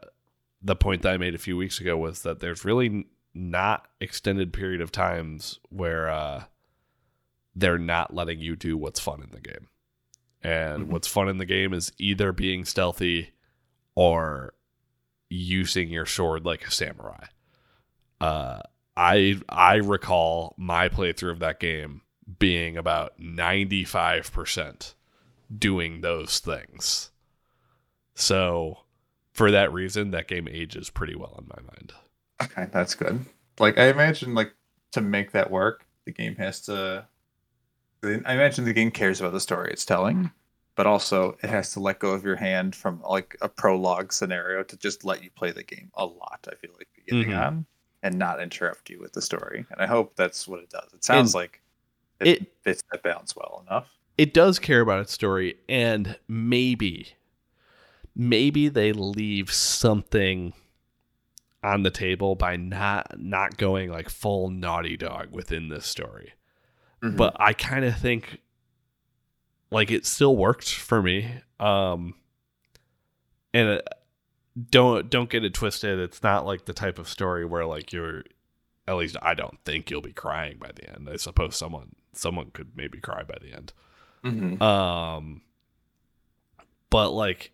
the point that I made a few weeks ago was that there's really not extended period of times where uh, they're not letting you do what's fun in the game. And mm-hmm. what's fun in the game is either being stealthy or using your sword like a samurai. Uh, I I recall my playthrough of that game being about ninety-five percent doing those things. So for that reason, that game ages pretty well in my mind. Okay, that's good. Like I imagine, like to make that work, the game has to. I imagine the game cares about the story it's telling. But also, it has to let go of your hand from like a prologue scenario to just let you play the game a lot. I feel like beginning mm-hmm. on and not interrupt you with the story. And I hope that's what it does. It sounds it, like it, it fits that balance well enough. It does care about its story, and maybe, maybe they leave something on the table by not not going like full Naughty Dog within this story. Mm-hmm. But I kind of think. Like, it still worked for me. Um, and it, don't don't get it twisted. It's not like the type of story where, like, you're... At least I don't think you'll be crying by the end. I suppose someone someone could maybe cry by the end. Mm-hmm. Um, but, like,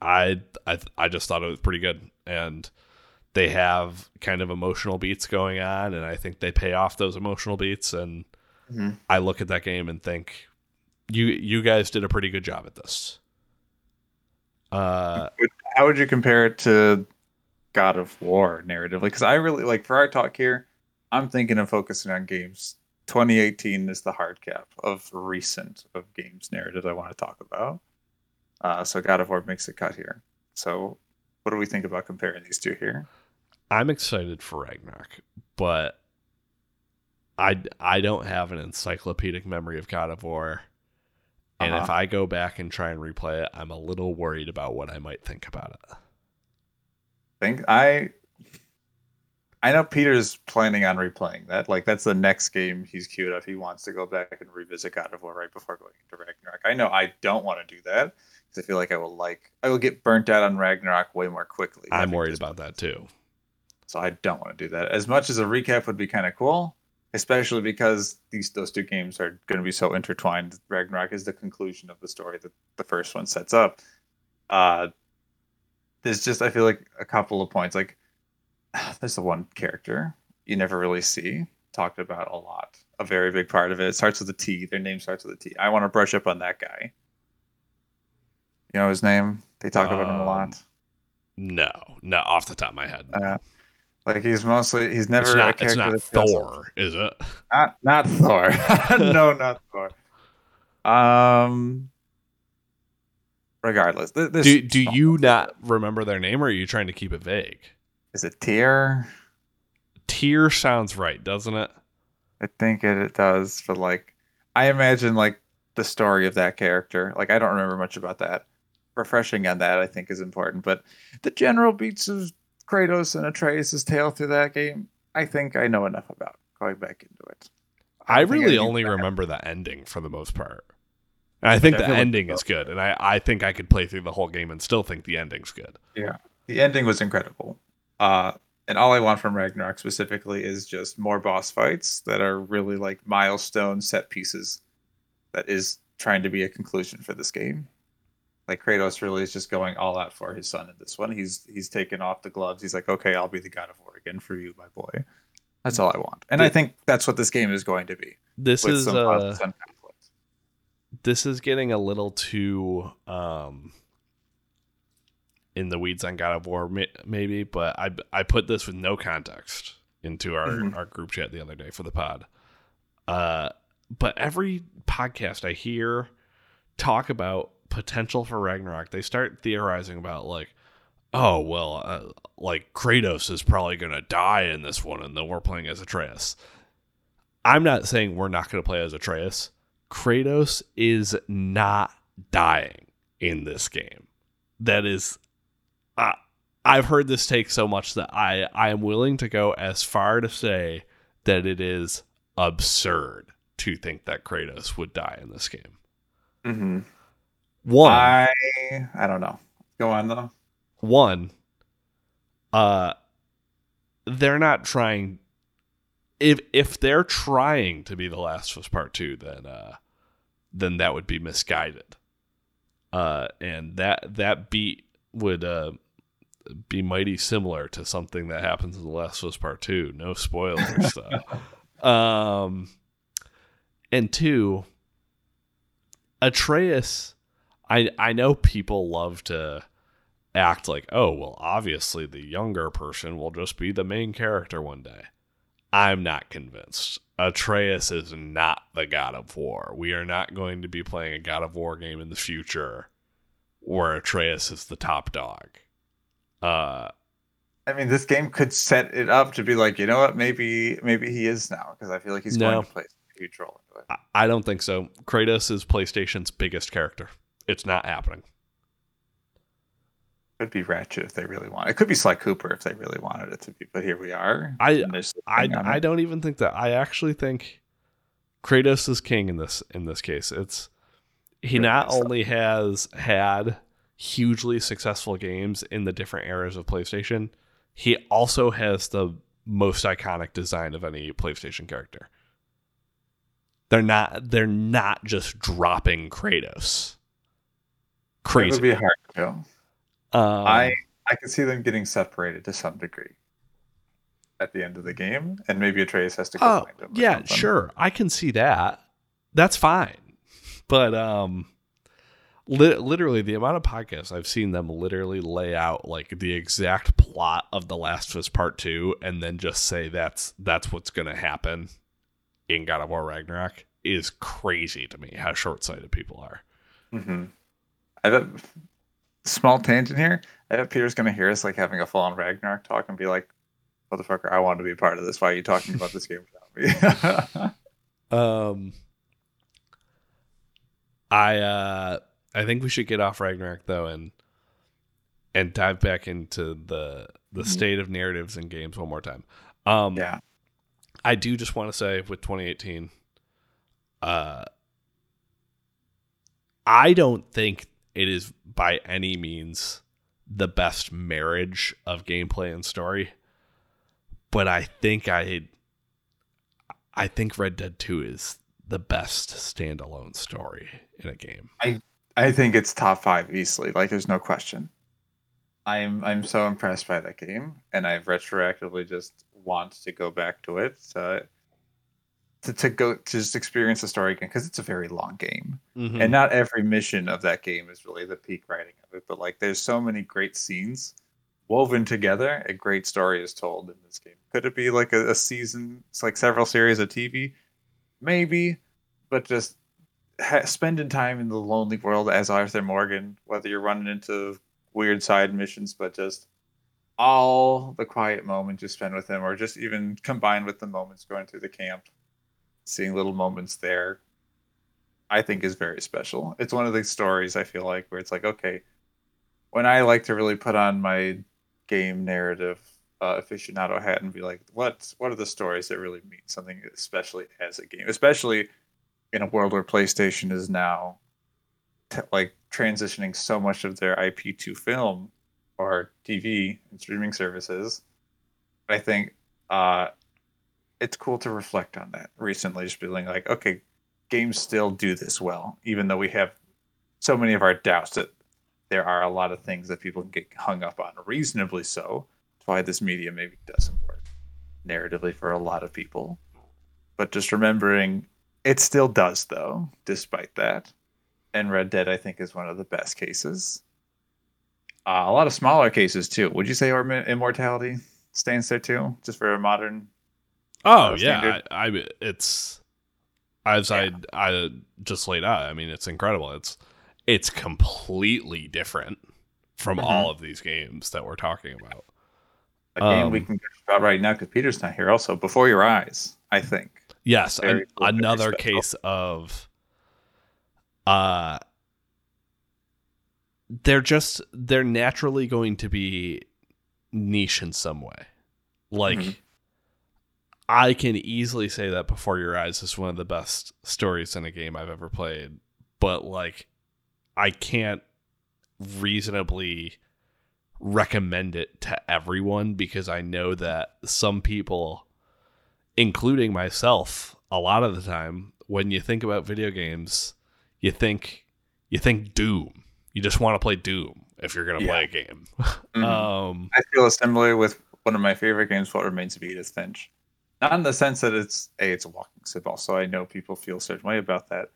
I, I, I just thought it was pretty good. And they have kind of emotional beats going on, and I think they pay off those emotional beats. And mm-hmm. I look at that game and think... You you guys did a pretty good job at this. Uh, How would you compare it to God of War narratively? Because I really, like, for our talk here, I'm thinking of focusing on games. twenty eighteen is the hard cap of recent of games narratives I want to talk about. Uh, so God of War makes a cut here. So what do we think about comparing these two here? I'm excited for Ragnarok, but I, I don't have an encyclopedic memory of God of War. And uh-huh. if I go back and try and replay it, I'm a little worried about what I might think about it. I think I I know Peter's planning on replaying that. Like, that's the next game he's queued up. He wants to go back and revisit God of War right before going into Ragnarok. I know I don't want to do that because I feel like I will like I will get burnt out on Ragnarok way more quickly. I'm worried about that too. So I don't want to do that. As much as a recap would be kind of cool. Especially because these those two games are going to be so intertwined. Ragnarok is the conclusion of the story that the first one sets up. Uh, there's just, I feel like, a couple of points. Like, there's the one character you never really see. Talked about a lot. A very big part of it. It starts with a T. Their name starts with a T. I want to brush up on that guy. You know his name? They talk um, about him a lot. No. Not off the top of my head. Uh, Like he's mostly he's never it's not, a character. It's not Thor, is it? Not not Thor. No, not Thor. Um. Regardless, th- this do do you not remember their name, or are you trying to keep it vague? Is it Tyr? Tyr sounds right, doesn't it? I think it, it does. But like, I imagine like the story of that character. Like, I don't remember much about that. Refreshing on that, I think, is important. But the general beats of Kratos and Atreus' tale through that game, I think I know enough about going back into it. I, I really I only remember the ending for the most part. And I think the ending like, is good, and I, I think I could play through the whole game and still think the ending's good. Yeah, the ending was incredible. Uh, and all I want from Ragnarok specifically is just more boss fights that are really like milestone set pieces that is trying to be a conclusion for this game. Like Kratos really is just going all out for his son in this one. He's he's taken off the gloves. He's like, okay, I'll be the God of War again for you, my boy. That's all I want, and it, I think that's what this game is going to be. This is uh, this is getting a little too um, in the weeds on God of War, maybe. But I I put this with no context. into our, mm-hmm. our group chat the other day for the pod. Uh, but every podcast I hear talk about potential for Ragnarok, they start theorizing about like, oh, well, uh, like Kratos is probably going to die in this one, and then we're playing as Atreus. I'm not saying we're not going to play as Atreus. Kratos is not dying in this game. That is, uh, I've heard this take so much that I, I am willing to go as far to say that it is absurd to think that Kratos would die in this game. Mm-hmm. One, I, I don't know. Go on, though. One, uh, they're not trying. If if they're trying to be The Last of Us Part Two, then uh, then that would be misguided. Uh, and that that beat would uh, be mighty similar to something that happens in The Last of Us Part Two. No spoilers, though. Um, and two, Atreus. I I know people love to act like, oh, well, obviously the younger person will just be the main character one day. I'm not convinced. Atreus is not the God of War. We are not going to be playing a God of War game in the future where Atreus is the top dog. Uh, I mean, this game could set it up to be like, you know what, maybe maybe he is now, because I feel like he's no, going to play a huge role into it. I don't think so. Kratos is PlayStation's biggest character. It's not happening. Could be Ratchet if they really want. It could be Sly Cooper if they really wanted it to be. But here we are. I I, I don't even think that. I actually think Kratos is king in this in this case. It's he Kratos not only has had hugely successful games in the different eras of PlayStation, he also has the most iconic design of any PlayStation character. They're not they're not just dropping Kratos. Crazy. It would be hard to kill. Um, I I can see them getting separated to some degree at the end of the game, and maybe Atreus has to go uh, find them. Yeah, something. Sure, I can see that. That's fine, but um, li- literally the amount of podcasts I've seen them literally lay out like the exact plot of The Last of Us Part Two, and then just say that's that's what's going to happen in God of War Ragnarok is crazy to me. How short-sighted people are. Mm-hmm. I bet. Small tangent here. I bet Peter's going to hear us like having a full on Ragnarok talk and be like, motherfucker, I want to be a part of this. Why are you talking about this game without me? um, I uh, I think we should get off Ragnarok though and and dive back into the the state of narratives in games one more time. Um, yeah, I do just want to say with twenty eighteen, uh, I don't think it is by any means the best marriage of gameplay and story, but I think I, I think Red Dead two is the best standalone story in a game. I, I think it's top five easily. Like, there's no question. I'm I'm so impressed by that game, and I've retroactively just want to go back to it to to, to go to just experience the story again, because it's a very long game. Mm-hmm. And not every mission of that game is really the peak writing of it, but like there's so many great scenes woven together. A great story is told in this game. Could it be like a, a season? It's like several series of T V, maybe, but just ha- spending time in the lonely world as Arthur Morgan, whether you're running into weird side missions, but just all the quiet moments you spend with him, or just even combined with the moments going through the camp, seeing little moments there, I think is very special. It's one of the stories I feel like where it's like, okay, when I like to really put on my game narrative uh, aficionado hat and be like, what what are the stories that really mean something, especially as a game, especially in a world where PlayStation is now t- like transitioning so much of their I P to film or T V and streaming services. I think uh, it's cool to reflect on that recently, just feeling like, okay, games still do this well, even though we have so many of our doubts that there are a lot of things that people can get hung up on, reasonably so. That's why this media maybe doesn't work narratively for a lot of people. But just remembering it still does, though, despite that. And Red Dead, I think, is one of the best cases. Uh, a lot of smaller cases, too. Would you say Immortality stains there too, just for a modern. Oh uh, yeah, I, I it's as yeah. I I just laid out. I mean, it's incredible. It's it's completely different from mm-hmm. all of these games that we're talking about. A game um, we can talk about right now because Peter's not here. Also, Before Your Eyes, I think. Yes, an, another case of. Uh, they're just they're naturally going to be niche in some way. Like, mm-hmm. I can easily say that Before Your Eyes is one of the best stories in a game I've ever played, but like, I can't reasonably recommend it to everyone because I know that some people, including myself, a lot of the time, when you think about video games, you think you think Doom. You just want to play Doom if you're going to yeah. play a game. Mm-hmm. um, I feel similar with one of my favorite games, What Remains of Edith Finch. Not in the sense that it's a it's a walking sim. Also, I know people feel a certain way about that,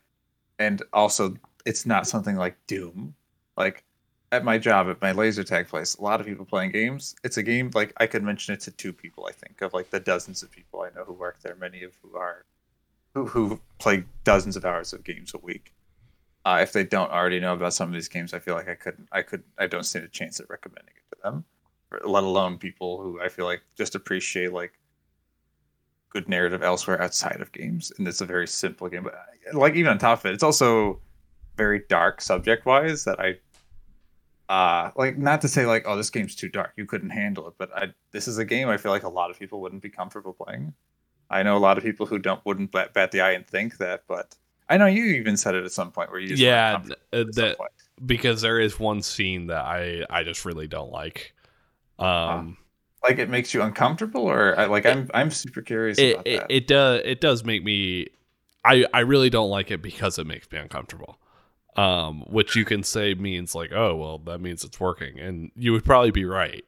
and also it's not something like Doom. Like at my job, at my laser tag place, a lot of people playing games. It's a game like I could mention it to two people. I think of like the dozens of people I know who work there, many of who are who who play dozens of hours of games a week. Uh, if they don't already know about some of these games, I feel like I couldn't, I could, I don't stand a chance at recommending it to them, let alone people who I feel like just appreciate like good narrative elsewhere outside of games. And it's a very simple game, but like even on top of it, it's also very dark subject wise that I, uh, like not to say like, oh, this game's too dark, you couldn't handle it, but I, this is a game I feel like a lot of people wouldn't be comfortable playing. I know a lot of people who don't wouldn't bat, bat the eye and think that, but. I know you even said it at some point where you just yeah, that because there is one scene that I, I just really don't like. Um, uh, like it makes you uncomfortable, or I, like it, I'm I'm super curious it, about it, that. It does it does make me. I, I really don't like it because it makes me uncomfortable. Um, which you can say means like, oh well, that means it's working, and you would probably be right.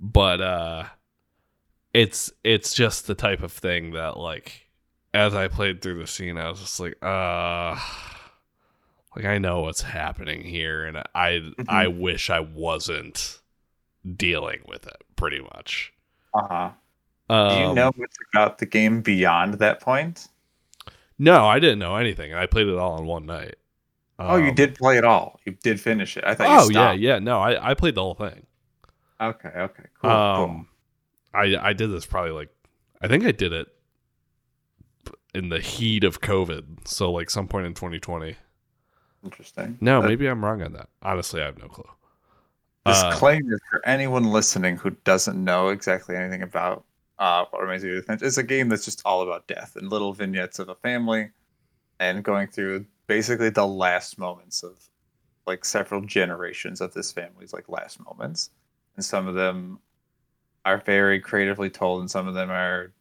But uh, it's it's just the type of thing that like. As I played through the scene, I was just like, uh, like I know what's happening here, and I mm-hmm. I wish I wasn't dealing with it, pretty much. Uh-huh. Um, Do you know much about the game beyond that point? No, I didn't know anything. I played it all in one night. Um, oh, you did play it all? You did finish it? I thought oh, you stopped. Oh, yeah, yeah. No, I, I played the whole thing. Okay, okay, cool, um, cool. I, I did this probably like, I think I did it in the heat of COVID, so like some point in twenty twenty. Interesting. No, that, maybe I'm wrong on that. Honestly, I have no clue. Disclaimer uh, for anyone listening who doesn't know exactly anything about uh, What Remains of Edith Finch. It's a game that's just all about death and little vignettes of a family and going through basically the last moments of like several generations of this family's like last moments. And some of them are very creatively told, and some of them are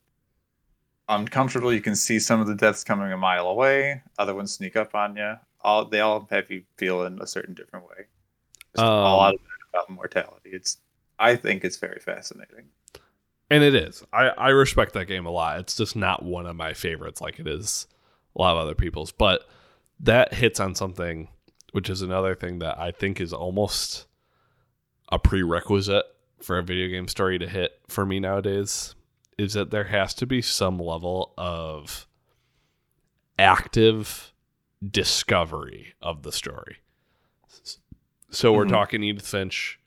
uncomfortable. You can see some of the deaths coming a mile away, other ones sneak up on you. All they all have you feel in a certain different way. Just um, a lot about mortality. It's I think it's very fascinating, and it is. I I respect that game a lot. It's just not one of my favorites, like it is a lot of other people's. But that hits on something, which is another thing that I think is almost a prerequisite for a video game story to hit for me nowadays. Is that there has to be some level of active discovery of the story. So we're mm-hmm. talking Edith Finch,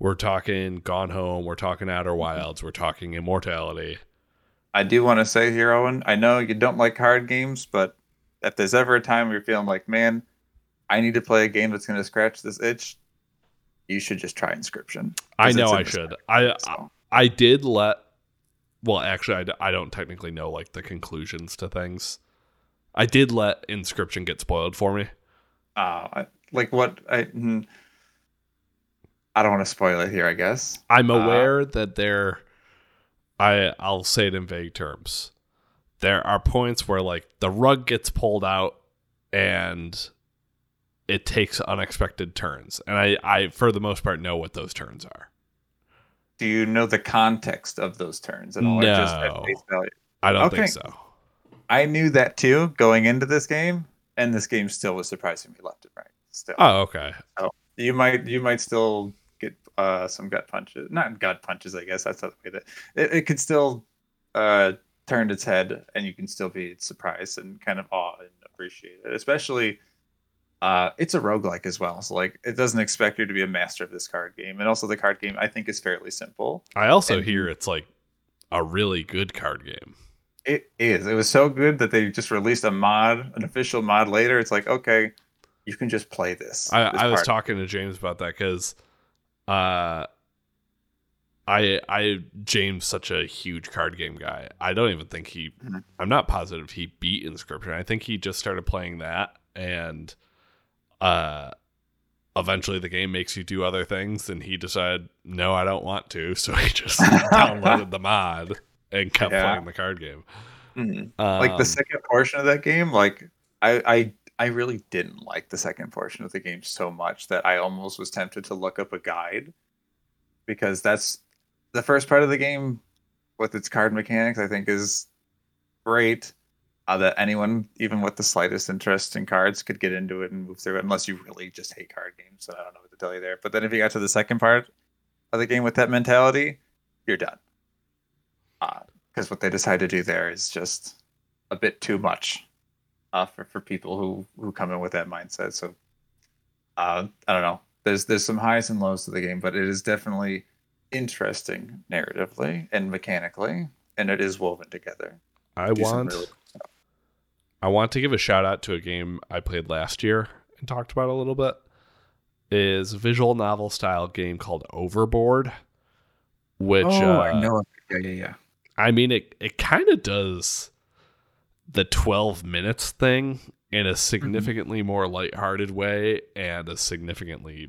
we're talking Gone Home, we're talking Outer Wilds, we're talking Immortality. I do want to say here, Owen, I know you don't like hard games, but if there's ever a time where you're feeling like, man, I need to play a game that's going to scratch this itch, you should just try Inscription. I know I should. I, so. I I did let... Well, actually, I, d- I don't technically know, like, the conclusions to things. I did let Inscription get spoiled for me. Uh, like, what? I mm, I don't want to spoil it here, I guess. I'm aware uh, that there... I, I'll say it in vague terms. There are points where, like, the rug gets pulled out and it takes unexpected turns. And I, I for the most part, know what those turns are. Do you know the context of those turns at all? No, just at face value? I don't okay. think so. I knew that too going into this game, and this game still was surprising me left and right. Still. Oh, okay. So you might you might still get uh, some gut punches. Not gut punches, I guess. That's not the way that it, it could still uh, turn its head, and you can still be surprised and kind of awed and appreciate it. Especially, uh, it's a roguelike as well. So, like, it doesn't expect you to be a master of this card game. And also, the card game, I think, is fairly simple. I also and hear it's, like, a really good card game. It is. It was so good that they just released a mod, an official mod later. It's like, okay, you can just play this. I, this I was talking to James about that because uh, I, I, James, such a huge card game guy. I don't even think he, mm-hmm. I'm not positive he beat Inscription. I think he just started playing that, and uh, eventually the game makes you do other things, and he decided, no, I don't want to. So he just downloaded the mod and kept yeah. playing the card game. Mm-hmm. Um, like the second portion of that game, like I, I, I really didn't like the second portion of the game so much that I almost was tempted to look up a guide, because that's the first part of the game with its card mechanics. I think is great uh, that anyone, even with the slightest interest in cards, could get into it and move through it, unless you really just hate card games. And I don't know what to tell you there. But then if you got to the second part of the game with that mentality, you're done. Because uh, what they decide to do there is just a bit too much. Uh, for, for people who, who come in with that mindset. So uh, I don't know. There's there's some highs and lows to the game, but it is definitely interesting narratively and mechanically, and it is woven together. I want really cool I want to give a shout out to a game I played last year and talked about a little bit. It is a visual novel style game called Overboard, which oh, uh, I know. Yeah, yeah, yeah. I mean, it it kind of does the twelve minutes thing in a significantly mm-hmm. more lighthearted way, and a significantly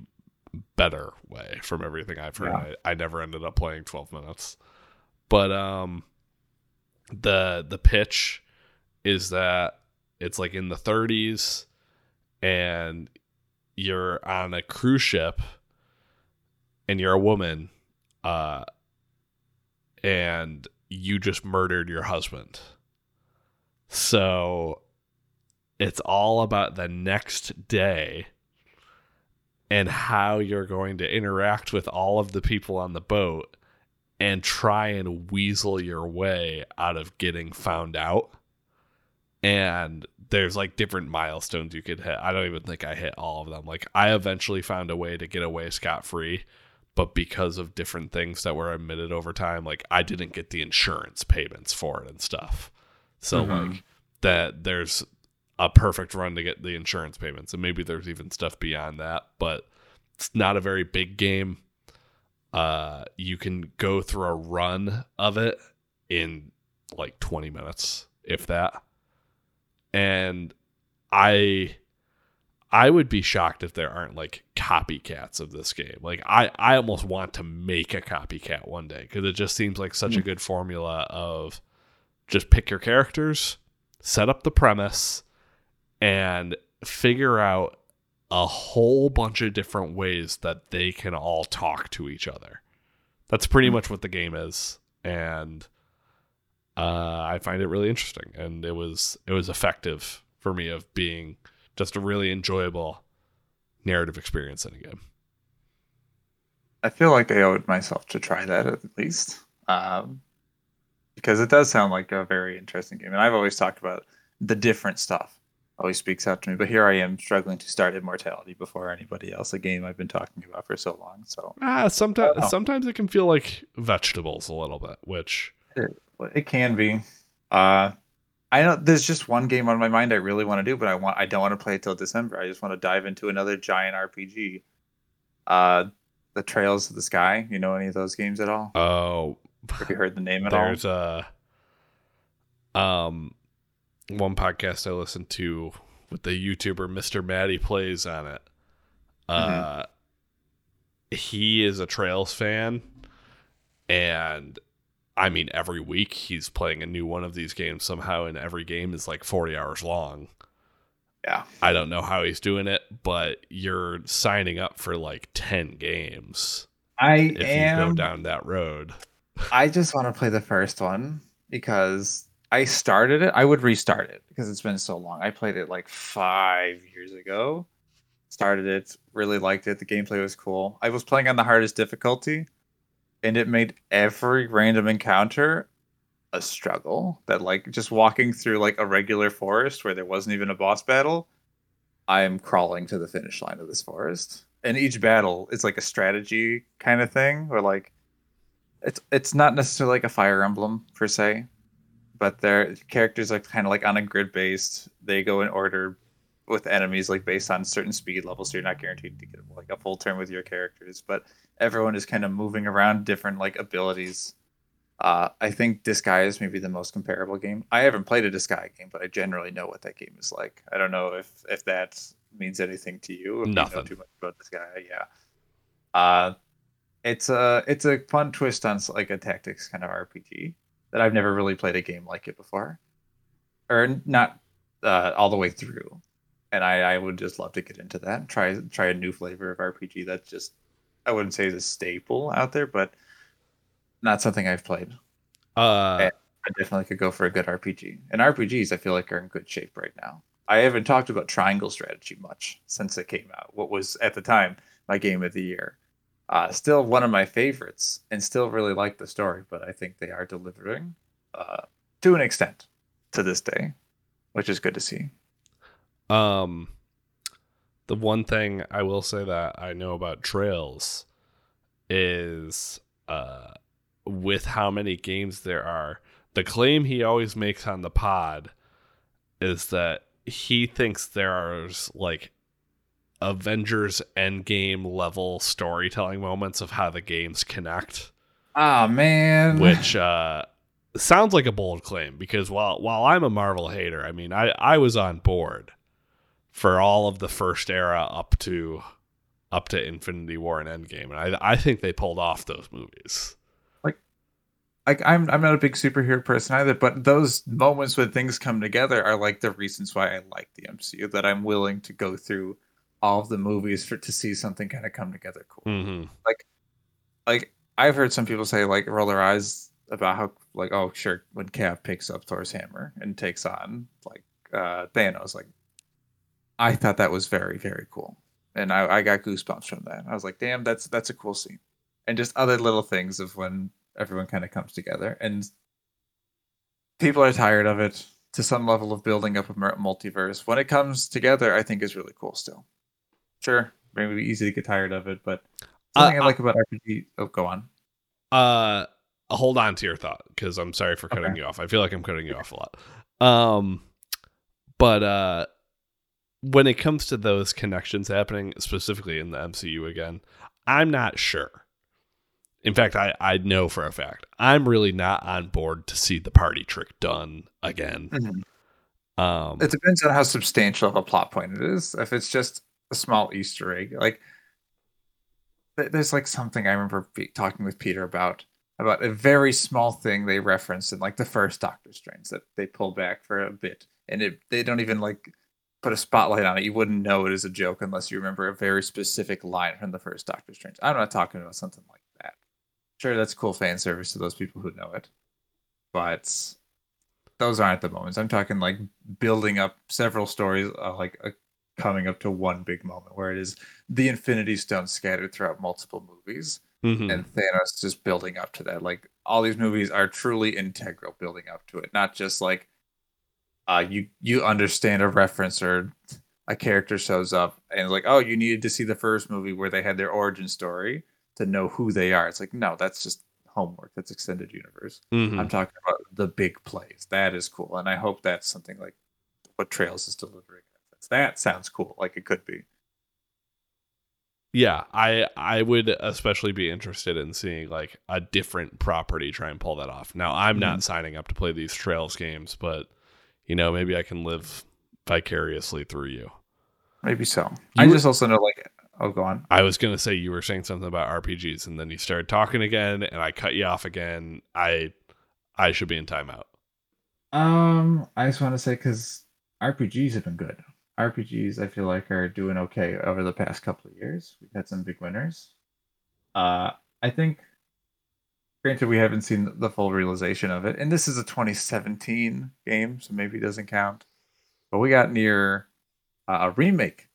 better way from everything I've heard. Yeah. I, I never ended up playing twelve minutes, but um, the, the pitch is that it's like in the thirties and you're on a cruise ship and you're a woman, uh, and you just murdered your husband. So it's all about the next day and how you're going to interact with all of the people on the boat and try and weasel your way out of getting found out. And there's like different milestones you could hit. I don't even think I hit all of them. Like, I eventually found a way to get away scot-free, but because of different things that were omitted over time, like I didn't get the insurance payments for it and stuff. So mm-hmm. like that, there's a perfect run to get the insurance payments, and maybe there's even stuff beyond that, but it's not a very big game. Uh, you can go through a run of it in like twenty minutes, if that. And I, I would be shocked if there aren't like copycats of this game. Like I, I almost want to make a copycat one day, because it just seems like such mm-hmm. a good formula of, just pick your characters, set up the premise, and figure out a whole bunch of different ways that they can all talk to each other. That's pretty much what the game is, and uh, I find it really interesting. And it was it was effective for me of being just a really enjoyable narrative experience in a game. I feel like I owed myself to try that at least. Um... Because it does sound like a very interesting game. And I've always talked about the different stuff. Always speaks out to me. But here I am struggling to start Immortality before anybody else. A game I've been talking about for so long. So ah, sometimes sometimes it can feel like vegetables a little bit, which... It, it can be. Uh, I know there's just one game on my mind I really want to do, but I want I don't want to play it till December. I just want to dive into another giant R P G. Uh, the Trails of the Sky. You know any of those games at all? Oh, have you heard the name at There's all? There's a um one podcast I listened to with the YouTuber Mister Maddie Plays on it. Mm-hmm. Uh, he is a Trails fan, and I mean every week he's playing a new one of these games somehow, and every game is like forty hours long. Yeah. I don't know how he's doing it, but you're signing up for like ten games. I if am... you go down that road. I just want to play the first one because I started it. I would restart it because it's been so long. I played it like five years ago. started it, really liked it. The gameplay was cool. I was playing on the hardest difficulty, and it made every random encounter a struggle. That, like, just walking through like a regular forest where there wasn't even a boss battle, I am crawling to the finish line of this forest. And each battle is like a strategy kind of thing, or like it's it's not necessarily like a Fire Emblem per se, but their characters are kind of like on a grid based. They go in order with enemies like based on certain speed levels, so you're not guaranteed to get like a full turn with your characters, but everyone is kind of moving around different like abilities. Uh, I think Disgaea is maybe the most comparable game. I haven't played a Disgaea game, but I generally know what that game is like. I don't know if, if that means anything to you. If Nothing. You know too much about Disgaea, yeah. Uh, it's a it's a fun twist on like a tactics kind of R P G that I've never really played a game like it before, or not uh, all the way through. And I, I would just love to get into that and try try a new flavor of R P G. That's just, I wouldn't say is a staple out there, but not something I've played. Uh, I definitely could go for a good R P G. And R P Gs, I feel like, are in good shape right now. I haven't talked about triangle strategy much since it came out. What was, at the time, my game of the year. Uh, still one of my favorites, and still really like the story, but I think they are delivering uh, to an extent to this day, which is good to see. Um, the one thing I will say that I know about Trails is... Uh, with how many games there are, the claim he always makes on the pod is that he thinks there are like Avengers Endgame level storytelling moments of how the games connect. Oh man, which uh, sounds like a bold claim, because while while I'm a Marvel hater, I mean I, I was on board for all of the first era up to up to Infinity War and Endgame, and I I think they pulled off those movies. Like I'm, I'm not a big superhero person either, but those moments when things come together are like the reasons why I like the M C U. That I'm willing to go through all of the movies for to see something kind of come together cool. Mm-hmm. Like, like I've heard some people say like roll their eyes about how like oh sure when Cap picks up Thor's hammer and takes on like uh, Thanos, like I thought that was very very cool, and I, I got goosebumps from that. I was like damn that's that's a cool scene, and just other little things of when everyone kind of comes together, and people are tired of it to some level of building up a multiverse. When it comes together, I think is really cool still. Sure. Maybe easy to get tired of it, but something uh, I like about R P G. Oh, go on. Uh, hold on to your thought, because I'm sorry for cutting okay. you off. I feel like I'm cutting you off a lot. Um, but uh, when it comes to those connections happening specifically in the M C U again, I'm not sure. In fact, I, I know for a fact I'm really not on board to see the party trick done again. Mm-hmm. Um, it depends on how substantial of a plot point it is. If it's just a small Easter egg, like th- there's like something I remember be- talking with Peter about about a very small thing they referenced in like the first Doctor Strange that they pulled back for a bit, and it they don't even like put a spotlight on it. You wouldn't know it is a joke unless you remember a very specific line from the first Doctor Strange. I'm not talking about something like. Sure, that's cool fan service to those people who know it, but those aren't the moments. I'm talking like building up several stories, uh, like uh, coming up to one big moment where it is the Infinity Stone scattered throughout multiple movies, mm-hmm. and Thanos just building up to that. Like all these movies are truly integral, building up to it, not just like uh, you you understand a reference or a character shows up and like, oh, you needed to see the first movie where they had their origin story to know who they are. It's like, no, that's just homework. That's extended universe. Mm-hmm. I'm talking about the big plays. That is cool. And I hope that's something like what Trails is delivering. That sounds cool. Like it could be. Yeah. I, I would especially be interested in seeing like a different property try and pull that off. Now I'm mm-hmm. not signing up to play these Trails games, but you know, maybe I can live vicariously through you. Maybe so. You I just were- also know like Oh, go on. I was going to say you were saying something about R P Gs, and then you started talking again, and I cut you off again. I I should be in timeout. Um, I just want to say, because R P Gs have been good. R P Gs, I feel like, are doing okay over the past couple of years. We've had some big winners. Uh, I think, granted, we haven't seen the full realization of it, and this is a twenty seventeen game, so maybe it doesn't count. But we got near uh, a remake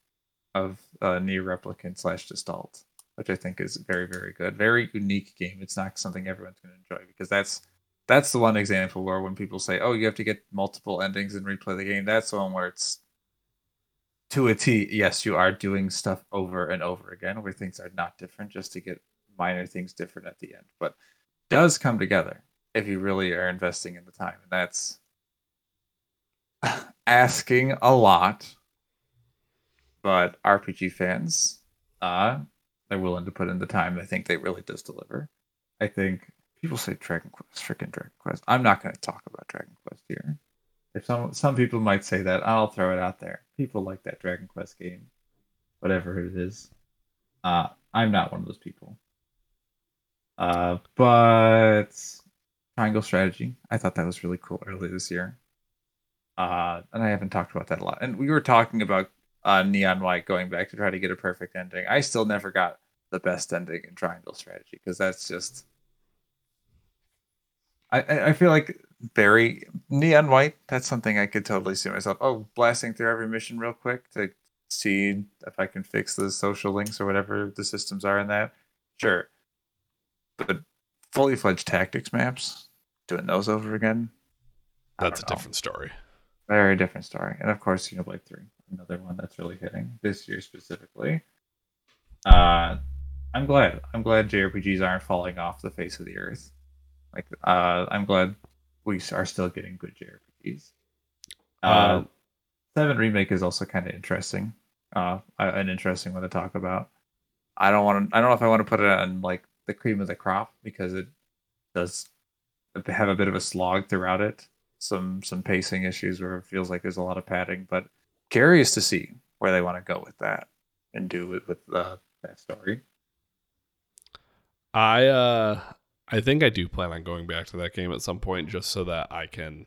of uh, Neo Replicant slash Gestalt, which I think is very, very good. Very unique game. It's not something everyone's going to enjoy, because that's that's the one example where when people say, oh, you have to get multiple endings and replay the game, that's the one where it's to a T. Yes, you are doing stuff over and over again where things are not different just to get minor things different at the end. But it does come together if you really are investing in the time. And that's asking a lot. But R P G fans, uh, they're willing to put in the time. I think they really does deliver. I think people say Dragon Quest, freaking Dragon Quest. I'm not going to talk about Dragon Quest here. If some some people might say that, I'll throw it out there. People like that Dragon Quest game, whatever it is. Uh, I'm not one of those people. Uh, but Triangle Strategy, I thought that was really cool early this year. Uh, and I haven't talked about that a lot. And we were talking about Uh, Neon White going back to try to get a perfect ending. I still never got the best ending in Triangle Strategy, because that's just I, I feel like very Neon White, that's something I could totally see myself, oh, blasting through every mission real quick to see if I can fix the social links or whatever the systems are in that. Sure. But fully fledged tactics maps, doing those over again, that's a know. different story. Very different story. And of course, Xenoblade three, another one that's really hitting this year specifically. Uh, I'm glad. I'm glad J R P Gs aren't falling off the face of the earth. Like, uh, I'm glad we are still getting good J R P Gs. Uh, uh, Seven Remake is also kind of interesting. Uh, an interesting one to talk about. I don't want to. I don't know if I want to put it on like the cream of the crop, because it does have a bit of a slog throughout it. Some some pacing issues where it feels like there's a lot of padding, but curious to see where they want to go with that and do it with uh, that story. I uh, I think I do plan on going back to that game at some point, just so that I can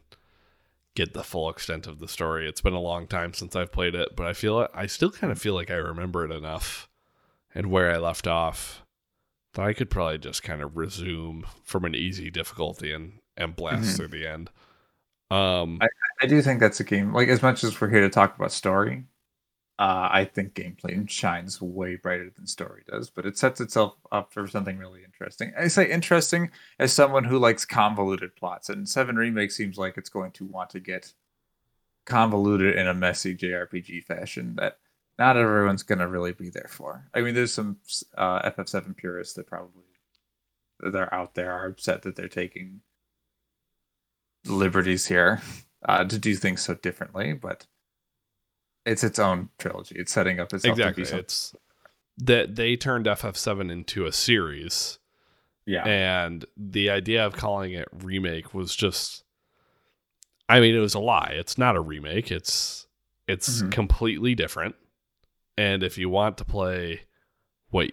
get the full extent of the story. It's been a long time since I've played it, but I feel I still kind of feel like I remember it enough and where I left off that I could probably just kind of resume from an easy difficulty and and blast mm-hmm. through the end. Um, I, I do think that's a game, like, as much as we're here to talk about story, uh, I think gameplay shines way brighter than story does, but it sets itself up for something really interesting. I say interesting as someone who likes convoluted plots, and Seven Remake seems like it's going to want to get convoluted in a messy J R P G fashion that not everyone's going to really be there for. I mean, there's some uh, F F seven purists that probably they're out there are upset that they're taking liberties here uh, to do things so differently, but it's its own trilogy. It's setting up itself. Exactly. It's that they turned F F seven into a series. Yeah. And the idea of calling it remake was just, I mean, it was a lie. It's not a remake. It's, it's mm-hmm. completely different. And if you want to play what,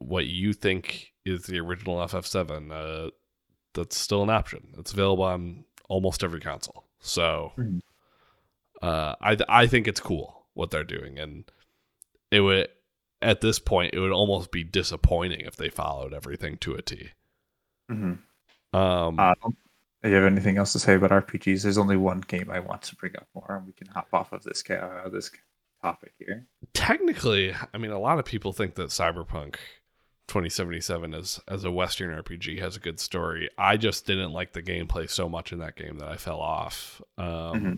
what you think is the original F F seven, uh, that's still an option. It's available on almost every console. So uh, I th- I think it's cool what they're doing, and it would, at this point, it would almost be disappointing if they followed everything to a T. Mm-hmm. Um, uh, do you have anything else to say about R P Gs? There's only one game I want to bring up more, and we can hop off of this uh, this topic here. Technically, I mean, a lot of people think that Cyberpunk twenty seventy-seven as as a Western R P G has a good story. I just didn't like the gameplay so much in that game that I fell off. Um, mm-hmm.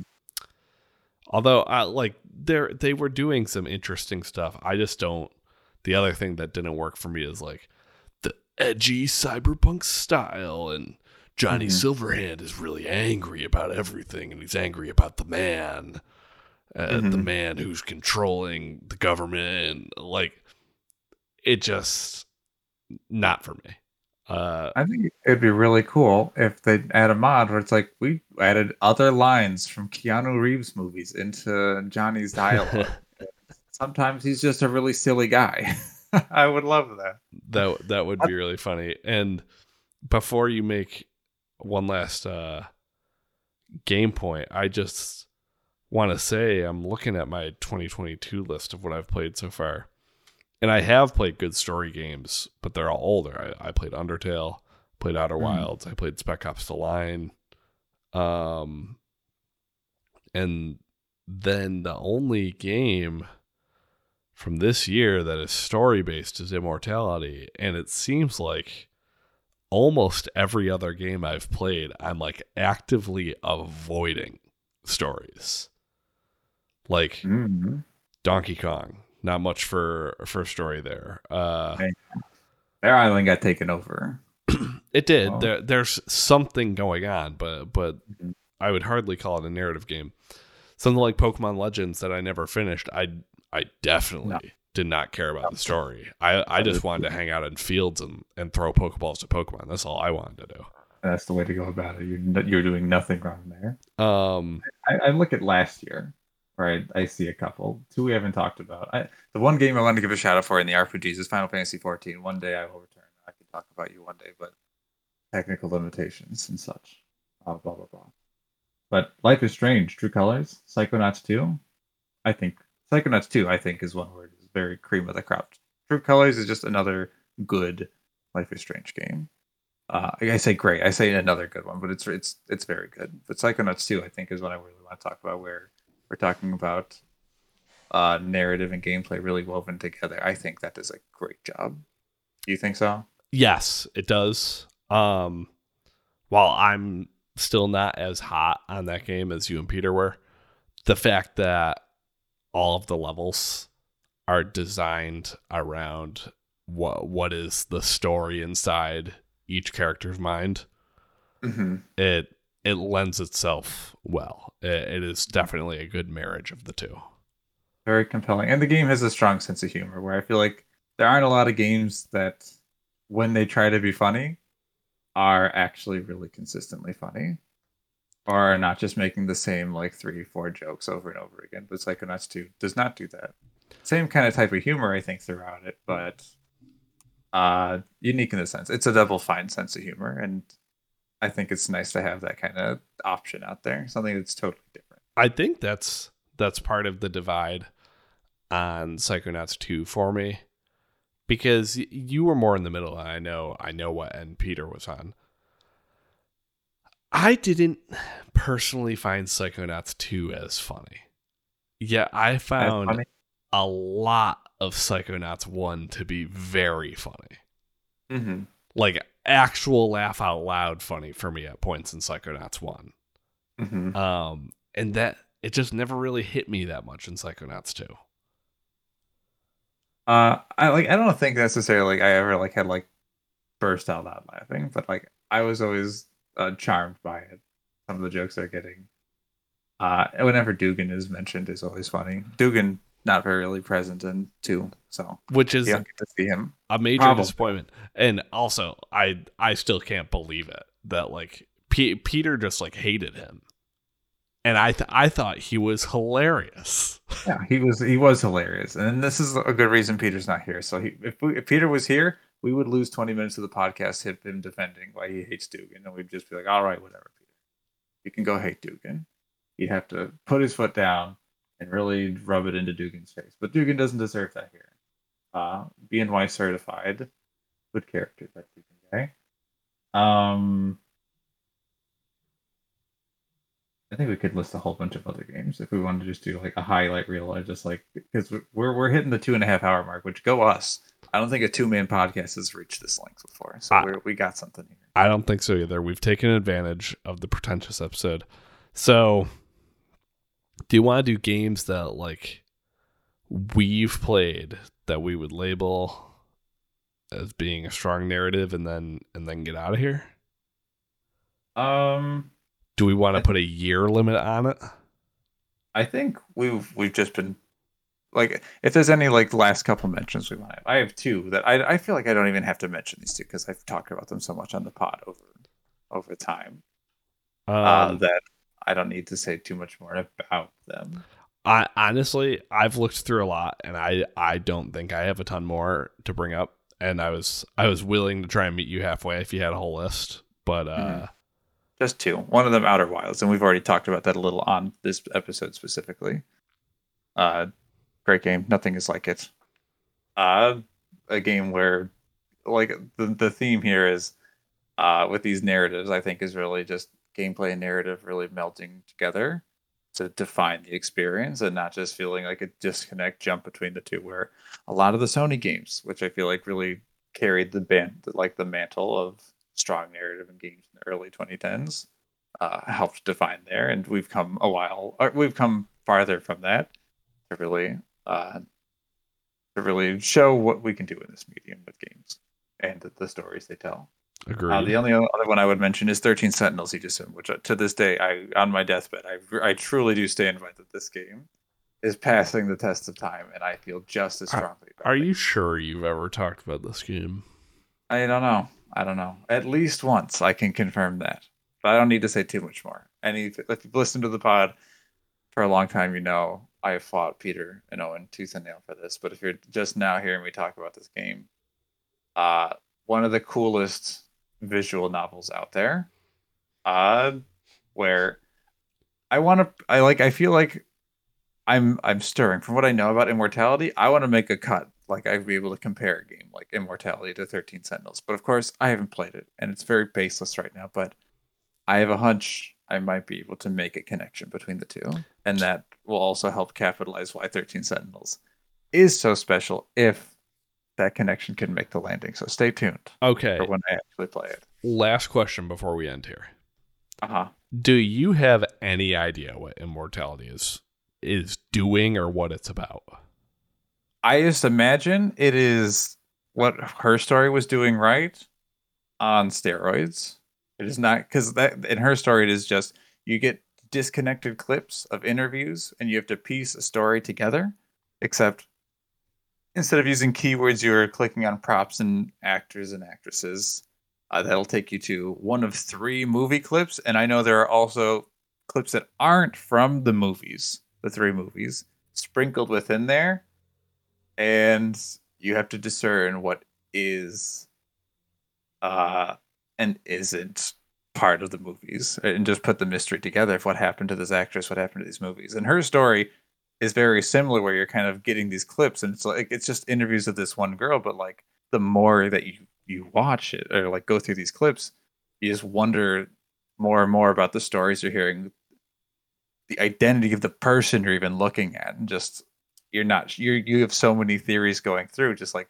Although, I, like, they they were doing some interesting stuff. I just don't. The other thing that didn't work for me is like the edgy cyberpunk style, and Johnny mm-hmm. Silverhand is really angry about everything, and he's angry about the man, uh, mm-hmm. the man who's controlling the government, and like it just. Not for me. Uh, I think it'd be really cool if they add a mod where it's like we added other lines from Keanu Reeves movies into Johnny's dialogue. Sometimes he's just a really silly guy. I would love that. That that would be really funny. And before you make one last uh, game point, I just want to say I'm looking at my twenty twenty-two list of what I've played so far. And I have played good story games, but they're all older. I, I played Undertale, played Outer Wilds, mm. I played Spec Ops: The Line. Um, and then the only game from this year that is story-based is Immortality, and it seems like almost every other game I've played, I'm like actively avoiding stories. Like mm-hmm. Donkey Kong, not much for for story there. Uh, Their island got taken over. It did. Oh. There, there's something going on, but but mm-hmm. I would hardly call it a narrative game. Something like Pokemon Legends that I never finished. I I definitely no. did not care about no. the story. I, I just wanted to hang out in fields and, and throw Pokeballs to Pokemon. That's all I wanted to do. That's the way to go about it. You're you're doing nothing wrong there. Um, I, I look at last year. Right, I see a couple. Two we haven't talked about. I, the one game I want to give a shout out for in the R P Gs is Final Fantasy fourteen. One day I will return. I can talk about you one day, but technical limitations and such. Blah, blah, blah, blah. But Life is Strange, True Colors, Psychonauts two. I think Psychonauts two, I think, is one word. It's very cream of the crop. True Colors is just another good Life is Strange game. Uh, I say great. I say another good one, but it's it's it's very good. But Psychonauts two, I think, is what I really want to talk about, where we're talking about uh, narrative and gameplay really woven together. I think that does a great job. Do you think so? Yes, it does. Um, while I'm still not as hot on that game as you and Peter were, the fact that all of the levels are designed around what what is the story inside each character's mind, mm-hmm. it it lends itself well. It is definitely a good marriage of the two. Very compelling. And the game has a strong sense of humor, where I feel like there aren't a lot of games that, when they try to be funny, are actually really consistently funny, or are not just making the same like three, four jokes over and over again. But Psychonauts two does not do that. Same kind of type of humor, I think, throughout it, but uh, unique in the sense. It's a double fine sense of humor, and I think it's nice to have that kind of option out there. Something that's totally different. I think that's that's part of the divide on Psychonauts two for me, because you were more in the middle. And I know, I know what end Peter was on. I didn't personally find Psychonauts two as funny. Yeah, I found a lot of Psychonauts one to be very funny. Mm-hmm. Like actual laugh out loud funny for me at points in Psychonauts one. Mm-hmm. Um, and that it just never really hit me that much in Psychonauts two. Uh, I like I don't think necessarily like, I ever like had like burst out loud laughing, but like I was always uh, charmed by it. Some of the jokes they're getting. Uh, whenever Dugan is mentioned, is always funny. Dugan not very really present in two, so which is get to see him. A major Probably. disappointment. And also, I I still can't believe it that like P- Peter just like hated him, and I th- I thought he was hilarious. Yeah, he was he was hilarious, and this is a good reason Peter's not here. So he, if, we, if Peter was here, we would lose twenty minutes of the podcast him, him defending why he hates Dugan, and we'd just be like, all right, whatever, Peter, you can go hate Dugan. He'd have to put his foot down and really rub it into Dugan's face. But Dugan doesn't deserve that here. Uh, B N Y certified. Good character, that Dugan guy. Um, I think we could list a whole bunch of other games if we wanted to just do like a highlight reel. I just like, because we're we're hitting the two and a half hour mark, which go us. I don't think a two man podcast has reached this length before. So I, we're, we got something here. I don't think so either. We've taken advantage of the pretentious episode. So do you want to do games that like we've played that we would label as being a strong narrative, and then and then get out of here? Um, do we want to put a year limit on it? I think we've we've just been like, if there's any like last couple mentions we want to have. I have two that I I feel like I don't even have to mention these two because I've talked about them so much on the pod over over time um, uh, that. I don't need to say too much more about them. I honestly, I've looked through a lot, and I, I don't think I have a ton more to bring up. And I was I was willing to try and meet you halfway if you had a whole list, but uh, mm-hmm. just two. One of them, Outer Wilds, and we've already talked about that a little on this episode specifically. Uh, great game. Nothing is like it. Uh, a game where, like the the theme here is, uh, with these narratives, I think is really just gameplay and narrative really melting together to define the experience and not just feeling like a disconnect jump between the two, where a lot of the Sony games, which I feel like really carried the band, like the mantle of strong narrative in games in the early twenty tens, uh, helped define there. And we've come a while, or we've come farther from that to really, uh, to really show what we can do in this medium with games and the, the stories they tell. Agreed. Uh, the only other one I would mention is thirteen Sentinels Aegis Rim, which to this day, I on my deathbed, I I truly do stand by that this game is passing the test of time, and I feel just as strongly about it. Are you sure you've ever talked about this game? I don't know. I don't know. At least once, I can confirm that. But I don't need to say too much more. Any, if you've listened to the pod for a long time, you know I have fought Peter and Owen tooth and nail for this. But if you're just now hearing me talk about this game, uh, one of the coolest visual novels out there, uh, where I want to, I like, I feel like I'm, I'm stirring from what I know about Immortality. I want to make a cut. Like I'd be able to compare a game like Immortality to thirteen Sentinels, but of course I haven't played it and it's very baseless right now, but I have a hunch I might be able to make a connection between the two. And that will also help capitalize why thirteen Sentinels is so special if that connection can make the landing. So stay tuned. Okay. For when I actually play it. Last question before we end here. Uh-huh. Do you have any idea what Immortality is is doing or what it's about? I just imagine it is what Her Story was doing right on steroids. It is not, because that in Her Story it is just you get disconnected clips of interviews and you have to piece a story together, except instead of using keywords, you're clicking on props and actors and actresses. Uh, that'll take you to one of three movie clips. And I know there are also clips that aren't from the movies, the three movies, sprinkled within there. And you have to discern what is uh, and isn't part of the movies and just put the mystery together of what happened to this actress, what happened to these movies. And Her Story is very similar, where you're kind of getting these clips and it's like it's just interviews of this one girl, but like the more that you you watch it or like go through these clips, you just wonder more and more about the stories you're hearing, the identity of the person you're even looking at, and just you're not you you have so many theories going through, just like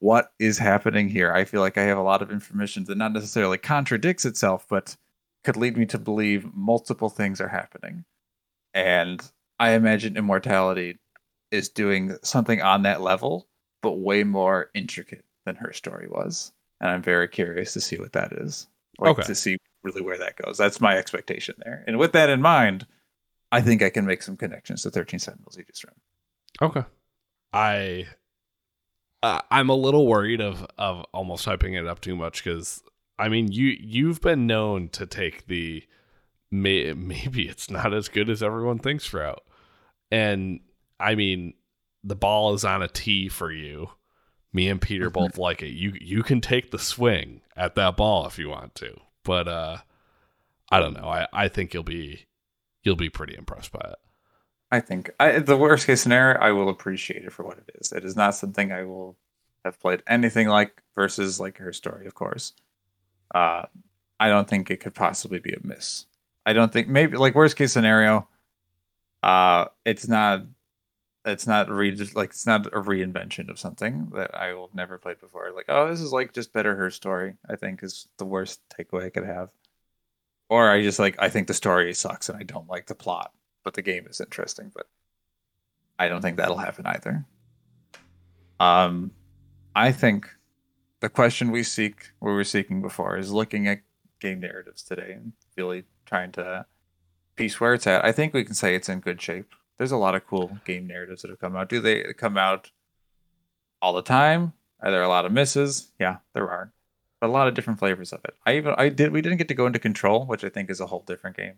what is happening here. I feel like I have a lot of information that not necessarily contradicts itself, but could lead me to believe multiple things are happening. And I imagine Immortality is doing something on that level, but way more intricate than Her Story was. And I'm very curious to see what that is. Like, okay. To see really where that goes. That's my expectation there. And with that in mind, I think I can make some connections to thirteen Sentinels Aegis Rim. Okay. I, uh, I'm a little worried of, of almost hyping it up too much because, I mean, you, you've been known to take the may, maybe it's not as good as everyone thinks route. And I mean, the ball is on a tee for you. Me and Peter both like it. You you can take the swing at that ball if you want to. But uh, I don't know. I, I think you'll be you'll be pretty impressed by it. I think I, the worst case scenario, I will appreciate it for what it is. It is not something I will have played anything like versus like Her Story, of course. Uh, I don't think it could possibly be a miss. I don't think maybe like worst case scenario. Uh, it's not, it's not re- like it's not a reinvention of something that I will never play before. Like, oh, this is like just better Her Story, I think is the worst takeaway I could have. Or I just like I think the story sucks and I don't like the plot, but the game is interesting. But I don't think that'll happen either. Um, I think the question we seek, we were seeking before, is looking at game narratives today and really trying to piece where it's at. I think we can say it's in good shape. There's a lot of cool game narratives that have come out. Do they come out all the time? Are there a lot of misses? Yeah, there are. But a lot of different flavors of it. I even I did we didn't get to go into Control, which I think is a whole different game.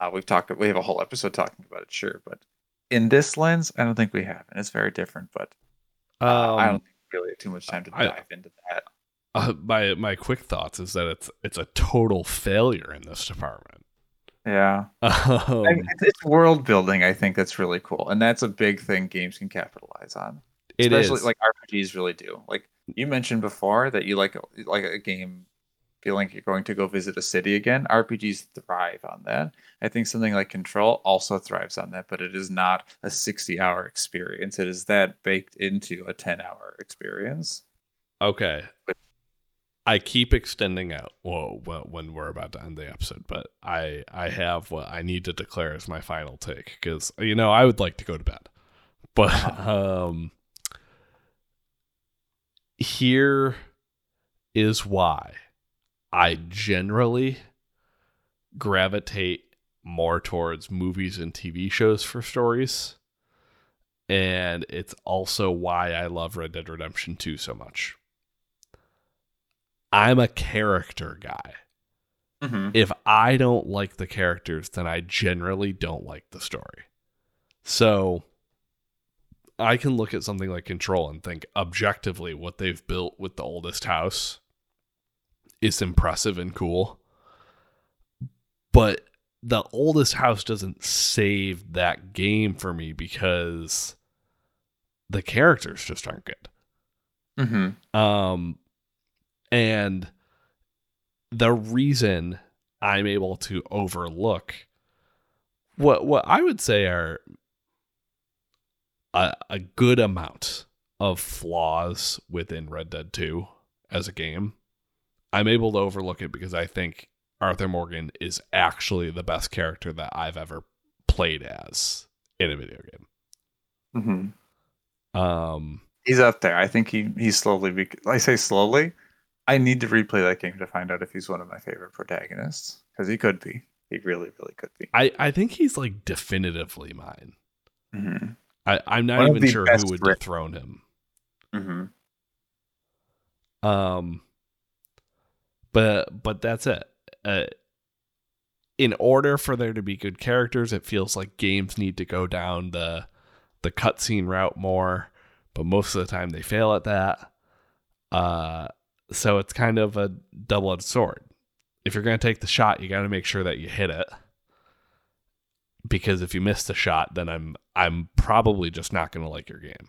Uh, we've talked we have a whole episode talking about it, sure, but in this lens, I don't think we have, and it's very different, but uh, um, I don't think really have too much time to dive I, into that. Uh, my my quick thoughts is that it's it's a total failure in this department. Yeah, um, I mean, it's world building. I think that's really cool, and that's a big thing games can capitalize on. It Especially, is like R P Gs really do. Like you mentioned before that you like like a game feeling like you're going to go visit a city again. R P Gs thrive on that. I think something like Control also thrives on that, but it is not a sixty-hour experience. It is that baked into a ten-hour experience. Okay. But- I keep extending out. Whoa, well, when we're about to end the episode, but I, I have what I need to declare as my final take because, you know, I would like to go to bed. But um, here is why I generally gravitate more towards movies and T V shows for stories. And it's also why I love Red Dead Redemption two so much. I'm a character guy. Mm-hmm. If I don't like the characters, then I generally don't like the story. So I can look at something like Control and think objectively what they've built with the oldest house is impressive and cool. But the oldest house doesn't save that game for me because the characters just aren't good. Mm-hmm. Um, And the reason I'm able to overlook what what I would say are a, a good amount of flaws within Red Dead two as a game, I'm able to overlook it because I think Arthur Morgan is actually the best character that I've ever played as in a video game. Mm-hmm. Um, he's up there. I think he he's slowly. Bec- I say slowly. I need to replay that game to find out if he's one of my favorite protagonists, because he could be. He really, really could be. I, I think he's like definitively mine. Mm-hmm. I, I'm not one even sure who would friend. dethrone him. Mm-hmm. Um, but but that's it. Uh, in order for there to be good characters, it feels like games need to go down the the cutscene route more, but most of the time they fail at that. Uh. So it's kind of a double-edged sword. If you're going to take the shot, you got to make sure that you hit it. Because if you miss the shot, then I'm I'm probably just not going to like your game.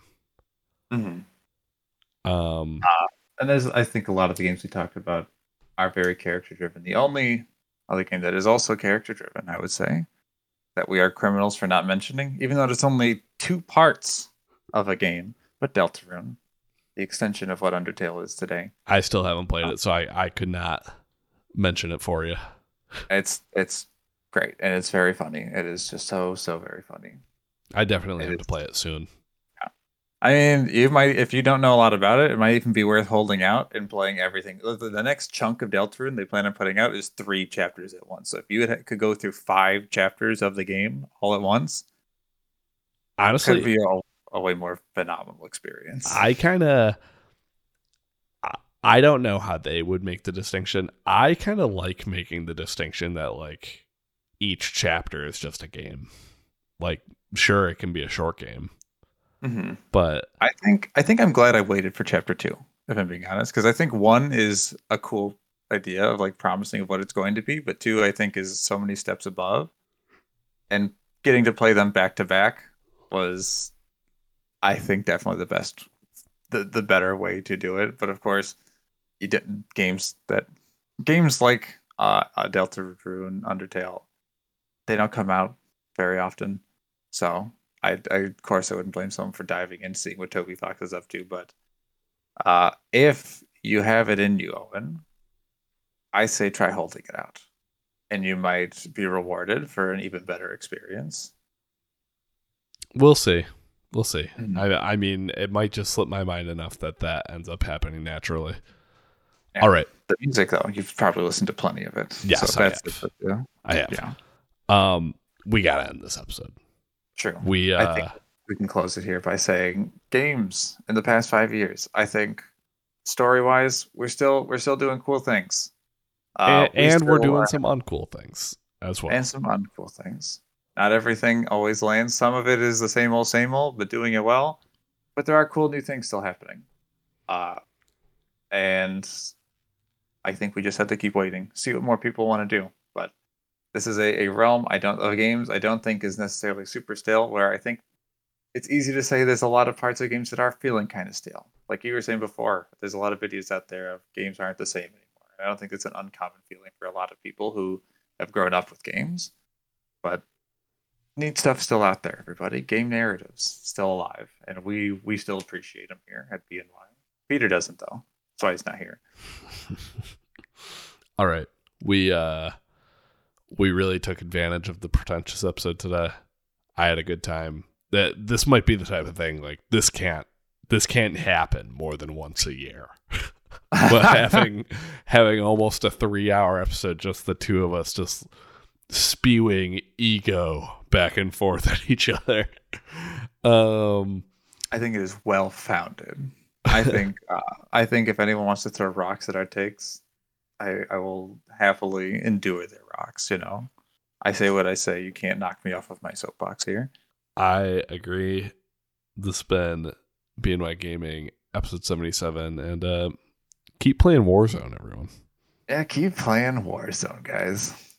Mm-hmm. Um, uh, and there's, I think a lot of the games we talked about are very character-driven. The only other game that is also character-driven, I would say, that we are criminals for not mentioning, even though it's only two parts of a game, but Deltarune. The extension of what Undertale is today. I still haven't played it, so I, I could not mention it for you. It's it's great, and it's very funny. It is just so, so very funny. I definitely it have is. to play it soon. Yeah. I mean, you might if you don't know a lot about it, it might even be worth holding out and playing everything. The next chunk of Deltarune they plan on putting out is three chapters at once. So if you could go through five chapters of the game all at once, honestly, it could be all. A way more phenomenal experience. I kind of, I don't know how they would make the distinction. I kind of like making the distinction that like each chapter is just a game. Like, sure, it can be a short game, mm-hmm. but I think I think I'm glad I waited for chapter two. If I'm being honest, because I think one is a cool idea of like promising of what it's going to be, but two I think is so many steps above, and getting to play them back to back was. I think definitely the best, the, the better way to do it. But of course, you didn't games that games like uh, Deltarune, Undertale, they don't come out very often. So I, I of course I wouldn't blame someone for diving in, seeing what Toby Fox is up to. But uh, if you have it in you, Owen, I say try holding it out, and you might be rewarded for an even better experience. We'll see. We'll see. Mm-hmm. I, I mean, it might just slip my mind enough that that ends up happening naturally. Yeah. All right. The music, though, you've probably listened to plenty of it. Yes, so I, that's have. It, yeah. I have. Yeah. Um, we got to end this episode. True. We, uh, I think we can close it here by saying games in the past five years. I think story-wise, we're still we're still doing cool things. Uh, and we and we're doing are, some uncool things as well. And some uncool things. Not everything always lands. Some of it is the same old, same old, but doing it well. But there are cool new things still happening. Uh, and I think we just have to keep waiting, see what more people want to do. But this is a, a realm I don't of games I don't think is necessarily super stale, where I think it's easy to say there's a lot of parts of games that are feeling kind of stale. Like you were saying before, there's a lot of videos out there of games aren't the same anymore. I don't think it's an uncommon feeling for a lot of people who have grown up with games. But neat stuff still out there, everybody. Game narratives still alive, and we we still appreciate them here at B N Y. Peter doesn't though, that's why he's not here. All right, we uh, we really took advantage of the pretentious episode today. I had a good time. That this might be the type of thing like this can't this can't happen more than once a year. But having having almost a three hour episode, just the two of us, just spewing ego back and forth at each other. Um, I think it is well founded. I think uh, I think if anyone wants to throw rocks at our takes, I, I will happily endure their rocks. You know, I say what I say. You can't knock me off of my soapbox here. I agree. This has been B N Y Gaming episode seventy-seven, and uh, keep playing Warzone, everyone. Yeah, keep playing Warzone, guys.